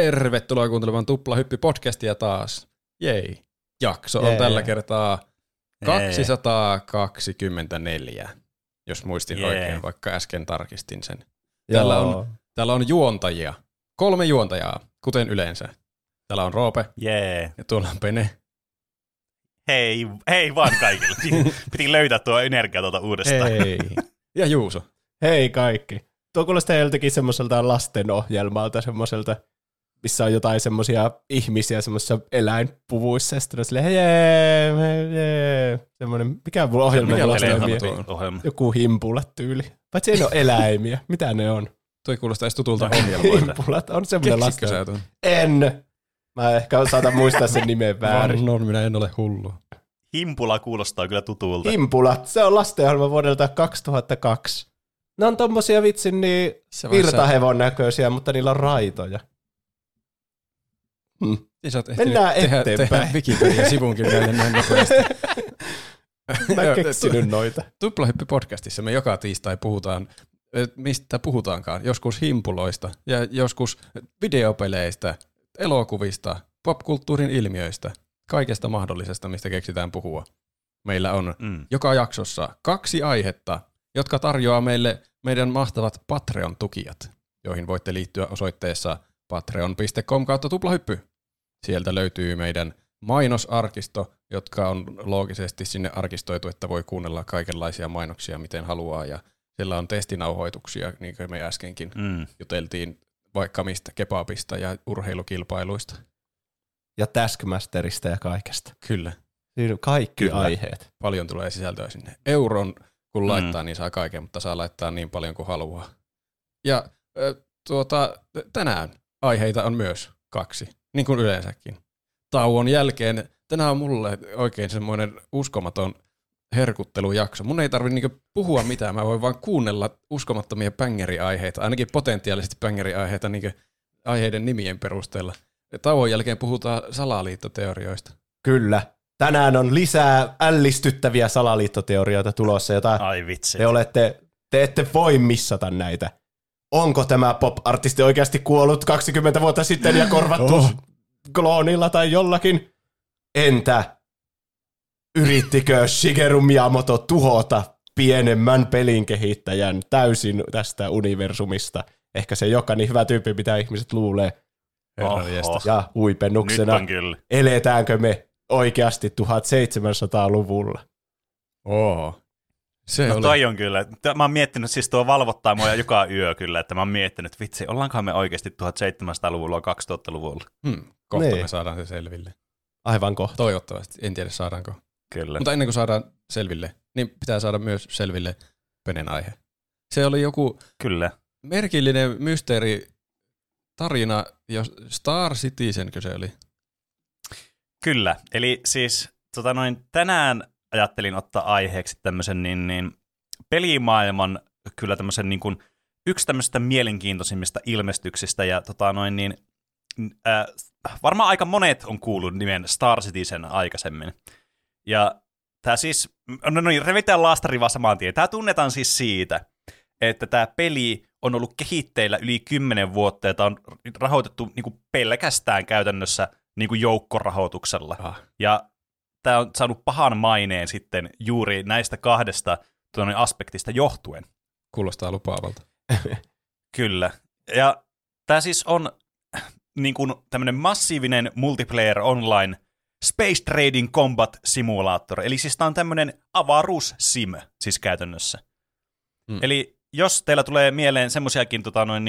Tervetuloa kuuntelemaan Tupla hyppi -podcastia taas. Jei. Jakso on tällä kertaa 224, jos muistin oikein, vaikka äsken tarkistin sen. Täällä on juontajia. 3 juontajaa, kuten yleensä. Täällä on Roope ja tuolla on Pene. Hei, hei vaan kaikille. Piti löytää tuo energia tuolta uudestaan. Hei. Ja Juuso. Hei kaikki. Tuo kuulostaa joltakin semmoiselta lastenohjelmalta, semmoiselta, missä on jotain semmoisia ihmisiä semmoisissa eläinpuvuissa, ja sitten on silleen, hei, semmoinen, mikä on ohjelma? Joku Himpula-tyyli. Paitsi ei ne ole eläimiä. Mitä ne on? Toi kuulostaa edes tutulta ohjelmoilta. Himpulat on semmoinen lasten. En! Mä ehkä saatan muistaa sen nimen väärin. Vannon, minä en ole hullu. Himpula kuulostaa kyllä tutulta. Himpulat, se on lastenohjelma vuodelta 2002. Ne on tommosia vitsin niin virtahevon näköisiä, mutta niillä on raitoja. Mennään eteenpäin. Tehdään Wikipedia-sivunkin vielä näin nopeasti. Mä en keksinyt noita. Tuplahyppi-podcastissa me joka tiistai puhutaan, mistä puhutaankaan, joskus himpuloista ja joskus videopeleistä, elokuvista, popkulttuurin ilmiöistä, kaikesta mahdollisesta, mistä keksitään puhua. Meillä on joka jaksossa 2 aihetta, jotka tarjoaa meille meidän mahtavat Patreon-tukijat, joihin voitte liittyä osoitteessa patreon.com/tuplahyppy. Sieltä löytyy meidän mainosarkisto, jotka on loogisesti sinne arkistoitu, että voi kuunnella kaikenlaisia mainoksia, miten haluaa, ja siellä on testinauhoituksia, niin kuin me äskenkin juteltiin vaikka mistä kebabista ja urheilukilpailuista. Ja Taskmasterista ja kaikesta. Kyllä. Kaikki aiheet. Paljon tulee sisältöä sinne. Euron kun laittaa, niin saa kaiken, mutta saa laittaa niin paljon kuin haluaa. Ja tänään aiheita on myös 2, niin kuin yleensäkin. Tauon jälkeen tänään on mulle oikein semmoinen uskomaton herkuttelujakso. Mun ei tarvitse niinku puhua mitään, mä voin vaan kuunnella uskomattomia pängeriaiheita, ainakin potentiaalisesti pängeriaiheita niinku aiheiden nimien perusteella. Ja tauon jälkeen puhutaan salaliittoteorioista. Kyllä. Tänään on lisää ällistyttäviä salaliittoteorioita tulossa, jota te ette voi missata näitä. Onko tämä pop-artisti oikeasti kuollut 20 vuotta sitten ja korvattu kloonilla tai jollakin? Entä yrittikö Shigeru Miyamoto tuhota pienemmän pelin kehittäjän täysin tästä universumista? Ehkä se ei olekaan niin hyvä tyyppi, mitä ihmiset luulee. Ja huipennuksena, eletäänkö me oikeasti 1700-luvulla? No toi on kyllä. Mä oon miettinyt, siis tuo valvottaa mua joka yö kyllä, että mä oon miettinyt, vitsi, ollaankohan me oikeasti 1700-luvulla vai 2000-luvulla? Kohta me saadaan se selville. Aivan kohta. Toivottavasti. En tiedä saadaanko. Kyllä. Mutta ennen kuin saadaan selville, niin pitää saada myös selville Penen aihe. Se oli joku merkillinen mysteeritarina, Star Citizenkö se oli? Kyllä. Eli siis tänään ajattelin ottaa aiheeksi tämmöisen niin pelimaailman kyllä tämmöisen niin kuin yksi tämmöistä mielenkiintoisimmista ilmestyksistä ja varmaan aika monet on kuullut nimen Star Citizen aikaisemmin. Ja tää siis, revitään laastari vaan samaan tien. Tää tunnetaan siis siitä, että tää peli on ollut kehitteillä yli 10 vuotta ja tää on rahoitettu niin kuin pelkästään käytännössä niin kuin joukkorahoituksella. Ja tämä on saanut pahan maineen sitten juuri näistä 2 aspektista johtuen. Kuulostaa lupaavalta. Kyllä. Ja tämä siis on niin kuin tämmöinen massiivinen multiplayer online space trading combat simulaattor. Eli siis tämä on tämmöinen avaruussim siis käytännössä. Eli jos teillä tulee mieleen semmoisiakin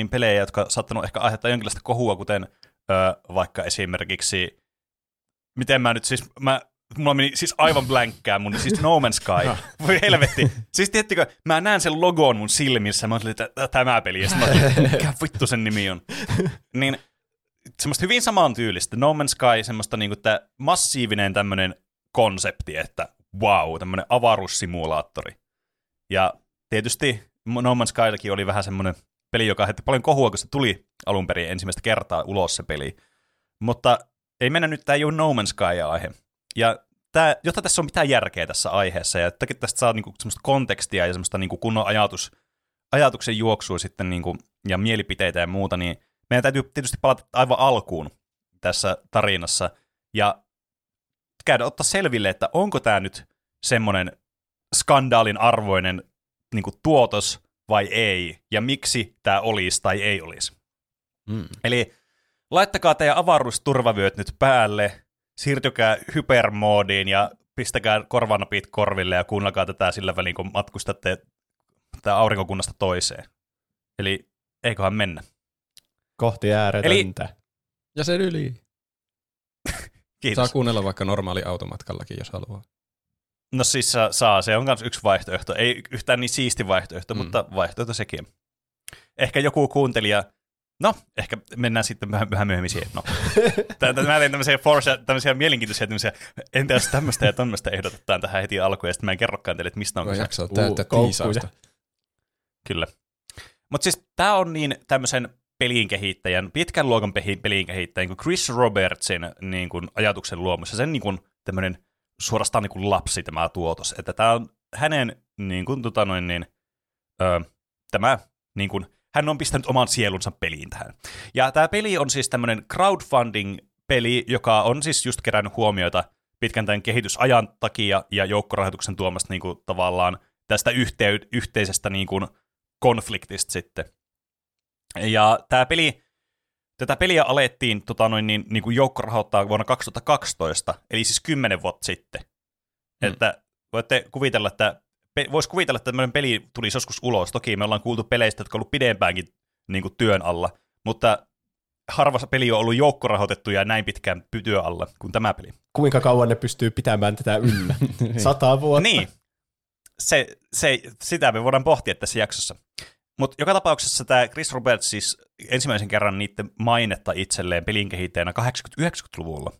pelejä, jotka on saattanut ehkä aiheuttaa jonkinlaista kohua, kuten vaikka esimerkiksi, miten mä nyt siis, mulla meni siis aivan blankkää mun, siis No Man's Sky. Voi helvetti. Siis tiettikö, mä näen sen logon mun silmissä, mä olin, että tämä peli, ja sitten mä olin, mikä vittu sen nimi on. Niin semmoista hyvin samaan tyylistä. No Man's Sky, semmoista niinku tää massiivinen tämmönen konsepti, että wow, tämmönen avaruussimulaattori. Ja tietysti No Man's Skyllakin oli vähän semmonen peli, joka heitti paljon kohua, kun se tuli alun perin ensimmäistä kertaa ulos se peli. Mutta ei mennä nyt, tää ei ole No Man's Sky-aihe. Ja tää, jotta tässä on mitään järkeä tässä aiheessa, ja jottakin tästä saa niinku semmoista kontekstia ja semmoista niinku kunnon ajatuksen juoksua sitten niinku, ja mielipiteitä ja muuta, niin meidän täytyy tietysti palata aivan alkuun tässä tarinassa ja käydä ottaa selville, että onko tämä nyt semmoinen skandaalin arvoinen niin kuin tuotos vai ei, ja miksi tämä olisi tai ei olisi. Mm. Eli laittakaa teidän avaruusturvavyöt nyt päälle, siirtykää hypermoodiin ja pistäkää korvanapit korville ja kuunnelkaa tätä sillä välin, kun matkustatte tätä aurinkokunnasta toiseen. Eli eiköhän mennä. Kohti ääretöntä. Eli... ja sen yli. Kiitos. Saa kuunnella vaikka normaali automatkallakin, jos haluaa. No siis saa. Se on myös yksi vaihtoehto. Ei yhtään niin siisti vaihtoehto, mutta vaihtoehto sekin. Ehkä joku kuuntelija... No, ehkä mennään sitten vähän myöhemmin siihen. No. Mä tein tämmöisiä mielenkiintoisia, entä jos tämmöistä ja tämmöistä ehdotetaan tähän heti alkuun, ja sitten mä en kerrokaan teille, että mistä on kyse. Jaksaa täyttä tiisausta. Kyllä. Mutta siis tää on niin tämmöisen pelinkehittäjän, pitkän luokan pelinkehittäjän, kuin Chris Robertsin niin kuin ajatuksen luomussa, sen niin kuin tämmöinen suorastaan niin kuin lapsi tämä tuotos, että tää on hänen niin kuin tämä niin kuin hän on pistänyt oman sielunsa peliin tähän. Ja tämä peli on siis tämmöinen crowdfunding-peli, joka on siis just kerännyt huomiota pitkän tämän kehitysajan takia ja joukkorahoituksen tuomasta niin kuin, tavallaan tästä yhteisestä niin kuin, konfliktista sitten. Ja tätä peliä alettiin niin kuin joukkorahoittaa vuonna 2012, eli siis 10 vuotta sitten. Että voitte kuvitella, että voisi kuvitella, että tämmöinen peli tuli joskus ulos. Toki me ollaan kuultu peleistä, jotka on ollut pidempäänkin niin kuin työn alla, mutta harvassa peli on ollut joukkorahoitettuja näin pitkään työn alla kuin tämä peli. Kuinka kauan ne pystyy pitämään tätä yllä? 100 vuotta? Niin. Sitä me voidaan pohtia tässä jaksossa. Mutta joka tapauksessa tämä Chris Roberts siis ensimmäisen kerran niiden mainetta itselleen pelinkehittäjänä 80-90-luvulla.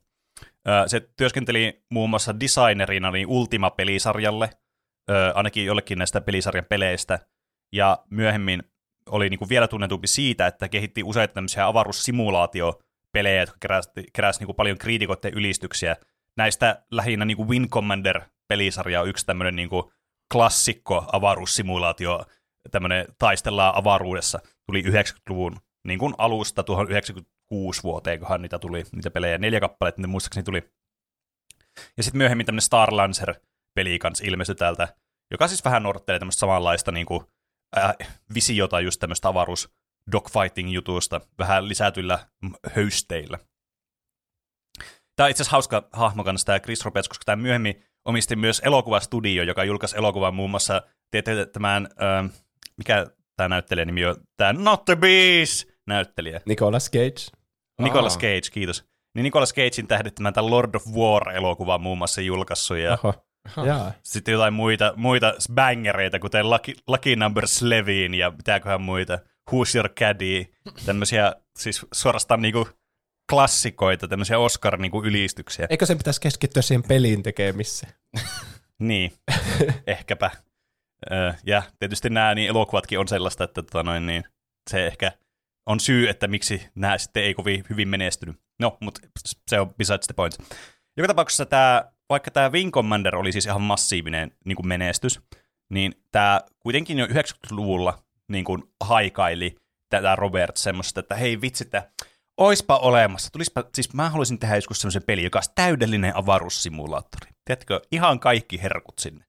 Se työskenteli muun muassa designerina niin Ultima-pelisarjalle, ainakin jollekin näistä pelisarjan peleistä, ja myöhemmin oli niinku vielä tunnetumpi siitä, että kehitti useita tämmöisiä avaruussimulaatiopelejä, jotka keräsi niinku paljon kriitikoiden ylistyksiä. Näistä lähinnä niinku Wing Commander-pelisarja on yksi tämmöinen niinku klassikko avaruussimulaatio, tämmöinen taistellaan avaruudessa, tuli 90-luvun niinku alusta tuohon 96 vuoteen, kunhan niitä tuli, niitä pelejä, 4 kappaleita, niin muistaakseni tuli. Ja sitten myöhemmin tämmöinen Star Lancer peli kanssa ilmestyi täältä, joka siis vähän noudattelee tämmöistä samanlaista niin kuin, visiota just tämmöistä avaruus-dogfighting-jutusta, vähän lisätyillä höysteillä. Tämä on itse asiassa hauska hahmo kanssa tämä Chris Roberts, koska tämä myöhemmin omisti myös elokuvastudio, joka julkaisi elokuvan muun muassa, tämän, mikä tämä näyttelijä nimi on, tämä Not the Beast-näyttelijä. Nicolas Cage. Nicolas Cage, kiitos. Niin Nicolas Cagein tähdet tämän Lord of War-elokuvan muun muassa julkaissut ja sitten jotain muita bangereita, kuten Lucky Number Slevin ja mitäköhän muita, Who's Your Caddy, tämmöisiä siis suorastaan niinku klassikoita, tämmöisiä Oscar niinku ylistyksiä. Eikö sen pitäisi keskittyä siihen peliin tekemiseen? Niin, ehkäpä. Ja tietysti nämä niin elokuvatkin on sellaista, että se ehkä on syy, että miksi nämä sitten ei kovin hyvin menestynyt. No, mutta se on besides the point. Joka tapauksessa vaikka tämä Wing Commander oli siis ihan massiivinen niin kuin menestys, niin tämä kuitenkin jo 90-luvulla niin kuin haikaili tätä Robert semmoista, että hei vitsi, että oispa olemassa. Siis mä haluaisin tehdä joskus semmoisen peli, joka olisi täydellinen avaruussimulaattori. Tiedätkö, ihan kaikki herkut sinne.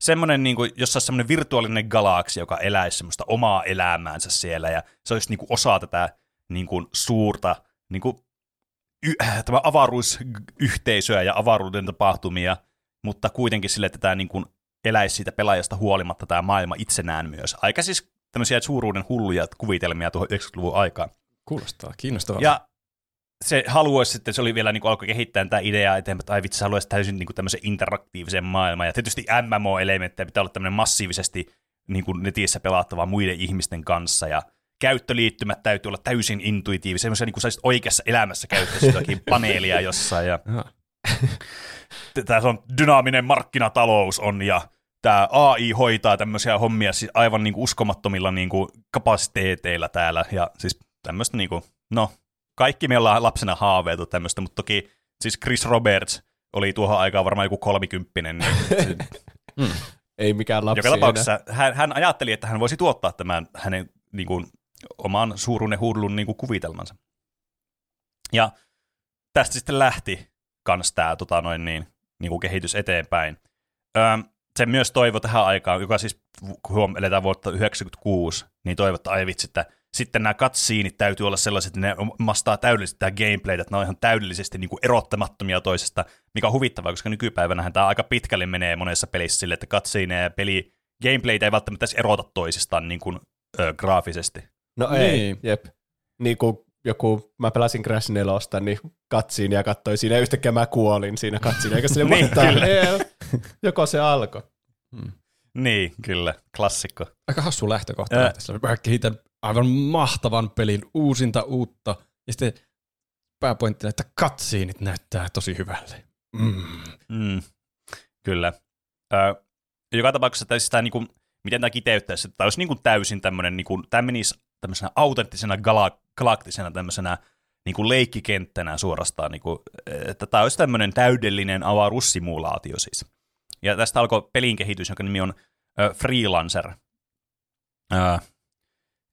Semmoinen, niin kuin, jossa olisi semmoinen virtuaalinen galaksi, joka eläisi semmoista omaa elämäänsä siellä, ja se olisi niin kuin osa tätä niin kuin suurta... niin kuin tämä avaruusyhteisöä ja avaruuden tapahtumia, mutta kuitenkin sille, että tämä niin kuin eläisi siitä pelaajasta huolimatta tämä maailma itsenään myös. Aika siis tämmöisiä suuruuden hulluja kuvitelmia tuohon 90-luvun aikaan. Kuulostaa kiinnostavaa. Ja se haluaisi sitten, se oli vielä niin kuin alkoi kehittää tämä idea eteenpäin, että ai vitsi, se haluaisi täysin niin kuin tämmöisen interaktiivisen maailman. Ja tietysti MMO-elementtejä pitää olla tämmöinen massiivisesti niin kuin netissä pelattava muiden ihmisten kanssa ja käyttöliittymät täytyy olla täysin intuitiivisia, semmoisia niin kuin saisit oikeassa elämässä käyttäisi jotakin paneelia jossain. Ja... Tämä on dynaaminen markkinatalous on, ja tämä AI hoitaa tämmöisiä hommia siis aivan niin kuin uskomattomilla niin kuin kapasiteeteilla täällä. Ja siis tämmöistä, niin kuin, no kaikki me ollaan lapsena haaveiltu tämmöistä, mutta toki siis Chris Roberts oli tuohon aikaan varmaan joku 30. Niin, ei mikään lapsi. Joka tapauksessa hän ajatteli, että hän voisi tuottaa tämän hänen niin kuin oman suuruinen huudlun niin kuin kuvitelmansa. Ja tästä sitten lähti kans tämä kehitys eteenpäin. Se myös toivo tähän aikaan, joka siis kun eletään vuotta 1996, niin toivottaa ai vitsi, että sitten nämä cutsceneit täytyy olla sellaiset, että ne mastaa täydellisesti tämä gameplaytä, että ne on ihan täydellisesti niin kuin erottamattomia toisesta, mikä on huvittavaa, koska nykypäivänähän tämä aika pitkälle menee monessa pelissä sille, että cutsceneja ja peli gameplaytä ei välttämättä edes erota toisistaan niin kuin, graafisesti. No ei, jep. Niin kuin joku, mä pelasin Crash 4, niin cutscene ja katsoin siinä, ja yhtäkkiä mä kuolin siinä cutscene, eikä sille montaa. Joko se alkoi. Niin, kyllä, klassikko. Aika hassu lähtökohta. Mä kehitän aivan mahtavan pelin uusinta uutta, ja sitten pääpointtina, että cutsceneit näyttää tosi hyvälle. Kyllä. Joka tapauksessa tämä, niin kuin, miten tämä kiteyttäisi, että tämä olisi niin kuin täysin tämmöinen, niin kuin, tämä menisi tämmöisenä autenttisena, galaktisena tämmöisenä niin kuin leikkikenttänä suorastaan, niin kuin, että tämä olisi tämmöinen täydellinen avaruussimulaatio siis. Ja tästä alkoi pelin kehitys, jonka nimi on Freelancer,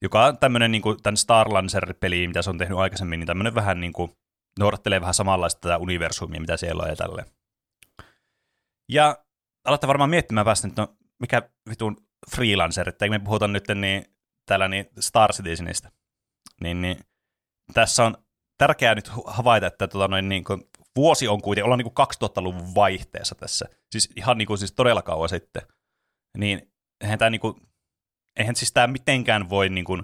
joka on tämmöinen niin kuin tämän Star Lancer-peli, mitä se on tehnyt aikaisemmin, niin tämmöinen vähän niin kuin, noudattelee vähän samanlaista tätä universumia, mitä siellä on ja tälleen. Ja alatte varmaan miettimään päästä, että no, mikä vitun freelancer, että eikö me puhuta nyt niin, täällä niin Star Citizenistä. Niin, tässä on tärkeää nyt havaita, että vuosi on kuitenkin, ollaan niin 2000-luvun vaihteessa tässä, siis ihan niin kuin, siis todella kauan sitten. Niin eihän siis tämä mitenkään voi niin kuin,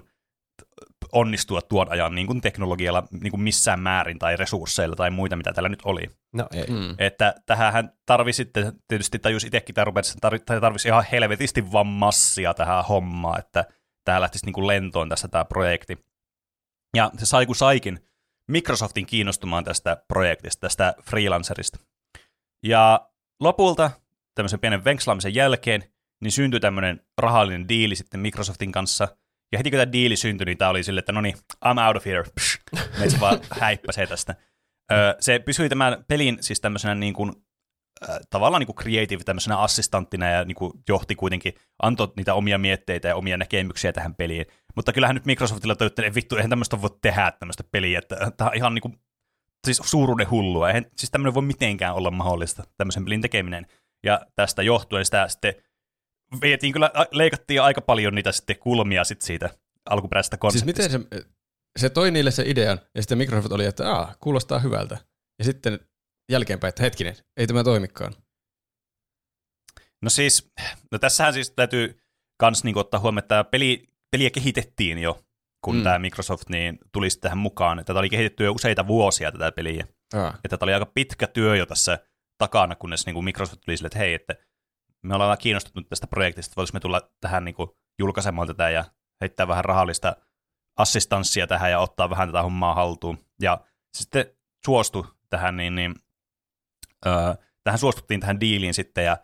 onnistua tuon ajan niin kuin teknologialla niin kuin missään määrin tai resursseilla tai muita, mitä täällä nyt oli. No ei. Että tähänhän tarvisi ihan helvetisti vaan massia tähän hommaan, että tämä lähtisi niin kuin lentoon tässä tämä projekti. Ja se sai kun saikin Microsoftin kiinnostumaan tästä projektista, tästä freelancerista. Ja lopulta tämmöisen pienen venkslaamisen jälkeen niin syntyi tämmöinen rahallinen diili sitten Microsoftin kanssa. Ja heti kun tämä diili syntyi, niin tämä oli silleen, että no niin, I'm out of here. Meitä vaan häippäsee tästä. Se pysyi tämän pelin siis tämmöisenä niin kuin, tavallaan niin kuin creative tämmöisenä assistanttina ja niin kuin johti kuitenkin, antoi niitä omia mietteitä ja omia näkemyksiä tähän peliin. Mutta kyllähän nyt Microsoftilla toivottiin, että vittu, eihän tämmöistä voi tehdä tämmöistä peliä. Että tämä on ihan niin kuin, siis suuruuden hullua. Eihän siis tämmöinen voi mitenkään olla mahdollista, tämmöisen pelin tekeminen. Ja tästä johtuen sitä sitten vietiin kyllä, leikattiin aika paljon niitä sitten kulmia sit siitä alkuperäisestä konseptista. Siis miten se toi niille se idean, ja sitten Microsoft oli, että kuulostaa hyvältä. Ja sitten jälkeenpäin, että hetkinen, ei tämä toimikaan. No siis, tässähän siis täytyy kans niinku ottaa huomioon, että peliä kehitettiin jo, kun tämä Microsoft niin tuli sitten tähän mukaan. Tätä oli kehitetty jo useita vuosia tätä peliä. Ja tätä oli aika pitkä työ jo tässä takana, kunnes niinku Microsoft tuli sille, että hei, että me ollaan kiinnostunut tästä projektista, että voitaisiin me tulla tähän niin kuin julkaisemaan tätä ja heittää vähän rahallista assistanssia tähän ja ottaa vähän tätä hommaa haltuun. Ja sitten suostui tähän, tähän suostuttiin tähän diiliin sitten ja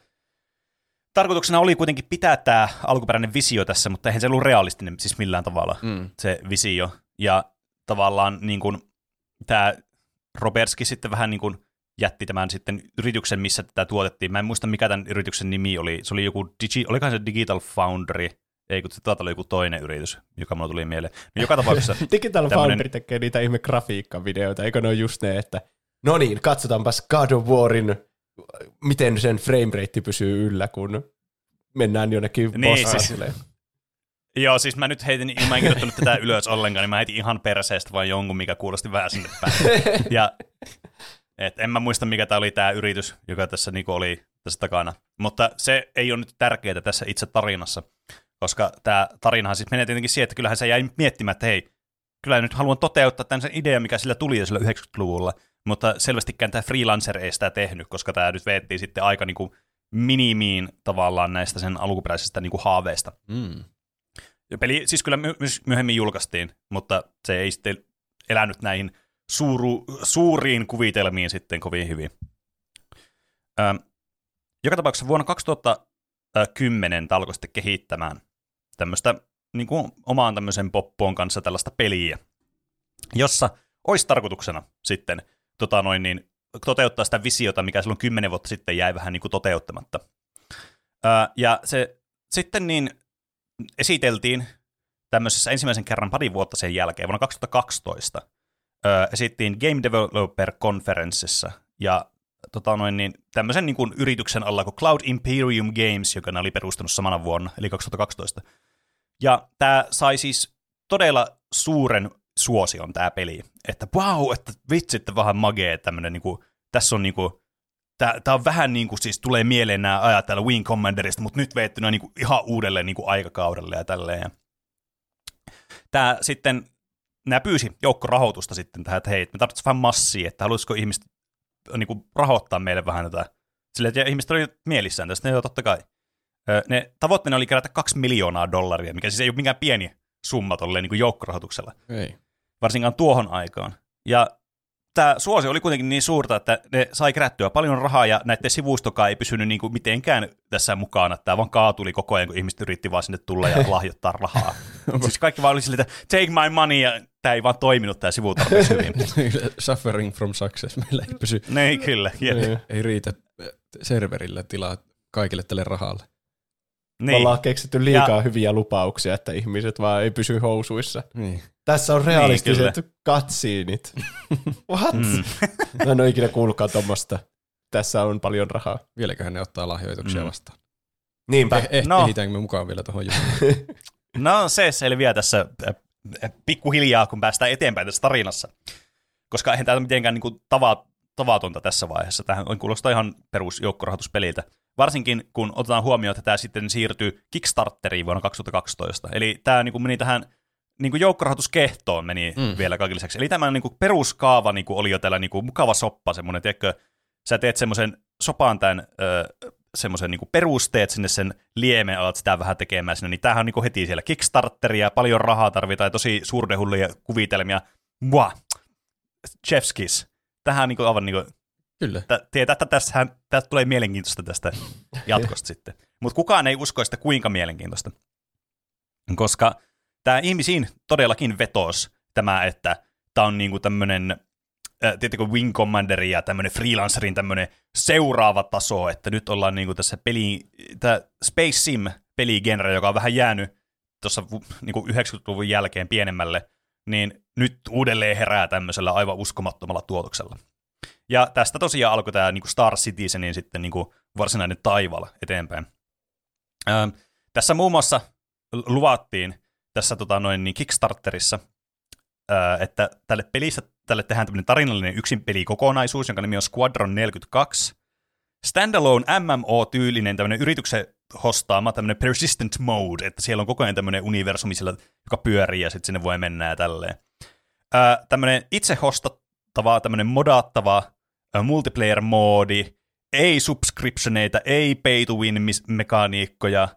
tarkoituksena oli kuitenkin pitää tämä alkuperäinen visio tässä, mutta eihän se ollut realistinen siis millään tavalla se visio. Ja tavallaan niin kuin, tämä Roberski sitten vähän niin kuin jätti tämän sitten yrityksen, missä tätä tuotettiin. Mä en muista, mikä tämän yrityksen nimi oli. Se oli joku, olikohan se Digital Foundry? Ei, kun se oli joku toinen yritys, joka mulla tuli mieleen. No, joka tapauksessa Digital Foundry tekee niitä ihme grafiikkavideoita, eikö ne ole just ne, että no niin, katsotaanpas God of Warin, miten sen framerate pysyy yllä, kun mennään jonnekin bossaan silleen. Joo, siis mä nyt heitin, mä en kirjoittanut tätä ylös ollenkaan, niin mä heitin ihan perseestä vaan jonkun, mikä kuulosti vähän sinne päin. Ja et en mä muista, mikä tämä oli tämä yritys, joka tässä niinku oli tässä takana. Mutta se ei ole nyt tärkeää tässä itse tarinassa, koska tämä tarinahan siis menee tietenkin siihen, että kyllähän se jäi miettimään, että hei, kyllä nyt haluan toteuttaa tämän sen idean, mikä sillä tuli jo sillä 90-luvulla, mutta selvästikään tämä freelancer ei sitä tehnyt, koska tämä nyt veettiin sitten aika niinku minimiin tavallaan näistä sen alkuperäisistä niinku haaveista. Ja peli siis kyllä myöhemmin julkaistiin, mutta se ei sitten elänyt näihin suuriin kuvitelmiin sitten kovin hyvin. Joka tapauksessa vuonna 2010 alkoi sitten kehittämään tämmöistä niin kuin omaan tämmöisen poppoon kanssa tällaista peliä, jossa olisi tarkoituksena sitten toteuttaa sitä visiota, mikä silloin 10 vuotta sitten jäi vähän niin kuin toteuttamatta. Ja se sitten niin esiteltiin tämmöisessä ensimmäisen kerran pari vuotta sen jälkeen, vuonna 2012, esittiin Game Developer-konferenssissa, ja tämmöisen niin kuin yrityksen alla kuin Cloud Imperium Games, joka ne oli perustanut samana vuonna, eli 2012. Ja tämä sai siis todella suuren suosion tämä peli, että wow, että vitsitte vähän magee tämmöinen, niin kuin, tässä on niin kuin, tämä on vähän niin kuin, siis tulee mieleen nämä ajat täällä Wing Commanderista, mutta nyt veettynä niin kuin ihan uudelle niin kuin aikakaudelle ja tälleen. Tämä sitten, nämä pyysi joukkorahoitusta sitten tähän, että hei, me tarvitsemme vähän massia, että haluaisiko ihmiset niin kuin rahoittaa meille vähän tätä. Silleen, että ihmiset oli mielissään tästä, ne totta kai. Ne tavoitteena oli kerätä $2 miljoonaa, mikä siis ei ole mikään pieni summa tolleen niin kuin joukkorahoituksella. Ei. Varsinkaan tuohon aikaan. Ja tämä suosio oli kuitenkin niin suurta, että ne sai kerättyä paljon rahaa, ja näiden sivustokaa ei pysynyt niin kuin mitenkään tässä mukana. Tämä vaan kaatuli koko ajan, kun ihmiset yritti vaan sinne tulla ja lahjoittaa rahaa. Siis kaikki vaan oli silleen, että take my money, ja tämä ei vaan toiminut, tämä sivu tarpeeksi hyvin. Suffering from success, meillä ei pysy. Ei kyllä. Ei riitä serverillä tilaa kaikille tälle rahalle. Niin. Me ollaan keksitty liikaa hyviä lupauksia, että ihmiset vaan ei pysy housuissa. Niin. Tässä on realistiset katsiinit. What? Mm. Mä en ole ikinä kuullutkaan tuommoista. Tässä on paljon rahaa. Vieläköhän ne ottaa lahjoituksia vastaan? Niinpä. Ehitäänkö me mukaan vielä tuohon juttuun? No se selviää tässä pikkuhiljaa, kun päästään eteenpäin tässä tarinassa. Koska eihän tämä mitenkään niinku tavatonta tässä vaiheessa. Tämähän kuulostaa ihan perusjoukkorahoituspeliltä. Varsinkin, kun otetaan huomioon, että tämä sitten siirtyy Kickstarteriin vuonna 2012. Eli tämä niinku meni tähän niinku joukkorahoituskehtoon meni vielä kaiken lisäksi. Eli tämä niinku peruskaava niinku oli jo tällä niinku mukava soppa, semmoinen, tiedätkö, sä teet semmoisen sopaan tämän semmoisen niinku perusteet sinne sen liemen, alat sitä vähän tekemään sinne, niin tämähän on niinku heti siellä Kickstarteria, paljon rahaa tarvitaan ja tosi surdehulluja kuvitelmia. Mua! Chef's kiss. Tämähän on niinku aivan niinku... Kyllä. Tästä tulee mielenkiintoista tästä jatkosta sitten. Mutta kukaan ei usko sitä kuinka mielenkiintoista. Koska tämä ihmisiin todellakin vetosi tämä, että tämä on niinku tämmöinen, tietääkö Wing Commander ja tämmöinen Freelancerin tämmöinen seuraava taso, että nyt ollaan niinku tässä tämä Space Sim-peligenre, joka on vähän jäänyt tuossa niinku 90-luvun jälkeen pienemmälle, niin nyt uudelleen herää tämmöisellä aivan uskomattomalla tuotoksella. Ja tästä tosiaan alkoi tämä niinku Star Citizenin sitten niinku varsinainen taival eteenpäin. Tässä muun muassa luvattiin tässä niin Kickstarterissa, että tälle tehdään tämmöinen tarinallinen yksin pelikokonaisuus, jonka nimi on Squadron 42. Standalone MMO-tyylinen tämmöinen yrityksen hostaama tämmöinen persistent mode, että siellä on koko ajan tämmöinen universumi, joka pyörii ja sitten sinne voi mennä ja tälleen. Tämmöinen itse hostattava, tämmöinen modaattava multiplayer-moodi, ei subscriptioneita, ei pay-to-win-mekaniikkoja.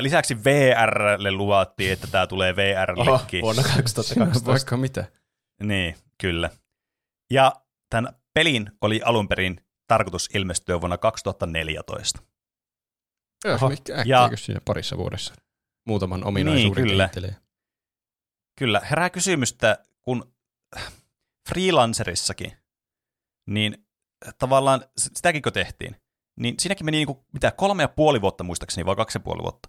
Lisäksi VRlle luvattiin, että tämä tulee VRllekin. Vuonna 2012. Vaikka mitä. Niin, kyllä. Ja tämän pelin oli alun perin tarkoitus ilmestyä vuonna 2014. Joo, äkkiäkö siinä parissa vuodessa? Muutaman ominaisuuden niin, kehittelee. Kyllä, herää kysymystä, kun Freelancerissakin, niin tavallaan sitäkin kun tehtiin, niin siinäkin meni niinku, 3,5 vuotta muistaakseni, vai 2,5 vuotta.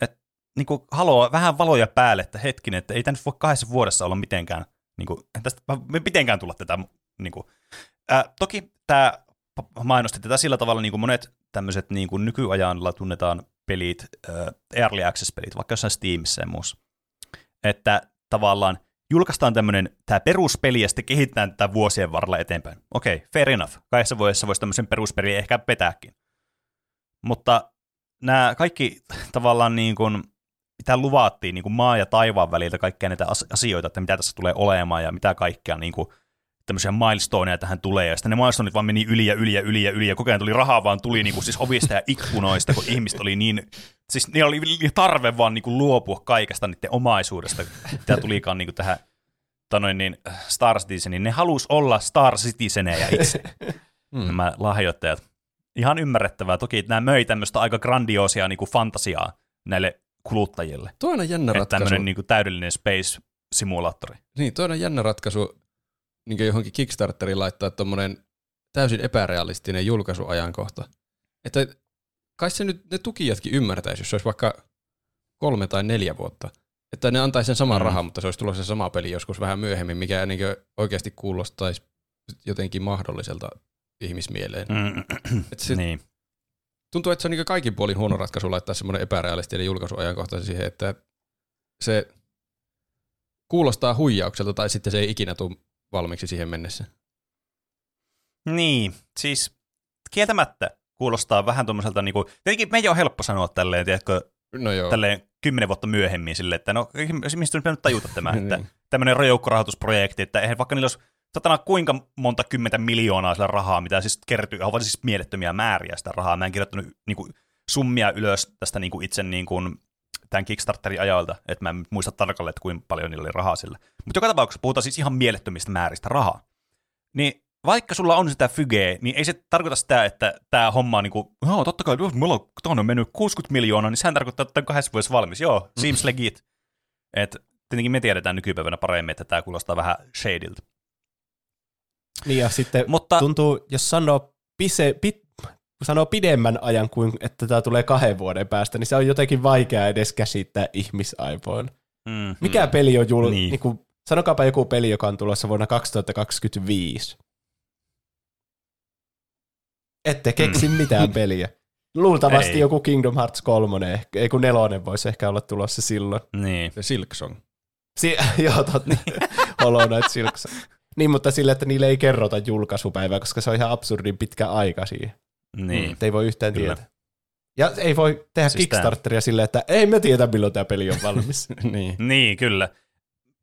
Että niinku, haluaa vähän valoja päälle, että hetkinen, että ei tämä nyt voi 2 vuodessa olla mitenkään, niinku, tästä me mitenkään tulla tätä. Niinku. Toki tämä mainosti tätä sillä tavalla, niin kuin monet tämmöiset niinku, nykyajalla tunnetaan pelit, early access-pelit, vaikka jossain Steamissä ja muussa, että tavallaan julkaistaan tämmöinen tämä peruspeli ja sitten kehitetään tätä vuosien varrella eteenpäin. Okei, fair enough. 2 vuodessa voisi tämmöisen peruspeliä ehkä vetääkin. Mutta nämä kaikki tavallaan niin kuin, mitä luvattiin niin kuin maa ja taivaan väliltä kaikkia näitä asioita, että mitä tässä tulee olemaan ja mitä kaikkea niin kuin, tämmöisiä milestoneja tähän tulee. Ja sitten ne milestoneit vaan meni yli ja koko ajan tuli rahaa vaan tuli niin kuin, siis ovista ja ikkunoista, kun ihmiset oli niin... Siis niillä oli tarve vaan niinku luopua kaikesta niiden omaisuudesta, mitä tulikaan niinku tähän Star Citizeniin. Ne halusi olla Star Citizenejä itse, nämä lahjoittajat. Ihan ymmärrettävää. Toki nämä möi tämmöistä aika grandioosia niinku fantasiaa näille kuluttajille. Tuo on jännä ratkaisu. Että tämmöinen niinku täydellinen space-simulaattori. Niin, tuo on jännä ratkaisu niinku johonkin Kickstarteriin laittaa tommoinen täysin epärealistinen julkaisuajankohta. Että... Kai se nyt ne tukijatkin ymmärtäisi, jos se olisi vaikka 3 tai 4 vuotta. Että ne antaisi sen saman rahan, mutta se olisi tulossa se sama peli joskus vähän myöhemmin, mikä niin oikeasti kuulostaisi jotenkin mahdolliselta ihmismieleen. Niin. Tuntuu, että se on niin kaikin puolin huono ratkaisu laittaa semmoinen epärealistinen julkaisuajankohta siihen, että se kuulostaa huijaukselta tai sitten se ei ikinä tule valmiiksi siihen mennessä. Niin, siis kieltämättä kuulostaa vähän tuommoiselta, niin kuin, tietenkin meidän on helppo sanoa tälleen, tiedätkö, no tälleen 10 vuotta myöhemmin silleen, että no mistä nyt tajuta tämä, että tämmöinen joukkorahoitusprojekti, että eihän vaikka niillä olisi satana kuinka monta 10 miljoonaa sillä rahaa, mitä siis kertyy, on siis mielettömiä määriä sitä rahaa. Mä en kirjoittanut niin kuin, summia ylös tästä niin kuin, itse niin kuin, tämän Kickstarterin ajalta, että mä en muista tarkalleen, että kuinka paljon niillä oli rahaa sillä. Mutta joka tapauksessa puhutaan siis ihan mielettömistä määristä rahaa. Niin vaikka sulla on sitä fygeä, niin ei se tarkoita sitä, että tämä homma on niin kuin, joo, totta kai, mulla on mennyt 60 miljoonaa, niin sehän tarkoittaa, että on 2 vuodessa valmis. Joo, seems legit. Et, tietenkin me tiedetään nykypäivänä paremmin, että tämä kuulostaa vähän shadilta. Niin ja sitten mutta, tuntuu, jos sanoo, sanoo pidemmän ajan kuin, että tämä tulee 2 vuoden päästä, niin se on jotenkin vaikeaa edes käsittää ihmisaivoon. Mikä peli on niin. Niin kuin, sanokaapa joku peli, joka on tulossa vuonna 2025. Ette keksi mitään peliä. Luultavasti ei. Joku Kingdom Hearts 3, ei kun 4 voisi ehkä olla tulossa silloin. Niin. Silksong. Joo, totta. Hollow Knight Silksong. Niin, mutta sillä, että niille ei kerrota julkaisupäivää, koska se on ihan absurdin pitkä aika siihen. Niin. Että ei voi yhtään tietää. Ja ei voi tehdä siis Kickstarteria silleen, että ei me tiedä, milloin tämä peli on valmis. Niin, kyllä.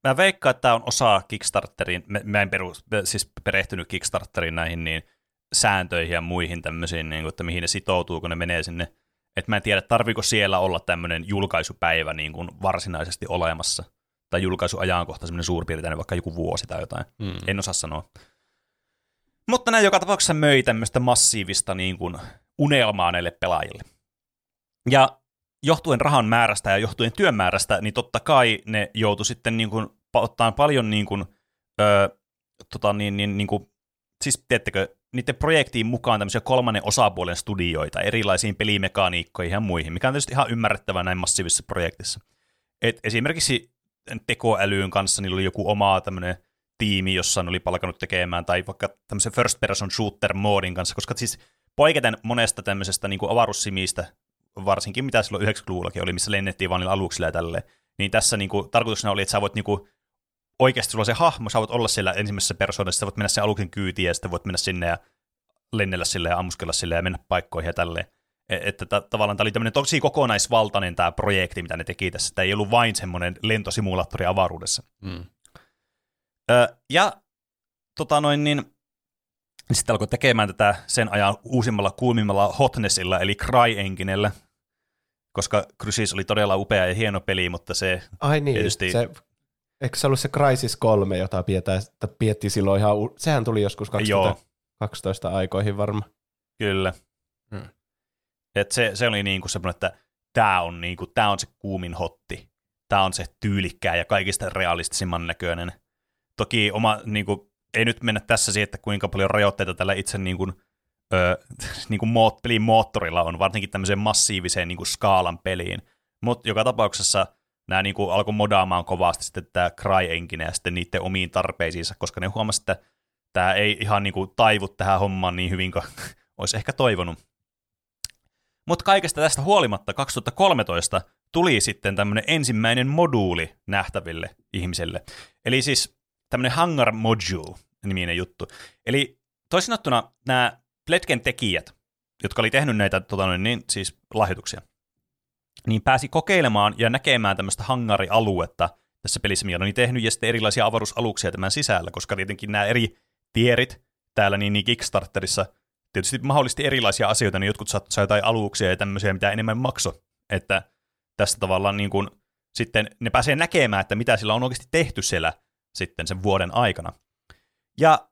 Mä veikkaan, että tämä on osa Kickstarterin, mä en siis perehtynyt Kickstarterin näihin niin sääntöihin ja muihin tämmöisiin, niin kuin, että mihin ne sitoutuu, kun ne menee sinne. Että mä en tiedä, tarviiko siellä olla tämmöinen julkaisupäivä niin kuin varsinaisesti olemassa. Tai julkaisuajankohta, semmoinen suurpiirteinen, vaikka joku vuosi tai jotain. En osaa sanoa. Mutta näin joka tapauksessa möi tämmöistä massiivista niin kuin, unelmaa näille pelaajille. Ja johtuen rahan määrästä ja johtuen työn määrästä, niin totta kai ne joutui sitten niin kuin, ottaan paljon niin kuin, siis teettekö, niiden projektiin mukaan tämmöisiä kolmannen osapuolen studioita, erilaisiin pelimekaniikkoihin ja muihin, mikä on tietysti ihan ymmärrettävää näin massiivisessa projektissa. Et esimerkiksi tekoälyyn kanssa niillä oli joku oma tämmöinen tiimi, jossa ne oli palkanut tekemään, tai vaikka tämmöisen first person shooter moodin kanssa, koska siis poiketen monesta tämmöisestä niin kuin avaruussimistä, varsinkin mitä silloin 90-luvullakin oli, missä lennettiin vaan niillä aluksilla ja tälleen, niin tässä niin kuin, tarkoituksena oli, että sä voit niin kuin, oikeasti sulla on se hahmo, sä voit olla siellä ensimmäisessä persoonassa, sä voit mennä sen aluksen kyytiin, ja sitten voit mennä sinne ja lennellä sille ja ammuskella sille ja mennä paikkoihin ja tälleen. Että tavallaan tämä oli tämmöinen tosi kokonaisvaltainen tämä projekti, mitä ne teki tässä. Tämä ei ollut vain semmoinen lentosimulaattori avaruudessa. Ja sitten alkoi tekemään tätä sen ajan uusimmalla kuumimmalla Hotnessilla, eli CryEnginellä, koska Crysis oli todella upea ja hieno peli, mutta se tietysti... Se, eikö se ollut se Crysis 3, jota piettiin silloin ihan... Sehän tuli joskus 2012 aikoihin varmaan. Kyllä. Että se oli niin kuin semmoinen, että tämä on, niin kuin, tämä on se kuumin hotti, tämä on se tyylikkää ja kaikista realistisimman näköinen. Toki niin kuin, ei nyt mennä tässä siihen, että kuinka paljon rajoitteita tällä itse niin kuin pelin moottorilla on, varsinkin tämmöiseen massiiviseen niin kuin skaalan peliin. Mutta joka tapauksessa nämä niin kuin, alkoi modaamaan kovasti sitten tämä CryEngine ja sitten niiden omiin tarpeisiinsa, koska ne huomasivat, että tämä ei ihan niin kuin, taivu tähän hommaan niin hyvin kuin olisi ehkä toivonut. Mutta kaikesta tästä huolimatta 2013 tuli sitten tämmöinen ensimmäinen moduuli nähtäville ihmiselle. Eli siis tämmöinen Hangar Module-niminen juttu. Eli toisin sanottuna nämä Pledgen tekijät, jotka oli tehnyt näitä siis lahjoituksia, niin pääsi kokeilemaan ja näkemään tämmöistä hangarialuetta tässä pelissä, millä oli tehnyt, ja sitten erilaisia avaruusaluksia tämän sisällä, koska tietenkin nämä eri tierit täällä niin Kickstarterissa tietysti mahdollisesti erilaisia asioita, niin jotkut saa jotain aluksia ja tämmöisiä, mitä enemmän makso. Että tästä tavallaan niin kuin sitten ne pääsee näkemään, että mitä sillä on oikeasti tehty siellä sitten sen vuoden aikana. Ja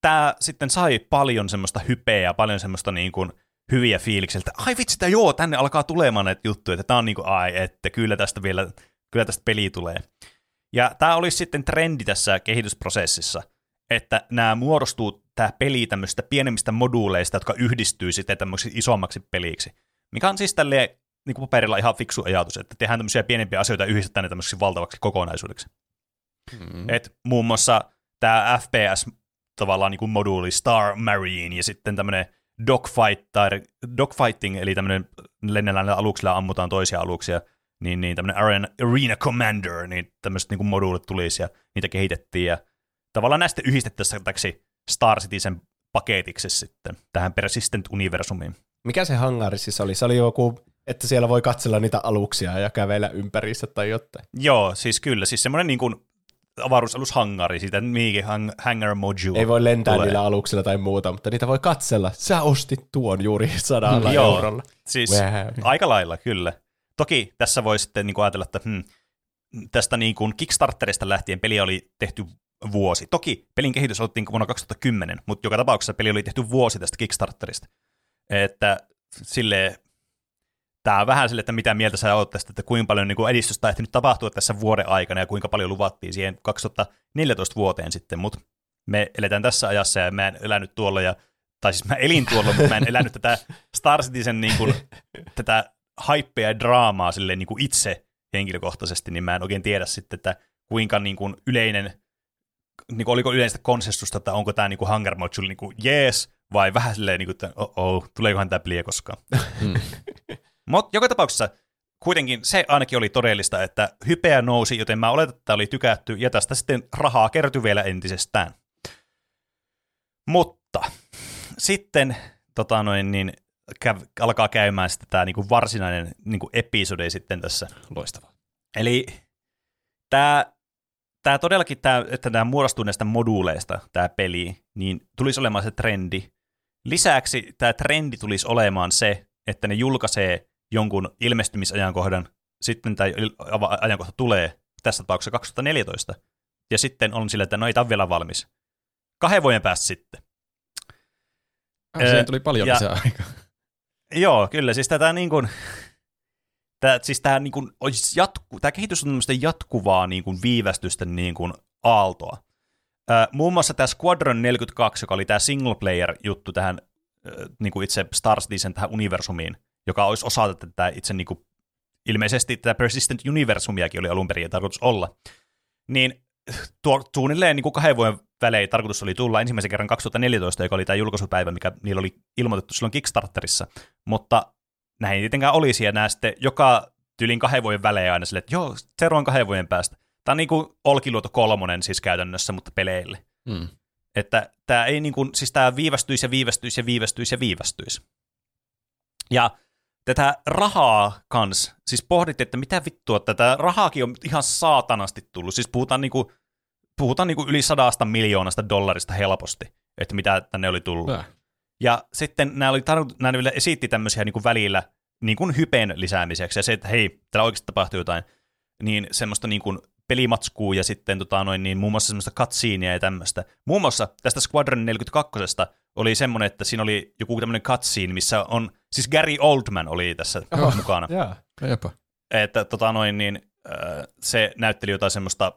tämä sitten sai paljon semmoista hypeä, paljon semmoista niin kuin hyviä fiilikseltä. Ai vitsi, tänne alkaa tulemaan näitä juttuja, että tämä on niin kuin, kyllä tästä peli tulee. Ja tämä olisi sitten trendi tässä kehitysprosessissa, että nämä muodostuu tämä peli tämmöisistä pienemmistä moduuleista, jotka yhdistyy sitten tämmöisiksi isommaksi peliksi, mikä on siis tälleen niin kuin paperilla ihan fiksu ajatus, että tehdään tämmöisiä pienempiä asioita ja yhdistetään ne tämmöiseksi valtavaksi kokonaisuudeksi. Mm-hmm. Et muun muassa tämä FPS tavallaan niin kuin moduuli Star Marine ja sitten tämmöinen dogfighting, eli tämmöinen lennellään aluksilla ammutaan toisia aluksia, niin tämmöinen Arena Commander, niin tämmöiset niin kuin moduulit tulisi ja niitä kehitettiin ja tavallaan näistä yhdistettäisiin täksi Star Citizen paketiksi sitten tähän Persistent-universumiin. Mikä se hangari siis oli? Se oli joku, että siellä voi katsella niitä aluksia ja kävellä ympärissä tai jotain. Joo, siis kyllä. Siis semmoinen niin kuin avaruusalushangari, siitä mihinkin hangar module. Ei voi lentää niillä aluksilla tai muuta, mutta niitä voi katsella. Sä ostit tuon juuri 100 eurolla. Siis aika lailla, kyllä. Toki tässä voi sitten niin kuin ajatella, että tästä niin kuin Kickstarterista lähtien peli oli tehty vuosi. Toki pelin kehitys aloitettiin vuonna 2010, mutta joka tapauksessa peli oli tehty vuosi tästä Kickstarterista. Että silleen, tämä on vähän sille, että mitä mieltä sä oot tästä, että kuinka paljon niin edistystä on ehtinyt tapahtua tässä vuoden aikana ja kuinka paljon luvattiin siihen 2014 vuoteen sitten, mutta me eletään tässä ajassa ja mä en elänyt tuolla, mä elin tuolla, mutta mä en elänyt tätä Star Citizen niin kuin, tätä hypeä ja draamaa silleen, niin kuin itse henkilökohtaisesti, niin mä en oikein tiedä sitten, että kuinka niin kuin yleinen, niin kuin, oliko yleistä konsensusta, että onko tämä niin kuin Hunger Module, niin kuin jees, vai vähän silleen, niin kuin, että tuleekohan tämä peliä koskaan. Mutta joka tapauksessa kuitenkin se ainakin oli todellista, että hypeä nousi, joten mä oletan, että tämä oli tykätty, ja tästä sitten rahaa kertyi vielä entisestään. Mutta sitten alkaa käymään sitten tämä niinku varsinainen niinku episodi sitten tässä. Loistavaa. Eli tämä todellakin, että nämä muodostuu näistä moduuleista, tämä peli, niin tulisi olemaan se trendi. Lisäksi tämä trendi tulisi olemaan se, että ne julkaisee jonkun ilmestymisajankohdan, sitten tämä ajankohta tulee, tässä tapauksessa 2014, ja sitten on sillä, että no ei tämä vielä valmis. 2 vuoden päästä sitten. Siihen tuli paljon lisää aikaa. Joo, kyllä, siis tämä niin kuin... Tämä kehitys on tämmöistä jatkuvaa niin kuin viivästysten niin kuin aaltoa. Muun muassa tämä Squadron 42, joka oli tämä single player-juttu tähän niin kuin itse Star Citizen tähän universumiin, joka olisi osa tätä itse niin kuin, ilmeisesti tätä Persistent Universumiakin oli alun perin tarkoitus olla, niin suunnilleen niin kuin 2 vuoden välein tarkoitus oli tulla ensimmäisen kerran 2014, joka oli tämä julkaisupäivä, mikä niillä oli ilmoitettu silloin Kickstarterissa, mutta näin ei tietenkään olisi, ja nämä sitten joka tyylin 2 vuoden välein aina silleen, että joo, seuraavan 2 vuoden päästä. Tämä on niin kuin Olkiluoto 3 siis käytännössä, mutta peleille. Mm. Että tämä ei niin kuin, siis tämä viivästyisi ja viivästyisi ja viivästyisi ja viivästyisi. Ja tätä rahaa kans, siis pohdittiin, että mitä vittua, tätä rahaakin on ihan saatanasti tullut. Siis puhutaan niin kuin yli 100 miljoonasta dollarista helposti, että mitä tänne oli tullut. Ja sitten nämä vielä esitti tämmöisiä niin kuin välillä niin kuin hypen lisäämiseksi, ja se, että hei, täällä oikeasti tapahtuu jotain, niin semmoista niin kuin pelimatskuu ja sitten muun muassa semmoista cutsceneja ja tämmöistä. Muun muassa tästä Squadron 42 oli semmoinen, että siinä oli joku tämmöinen cutscene, missä on, siis Gary Oldman oli tässä mukana. Jääpä. Että se näytteli jotain semmoista,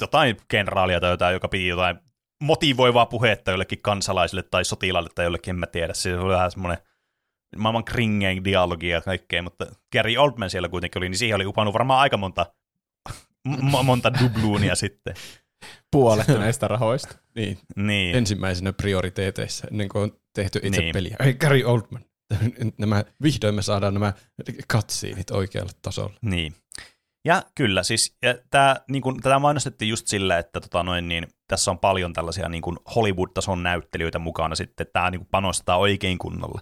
jotain kenraalia tai jotain, joka piti jotain motivoivaa puhetta jollekin kansalaisille tai sotilaille tai jollekin, en mä tiedä. Se oli vähän semmoinen maailman kringeen dialogia ja kaikkea, mutta Gary Oldman siellä kuitenkin oli, niin siihen oli upannut varmaan aika monta dubluunia sitten. Puolet näistä rahoista. Niin. Ensimmäisenä prioriteeteissa, ennen kuin on tehty itse peliä. Ei, Gary Oldman. Vihdoin me saadaan nämä cutsceneit oikealle tasolle. Niin. Ja kyllä, siis tämä niin tätä mainostettiin just sillä, että tässä on paljon tällaisia niin kuin Hollywood-tason näyttelijöitä mukana sitten, tämä niin kuin panostaa oikein kunnolla.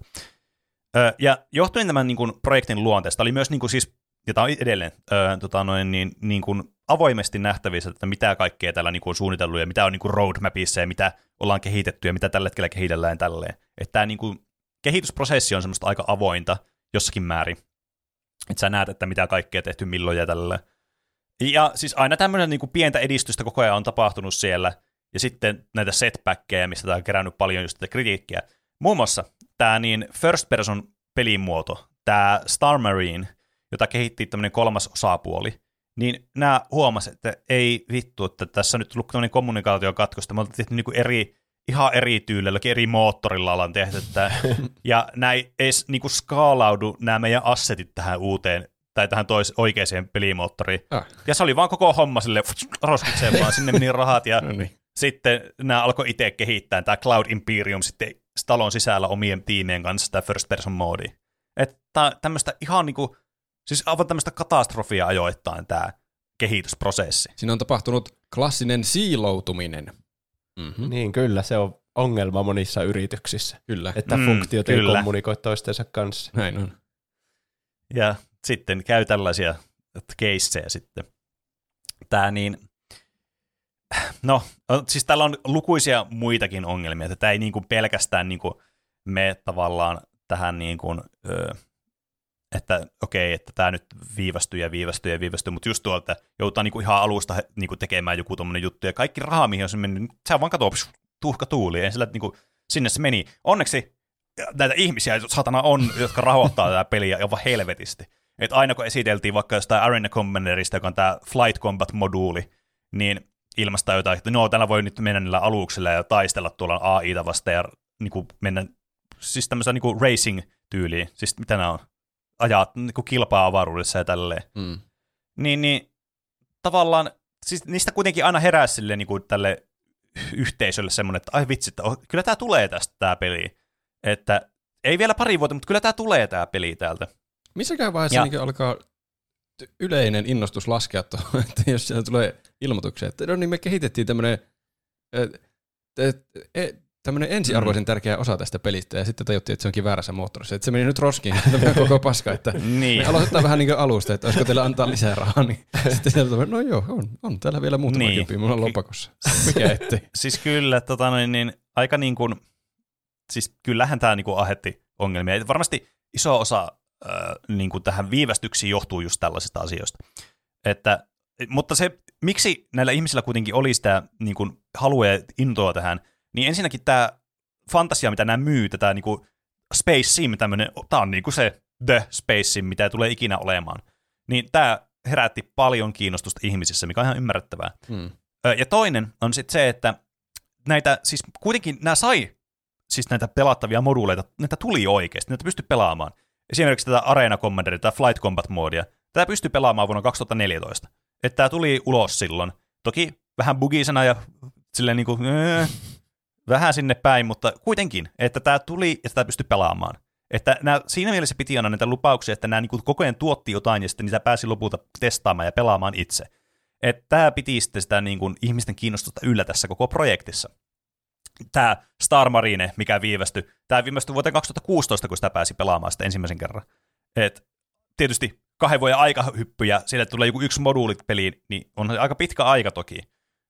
Ja johtuen tämän niin kuin projektin luonteesta oli myös niin kuin siis, ja tämä on edelleen niin kuin avoimesti nähtävissä, että mitä kaikkea täällä niin kuin on suunnitellut ja mitä on niin kuin roadmapissa ja mitä ollaan kehitetty ja mitä tällä hetkellä kehitellään tälleen. Että tämä niin kuin kehitysprosessi on semmoista aika avointa jossakin määrin. Että sä näet, että mitä kaikkea tehty milloin ja tällä. Ja siis aina tämmöinen niin kuin pientä edistystä koko ajan on tapahtunut siellä. Ja sitten näitä setbackkejä, mistä tää on kerännyt paljon just tätä kritiikkiä. Muun muassa tämä niin first person pelimuoto, tämä Star Marine, jota kehitti tämmöinen 3. osapuoli, niin nämä huomasivat, että ei vittu, että tässä on nyt tullut tämmöinen kommunikaatiokatkos, että me oltiin tehty niin kuin eri ihan eri tyylilläkin, eri moottorilla ollaan tehty tämä. Ja näin ei niinku skaalaudu nämä meidän assetit tähän uuteen, tai tähän oikeaan pelimoottoriin. Ja se oli vaan koko homma silleen, roskitseen vaan, sinne meni rahat, ja no niin. Sitten nämä alkoi itse kehittää tämä Cloud Imperium sitten talon sisällä omien tiimien kanssa tämä first person moodi. Että tämmöistä ihan niinku, siis aivan tämmöistä katastrofia ajoittain tämä kehitysprosessi. Siinä on tapahtunut klassinen siiloutuminen. Mm-hmm. Niin, kyllä, se on ongelma monissa yrityksissä, kyllä. Että funktiot ei kommunikoi toistensa kanssa. Näin on. Ja sitten käy tällaisia keissejä sitten. Tää niin, no, siis täällä on lukuisia muitakin ongelmia, että tämä ei niin kuin pelkästään niin kuin mene tavallaan tähän niin kuin, että okei, että tämä nyt viivästyy, mutta just tuolta joutaa niinku ihan alusta niinku tekemään joku tommoinen juttu, ja kaikki raha, mihin on se mennyt, sä vaan katoo, tuhka tuuli, sillä, niinku, sinne se meni. Onneksi näitä ihmisiä, satana on, jotka rahoittaa tätä peliä, ja vaan helvetisti. Et aina kun esiteltiin vaikka jostain Arena Commanderista, joka on tämä Flight Combat-moduuli, niin ilmaista jotain, että no, täällä voi nyt mennä niillä aluksilla ja taistella tuolla AI-ta vasta, ja niinku, mennä siis tämmöisellä niinku racing-tyyliin, siis mitä nämä on? Ajaa niin kilpaa avaruudessa ja tälleen. Mm. Niin tavallaan, siis niistä kuitenkin aina herää sille, niin kuin tälle yhteisölle semmoinen, että ai vitsi, että kyllä tämä tulee tästä tämä peli. Että ei vielä pari vuotta, mutta kyllä tämä tulee tämä peli täältä. Missäkään vaiheessa niin alkaa yleinen innostus laskea tuohon, että jos siellä tulee ilmoituksia, että no niin me kehitettiin tämmöinen ensiarvoisen tärkeä osa tästä pelistä, ja sitten tajuttiin, että se onkin väärässä moottorissa. Että se meni nyt roskiin, tämä koko paska, että niin. Me aloitetaan vähän niin kuin alusta, että olisiko teillä antaa lisää rahaa, niin sitten sieltä no joo, on täällä vielä muutama kymppi, mulla on lompakossa. Mikä ettei. Siis kyllä, niin, aika niin kuin, siis kyllähän tämä niin kuin ahetti ongelmia. Et varmasti iso osa niin kuin tähän viivästyksiin johtuu just tällaisista asioista. Että, mutta se, miksi näillä ihmisillä kuitenkin oli sitä niin kuin halua ja intoa tähän, niin ensinnäkin tämä fantasia, mitä nämä myy, tämä niinku Space Sim, tämä on niinku se The Space Sim, mitä tulee ikinä olemaan. Niin tämä herätti paljon kiinnostusta ihmisissä, mikä on ihan ymmärrettävää. Mm. Ja toinen on sitten se, että näitä, siis kuitenkin nämä sai siis näitä pelattavia moduuleita, näitä tuli oikeasti, näitä pystyi pelaamaan. Esimerkiksi tätä Arena Commanderia, tätä Flight Combat-moodia, tätä pystyi pelaamaan vuonna 2014. Että tämä tuli ulos silloin. Toki vähän bugisena ja silleen niinku... Vähän sinne päin, mutta kuitenkin, että tämä tuli ja sitä pystyi pelaamaan. Että siinä mielessä piti aina näitä lupauksia, että nämä niin koko ajan tuotti jotain ja sitten niitä pääsi lopulta testaamaan ja pelaamaan itse. Että tämä piti sitten sitä niin kuin ihmisten kiinnostusta yllä tässä koko projektissa. Tämä Star Marine, mikä viivästyi, tämä viivästyi vuoteen 2016, kun sitä pääsi pelaamaan sitä ensimmäisen kerran. Et tietysti 2 vuoden aikahyppyjä, siellä tulee joku yksi moduulit peliin, niin on aika pitkä aika toki.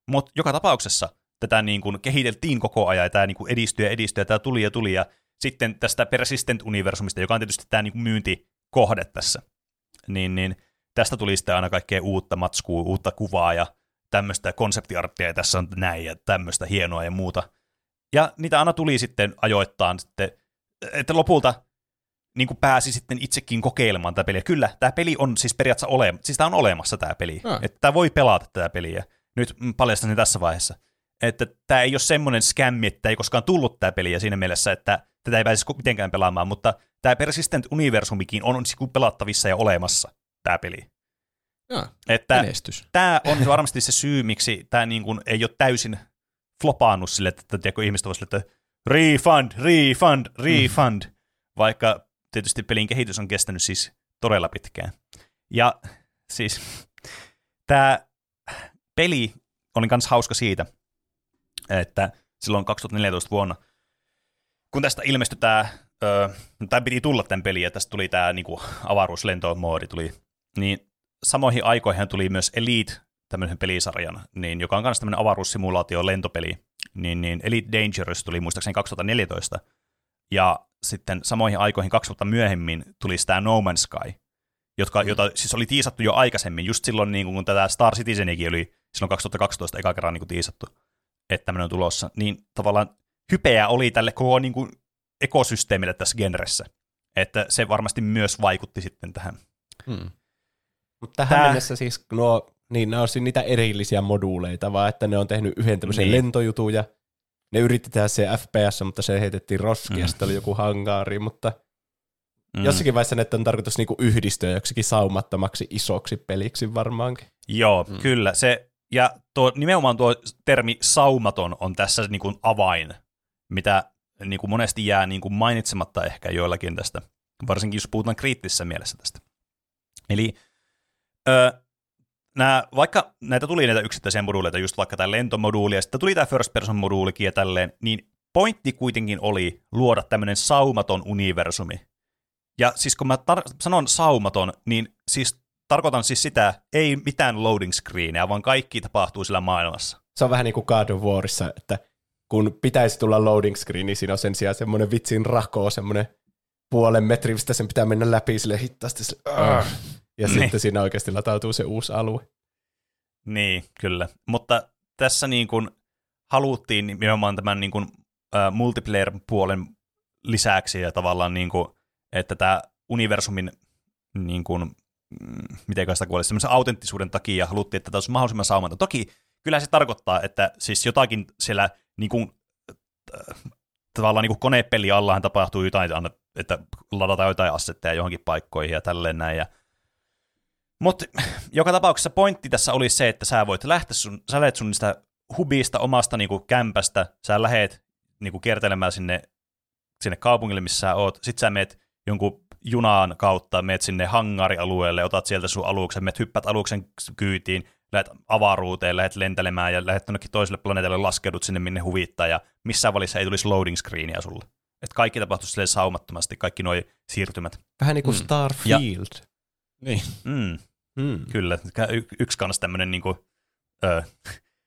Mutta joka tapauksessa tätä niin kuin kehiteltiin koko ajan, ja tämä niin kuin edistyi, tämä tuli, ja sitten tästä Persistent-universumista, joka on tietysti tämä niin kuin myyntikohde tässä, niin tästä tuli sitten aina kaikkea uutta matskua, uutta kuvaa, ja tämmöistä konseptiarttia, ja tässä on näin, ja tämmöistä hienoa ja muuta. Ja niitä aina tuli sitten ajoittain, että lopulta niin kuin pääsi sitten itsekin kokeilemaan tätä peliä. Kyllä, tämä peli on siis periaatteessa olemassa, siis tämä on olemassa tämä peli, että tämä voi pelata tätä peliä. Nyt paljastan sen tässä vaiheessa. Että tämä ei ole semmoinen skämmi, että ei koskaan tullut tämä peliä siinä mielessä, että tätä ei pääsisi mitenkään pelaamaan, mutta tämä Persistent Universumikin on pelattavissa ja olemassa tämä peli. Joo, että tämä on varmasti se syy, miksi tämä niin kuin ei ole täysin flopaannut sille, että tiedätkö, ihmiset ovat sille, että refund, vaikka tietysti pelin kehitys on kestänyt siis todella pitkään. Ja siis tämä peli oli myös hauska siitä, että silloin 2014 vuonna, kun tästä ilmestyi tämä piti tulla tämän peliin, ja tästä tuli tämä niin kuin avaruuslentomoodi tuli, niin samoihin aikoihin tuli myös Elite, tämmöinen pelisarjan, niin, joka on myös tämmöinen avaruussimulaatio-lentopeli, niin Elite Dangerous tuli muistaakseni 2014, ja sitten samoihin aikoihin 2 vuotta myöhemmin tuli tämä No Man's Sky, jota siis oli tiisattu jo aikaisemmin, just silloin niin kun tätä Star Citizenikin oli silloin 2012 eka kerran niin kuin tiisattu, että tämmöinen on tulossa, niin tavallaan hypeä oli tälle koko niin kuin ekosysteemille tässä genressä. Että se varmasti myös vaikutti sitten tähän. Mutta tähän mennessä siis, nämä on niitä erillisiä moduuleita, vaan että ne on tehnyt yhden tämmöisen lentojutun ja ne yritti tehdä se FPS, mutta se heitettiin roskiin ja sitten oli joku hangaari, mutta jossakin vaiheessa ne on tarkoitus niinku yhdistyä joksikin saumattomaksi isoksi peliksi varmaankin. Joo, kyllä. Se, ja tuo, nimenomaan tuo termi saumaton on tässä niinku avain, mitä niinku monesti jää niinku mainitsematta ehkä joillakin tästä, varsinkin jos puhutaan kriittisessä mielessä tästä. Eli vaikka näitä tuli näitä yksittäisiä moduuleita, just vaikka tämä lentomoduuli, ja sitten tuli tämä first person moduulikin ja tälleen, niin pointti kuitenkin oli luoda tämmöinen saumaton universumi. Ja siis kun mä sanon saumaton, niin siis tarkoitan siis sitä, ei mitään loading screenejä, vaan kaikki tapahtuu sillä maailmassa. Se on vähän niin kuin God of Warissa, että kun pitäisi tulla loading screen, niin siinä on sen sijaan semmoinen vitsin rako, semmoinen puolen metrin, mistä sen pitää mennä läpi sille hittaasti sille, ja sitten siinä oikeasti latautuu se uusi alue. Niin, kyllä. Mutta tässä niin kuin haluttiin nimenomaan tämän niin kuin multiplayer-puolen lisäksi ja tavallaan niin kuin, että tämä universumin niin kuin, miten sitä kuulisi, semmoisen autenttisuuden takia haluttiin, että tämä olisi mahdollisimman saumanta. Toki kyllä se tarkoittaa, että siis jotakin siellä niin kuin, tavallaan niin kuin konepeli allahan tapahtuu jotain, että ladataan jotain assetteja johonkin paikkoihin ja tälleen näin. Mutta joka tapauksessa pointti tässä oli se, että sä voit lähteä sä lähet sun niistä hubista, omasta niinku kämpästä, sä lähet niinku kiertelemään sinne kaupungille, missä sä oot, sit sä meet jonkun junaan kautta, meet sinne hangarialueelle, otat sieltä sun aluksen, meet hyppät aluksen kyytiin, lähet avaruuteen, lähet lentelemään ja lähet jonnekin toiselle planeetalle, laskeudut sinne minne huvittaa ja missään välissä ei tulisi loading screeniä sulle. Että kaikki tapahtuisi silleen saumattomasti, kaikki noi siirtymät. Vähän niin kuin Starfield. Ja, niin. Kyllä, yksi kanssa tämmöinen, niinku,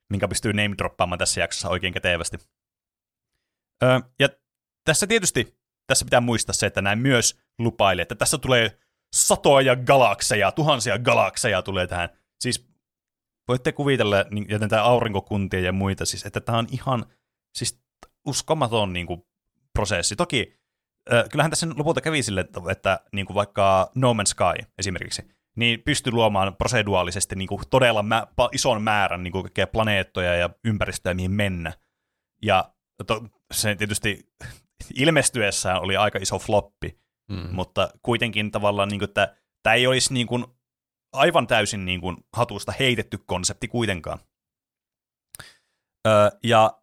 minkä pystyy name-droppaamaan tässä jaksossa oikein kätevästi. Ja tässä tietysti tässä pitää muistaa se, että nämä myös lupailee, että tässä tulee satoja galakseja, tuhansia galakseja tulee tähän. Siis voitte kuvitella, joten tämä aurinkokuntia ja muita, siis, että tämä on ihan siis uskomaton niinku, prosessi. Toki kyllähän tässä lopulta kävi sille, että niin kuin vaikka No Man's Sky esimerkiksi, niin pystyi luomaan proseduaalisesti niin kuin todella ison määrän niin kuin kaikkea planeettoja ja ympäristöä, mihin mennä. Ja se tietysti ilmestyessään oli aika iso floppi, mutta kuitenkin tavallaan, niin kuin, että tämä ei olisi niin kuin aivan täysin niin kuin hatusta heitetty konsepti kuitenkaan. Ja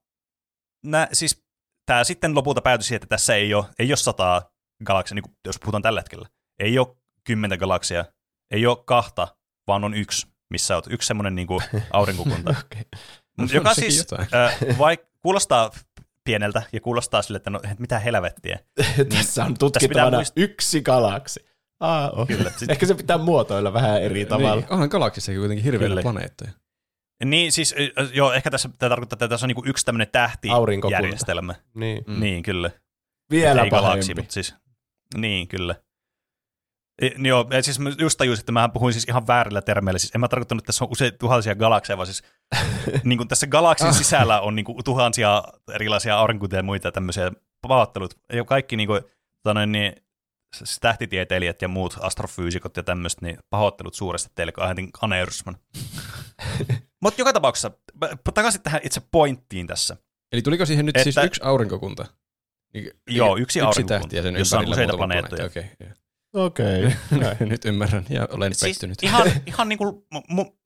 siis tämä sitten lopulta päätyi siihen, että tässä ei ole 100 galaksia, niin jos puhutaan tällä hetkellä. Ei ole 10 galaksia, ei ole 2, vaan on 1, missä olet. 1 semmoinen niin kuin aurinkokunta. Okay. Joka siis kuulostaa pieneltä ja kuulostaa sille, että no, mitä helvettiä. Tässä on tutkittavana yksi galaksi. Kyllä. Ehkä se pitää muotoilla vähän eri tavalla. Niin, onhan galaksissa kuitenkin hirveänä planeettoja. Niin, siis joo, ehkä tämä tarkoittaa, että tässä on niinku yksi tämmöinen tähtijärjestelmä. Niin. Niin, kyllä. Vielä pahempi. Mutta siis, niin, kyllä. Joo, siis mä just tajusin, että mä puhuin siis ihan väärillä termeillä. Siis en mä tarkoittanut, että tässä on usein tuhansia galakseja, vaan siis niinku tässä galaksin sisällä on niinku tuhansia erilaisia aurinkoja ja muita tämmöisiä pahoittelut. Ja kaikki niinku, niin, siis tähtitieteilijät ja muut astrofyysikot ja tämmöiset, niin pahoittelut suuresti teille, kun aiheutin aneurysman. Mutta joka tapauksessa, takaisin tähän itse pointtiin tässä. Eli tuliko siihen nyt että, siis yksi aurinkokunta? Joo, yksi aurinkokunta, jossa on useita planeettoja. Okei. Nyt ymmärrän ja olen siis pettynyt. Ihan niin kuin,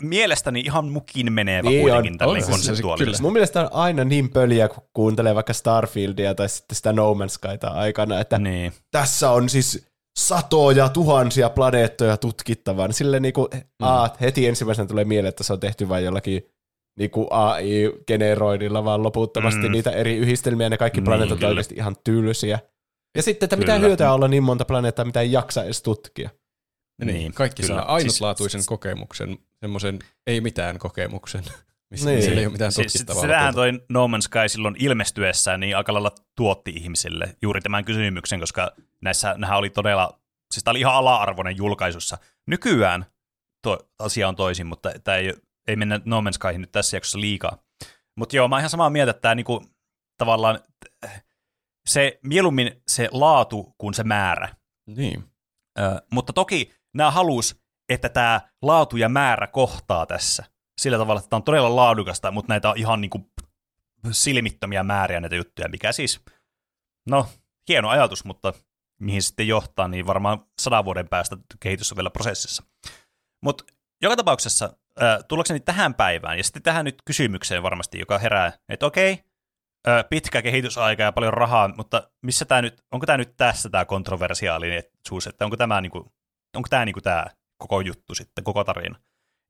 mielestäni ihan mukiin menevä niin kuitenkin tälleen konseptuaalisesti. Mun mielestä on aina niin pöliä, kun kuuntelee vaikka Starfieldia tai sitten sitä No Man's Skyta aikana, että niin. Tässä on siis satoja, tuhansia planeettoja tutkittavan. Silleen niinku, heti ensimmäisenä tulee mieleen, että se on tehty vain jollakin niinku AI-generoinnilla, vaan loputtomasti niitä eri yhdistelmiä, ne kaikki planeetat on oikeasti ihan tylsiä. Ja sitten, että mitä hyötyä olla niin monta planeettaa, mitä ei jaksa edes tutkia. Niin, kaikki saa ainutlaatuisen kokemuksen, semmoisen ei mitään kokemuksen, missä niin. Siellä ei ole mitään tutkittavaa. Sitähän toi No Man's Sky silloin ilmestyessään niin aika lailla tuotti ihmisille juuri tämän kysymyksen, koska nämähän oli todella, siis tämä oli ihan ala-arvoinen julkaisussa. Nykyään asia on toisin, mutta tämä ei mennä No Man's Skyhin nyt tässä jaksossa liikaa. Mutta joo, mä oon ihan samaa mieltä, että tämä niinku, tavallaan se mieluummin se laatu kuin se määrä. Niin. Mutta toki nämä halus, että tämä laatu ja määrä kohtaa tässä. Sillä tavalla, että tämä on todella laadukasta, mutta näitä on ihan niinku silmittömiä määriä näitä juttuja, mikä siis, no, hieno ajatus, mutta mihin sitten johtaa, niin varmaan 100 vuoden päästä kehitys on vielä prosessissa. Mutta joka tapauksessa tullakseni tähän päivään, ja sitten tähän nyt kysymykseen varmasti, joka herää, että okei, pitkä kehitysaika ja paljon rahaa, mutta missä tämä nyt, onko tämä nyt tässä tämä kontroversiaalisuus, että onko tämä niinku, tämä koko juttu sitten, koko tarina?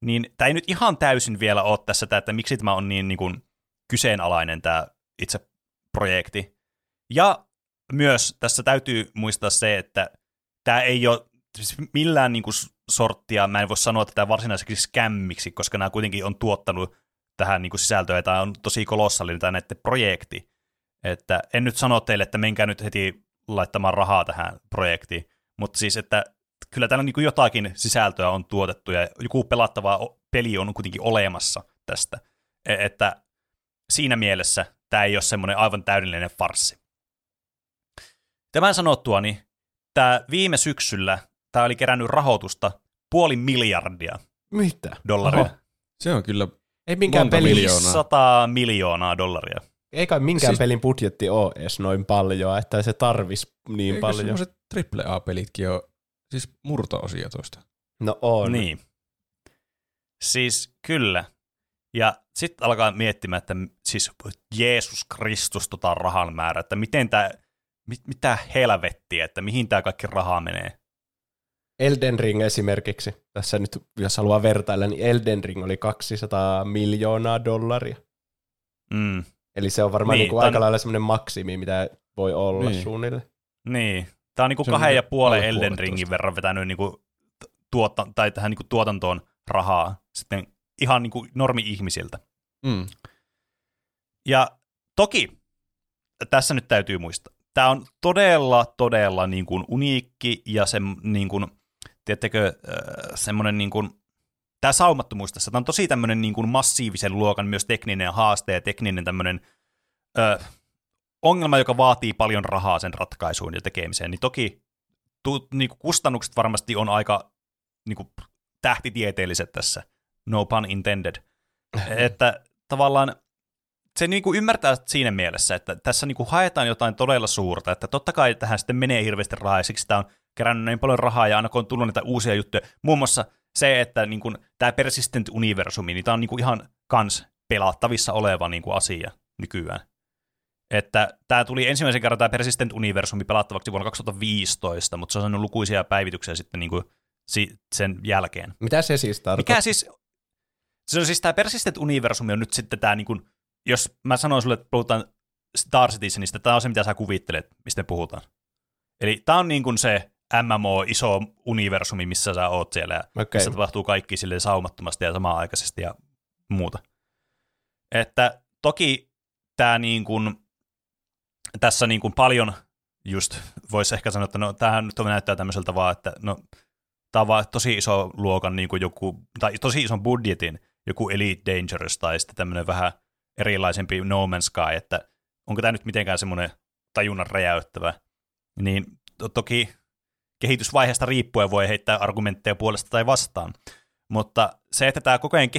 Niin tämä ei nyt ihan täysin vielä ole tässä, että miksi tämä on niin niinku kyseenalainen tämä itse projekti. Ja myös tässä täytyy muistaa se, että tämä ei ole siis millään niinku sorttia, mä en voi sanoa tätä varsinaiseksi skämmiksi, koska nämä kuitenkin on tuottanut tähän niinku sisältöön, ja tämä on tosi kolossallinen tämä näiden projekti. Että en nyt sano teille, että menkää nyt heti laittamaan rahaa tähän projektiin, mutta siis, että kyllä täällä niinku jotakin sisältöä on tuotettu, ja joku pelattava peli on kuitenkin olemassa tästä. Että siinä mielessä tämä ei ole semmoinen aivan täydellinen farssi. Tämän sanottua, niin tämä viime syksyllä tämä oli kerännyt rahoitusta 500 miljardia. Mitä? Dollaria. Oho, se on kyllä ei minkään monta miljoonaa. 100 miljoonaa dollaria. Ei kai minkään siis pelin budjetti ole edes noin paljon, että se tarvisi niin eikö paljon. Eikö semmoiset AAA-pelitkin ole siis murto-osia toista? No on. Niin. Siis kyllä. Ja sitten alkaa miettimään, että siis Jeesus Kristus tota rahan määrä, että miten tämä, mitä helvettiä, että mihin tämä kaikki raha menee. Elden Ring esimerkiksi, tässä nyt jos haluaa vertailla, niin Elden Ring oli 200 miljoonaa dollaria. Mm. Eli se on varmaan niin, aika lailla semmoinen maksimi, mitä voi olla niin suunnilleen. Niin, tämä on niin kuin 2,5 Elden Ringin verran vetänyt niin kuin tai tähän niin kuin tuotantoon rahaa sitten ihan niin kuin normi-ihmisiltä. Mm. Ja toki, tässä nyt täytyy muistaa, tämä on todella niin kuin uniikki ja se niin kuin, tiedättekö, semmoinen niin kuin, tämä saumattomuus tässä, tämä on tosi tämmöinen niin kuin massiivisen luokan myös tekninen haaste ja tekninen tämmöinen ongelma, joka vaatii paljon rahaa sen ratkaisuun ja tekemiseen, niin toki niin kuin kustannukset varmasti on aika niin kuin tähtitieteelliset tässä, no pun intended, että tavallaan se niin kuin ymmärtää siinä mielessä, että tässä niin kuin haetaan jotain todella suurta, että totta kai tähän sitten menee hirveästi rahaa, ja siksi tämä on kerännyt niin paljon rahaa, ja aina kun on tullut näitä uusia juttuja, muun muassa se, että niin kuin tämä persistent universumi, niin tämä on niin kuin ihan kans pelattavissa oleva niin kuin asia nykyään. Että tämä tuli ensimmäisen kerran tämä persistent universumi pelattavaksi vuonna 2015, mutta se on saanut lukuisia päivityksiä sitten niin kuin sen jälkeen. Mitä se siis tarkoittaa? Se on siis tämä persistent universumi on nyt sitten tämä niin kuin, jos mä sanoin sulle, että puhutaan Star Citizenistä, tämä on se, mitä sä kuvittelet, mistä puhutaan. Eli tämä on niin kuin se MMO-iso universumi, missä sä oot siellä, ja okay, missä tapahtuu kaikki silleen saumattomasti ja samanaikaisesti ja muuta. Että toki tämä niin kuin, tässä niin kuin paljon just voisi ehkä sanoa, että no tämähän nyt näyttää tämmöiseltä vaan, että no tämä on vaan tosi iso luokan niin kuin joku, tai tosi ison budjetin, joku Elite Dangerous tai sitten tämmöinen vähän erilaisempi No Man's Sky, että onko tämä nyt mitenkään semmoinen tajunnan räjäyttävä, niin toki kehitysvaiheesta riippuen voi heittää argumentteja puolesta tai vastaan, mutta se, että tämä koko ajan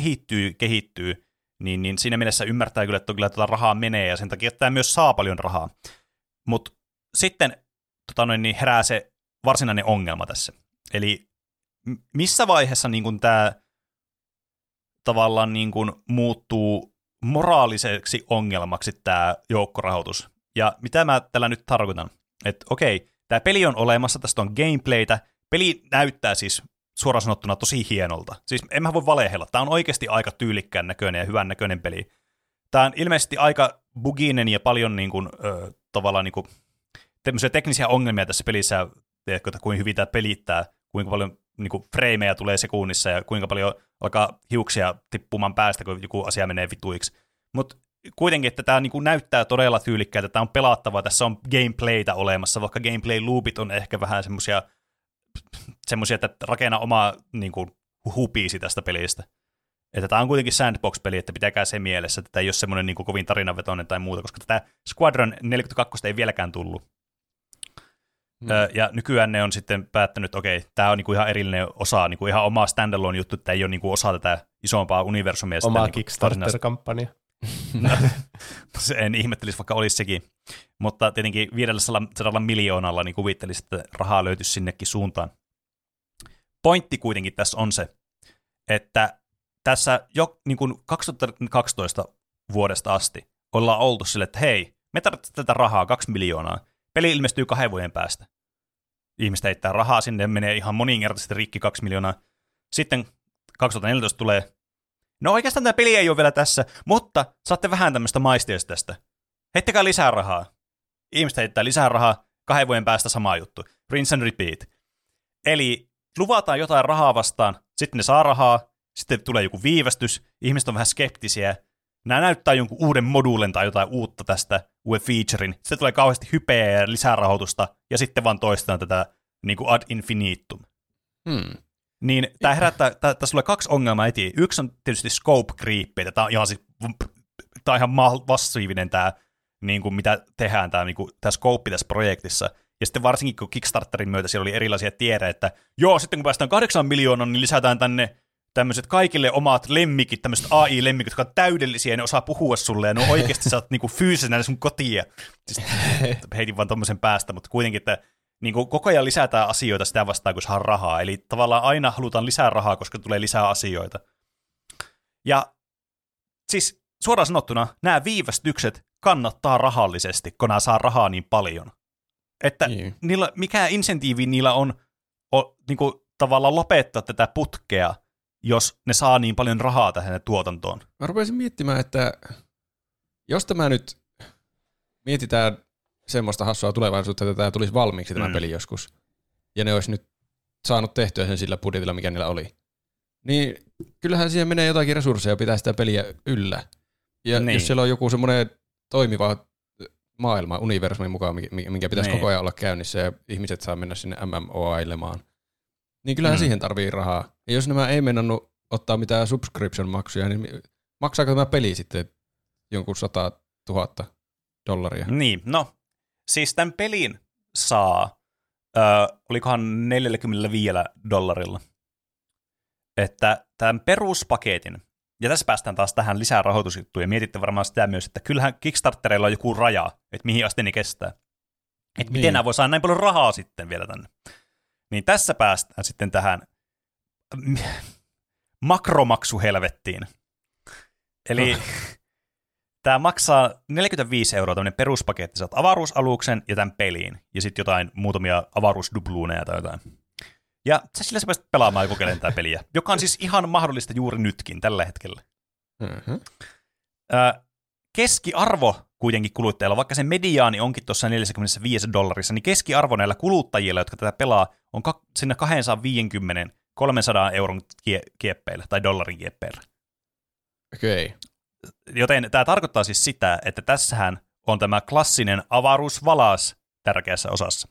kehittyy, niin siinä mielessä ymmärtää kyllä, että kyllä tuota rahaa menee, ja sen takia tämä myös saa paljon rahaa, mutta sitten niin herää se varsinainen ongelma tässä, eli missä vaiheessa niin tämä tavallaan niin muuttuu moraaliseksi ongelmaksi tämä joukkorahoitus. Ja mitä mä tällä nyt tarkoitan? Että okei, tämä peli on olemassa, tästä on gameplaytä, peli näyttää siis suoraan sanottuna tosi hienolta. Siis en mä voi valehdella, tämä on oikeasti aika tyylikkään näköinen ja hyvän näköinen peli. Tämä on ilmeisesti aika buginen ja paljon niin kuin, tavallaan niin kuin, tämmöisiä teknisiä ongelmia tässä pelissä, että kuinka hyvin tämä pelittää, kuinka paljon niin kuin freimejä tulee sekunnissa ja kuinka paljon alkaa hiuksia tippumaan päästä, kun joku asia menee vituiksi. Mutta kuitenkin, että tämä niin kuin näyttää todella tyylikkäältä, tämä on pelattavaa, tässä on gameplaytä olemassa, vaikka gameplay-loopit on ehkä vähän semmoisia, että rakenna omaa niin kuin hupiisi tästä pelistä. Että tämä on kuitenkin sandbox-peli, että pitääkää se mielessä, että tämä ei ole semmoinen niin kuin kovin tarinavetoinen tai muuta, koska tätä Squadron 42 ei vieläkään tullut. Mm. Ja nykyään ne on sitten päättänyt, okei, tämä on niinku ihan erillinen osa, niinku ihan oma standalone juttu, että ei ole niinku osa tätä isompaa universumia. Oma Kickstarter-kampanja. En ihmettelisi, vaikka olisi sekin. Mutta tietenkin 500 miljoonalla niin kuvittelisi, että rahaa löytyisi sinnekin suuntaan. Pointti kuitenkin tässä on se, että tässä jo niin kuin 2012 vuodesta asti ollaan oltu sille, että hei, me tarvitsemme tätä rahaa 2 miljoonaa. Peli ilmestyy 2 vuoden päästä. Ihmiset heittää rahaa sinne, menee ihan moninkertaisesti rikki 2 miljoonaa. Sitten 2014 tulee, no oikeastaan tämä peli ei ole vielä tässä, mutta saatte vähän tämmöistä maisteista tästä. Heittäkää lisää rahaa. Ihmiset heittää lisää rahaa, 2 vuoden päästä sama juttu. Rinse and repeat. Eli luvataan jotain rahaa vastaan, sitten ne saa rahaa, sitten tulee joku viivästys, ihmiset on vähän skeptisiä. Nämä näyttää jonkun uuden moduulen tai jotain uutta tästä, uuden featurein. Sitten tulee kauheasti hypeä ja lisää rahoitusta, ja sitten vaan toistetaan tätä niin kuin ad infinitum. Niin tämä herättää, tässä tulee 2 ongelmaa heti. Yksi on tietysti scope creepia, tämä on ihan massiivinen tämä, niin kuin mitä tehdään, tämä, niin kuin, tämä scope tässä projektissa. Ja sitten varsinkin kun Kickstarterin myötä siellä oli erilaisia tiedejä, että joo, sitten kun päästään 8 miljoonaan, niin lisätään tänne tämmöiset kaikille omat lemmikit, tämmöiset AI-lemmikit, jotka on täydellisiä, ja ne osaa puhua sulle, ja ne oikeasti sä oot niinku fyysisenä sun kotia. Siis, heitin vaan tommosen päästä, mutta kuitenkin, että niinku koko ajan lisätään asioita sitä vastaan, kun saa rahaa. Eli tavallaan aina halutaan lisää rahaa, koska tulee lisää asioita. Ja siis suoraan sanottuna, nämä viivästykset kannattaa rahallisesti, kun nämä saa rahaa niin paljon. Että niillä, mikä insentiivi niillä on niinku, tavallaan lopettaa tätä putkea, jos ne saa niin paljon rahaa tähän tuotantoon. Mä rupesin miettimään, että jos tämä nyt mietitään semmoista hassua tulevaisuutta, että tämä tulisi valmiiksi tämä peli joskus, ja ne olisi nyt saanut tehtyä sen sillä budjetilla, mikä niillä oli, niin kyllähän siihen menee jotakin resursseja pitää sitä peliä yllä. Ja niin, jos siellä on joku semmoinen toimiva maailma, universumi mukaan, minkä pitäisi niin koko ajan olla käynnissä, ja ihmiset saa mennä sinne MMO-ailemaan, niin kyllähän siihen tarvii rahaa. Ja jos nämä ei mennannut ottaa mitään subscription-maksuja, niin maksaako tämä peli sitten jonkun $100,000? Niin, no. Siis tämän pelin saa, olikohan $45. Että tämän peruspaketin, ja tässä päästään taas tähän lisää rahoitusjuttuun, ja mietitte varmaan sitä myös, että kyllähän Kickstarterilla on joku raja, että mihin asti ne kestää. Että miten nämä voi saada näin paljon rahaa sitten vielä tänne. Niin tässä päästään sitten tähän makromaksuhelvettiin. Eli tämä maksaa €45, tämmöinen peruspaketti. Saat avaruusaluksen ja tämän peliin, ja sitten jotain muutamia avaruusdubluuneja tai jotain. Ja sillä sä pääset pelaamaan ja kokeilemaan tätä peliä, joka on siis ihan mahdollista juuri nytkin tällä hetkellä. Keskiarvo kuitenkin kuluttajalla, vaikka se mediaani onkin tuossa $45, niin keskiarvo näillä kuluttajilla, jotka tätä pelaa, on sinne 250-300 euron kieppeillä tai dollarin kieppeillä. Okei. Joten tämä tarkoittaa siis sitä, että tässähän on tämä klassinen avaruusvalas tärkeässä osassa.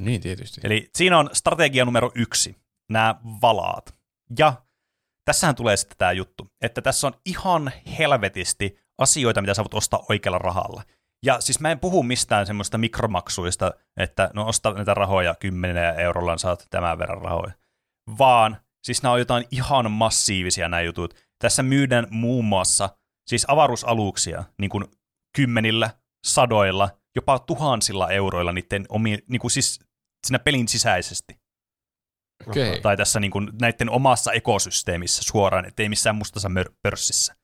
Niin, tietysti. Eli siinä on strategia numero 1, nämä valaat. Ja tässähän tulee sitten tämä juttu, että tässä on ihan helvetisti asioita, mitä sä voit ostaa oikealla rahalla. Ja siis mä en puhu mistään semmoista mikromaksuista, että no osta näitä rahoja 10 eurolla, saat tämän verran rahoja. Vaan siis nämä on jotain ihan massiivisia nämä jutut. Tässä myydään muun muassa siis avaruusaluksia niin kuin 10, 100, jopa 1,000 euroilla niiden omien, niin kuin siis siinä pelin sisäisesti. Okay. Tai tässä niin kuin näiden omassa ekosysteemissä suoraan, ettei missään mustassa pörssissä.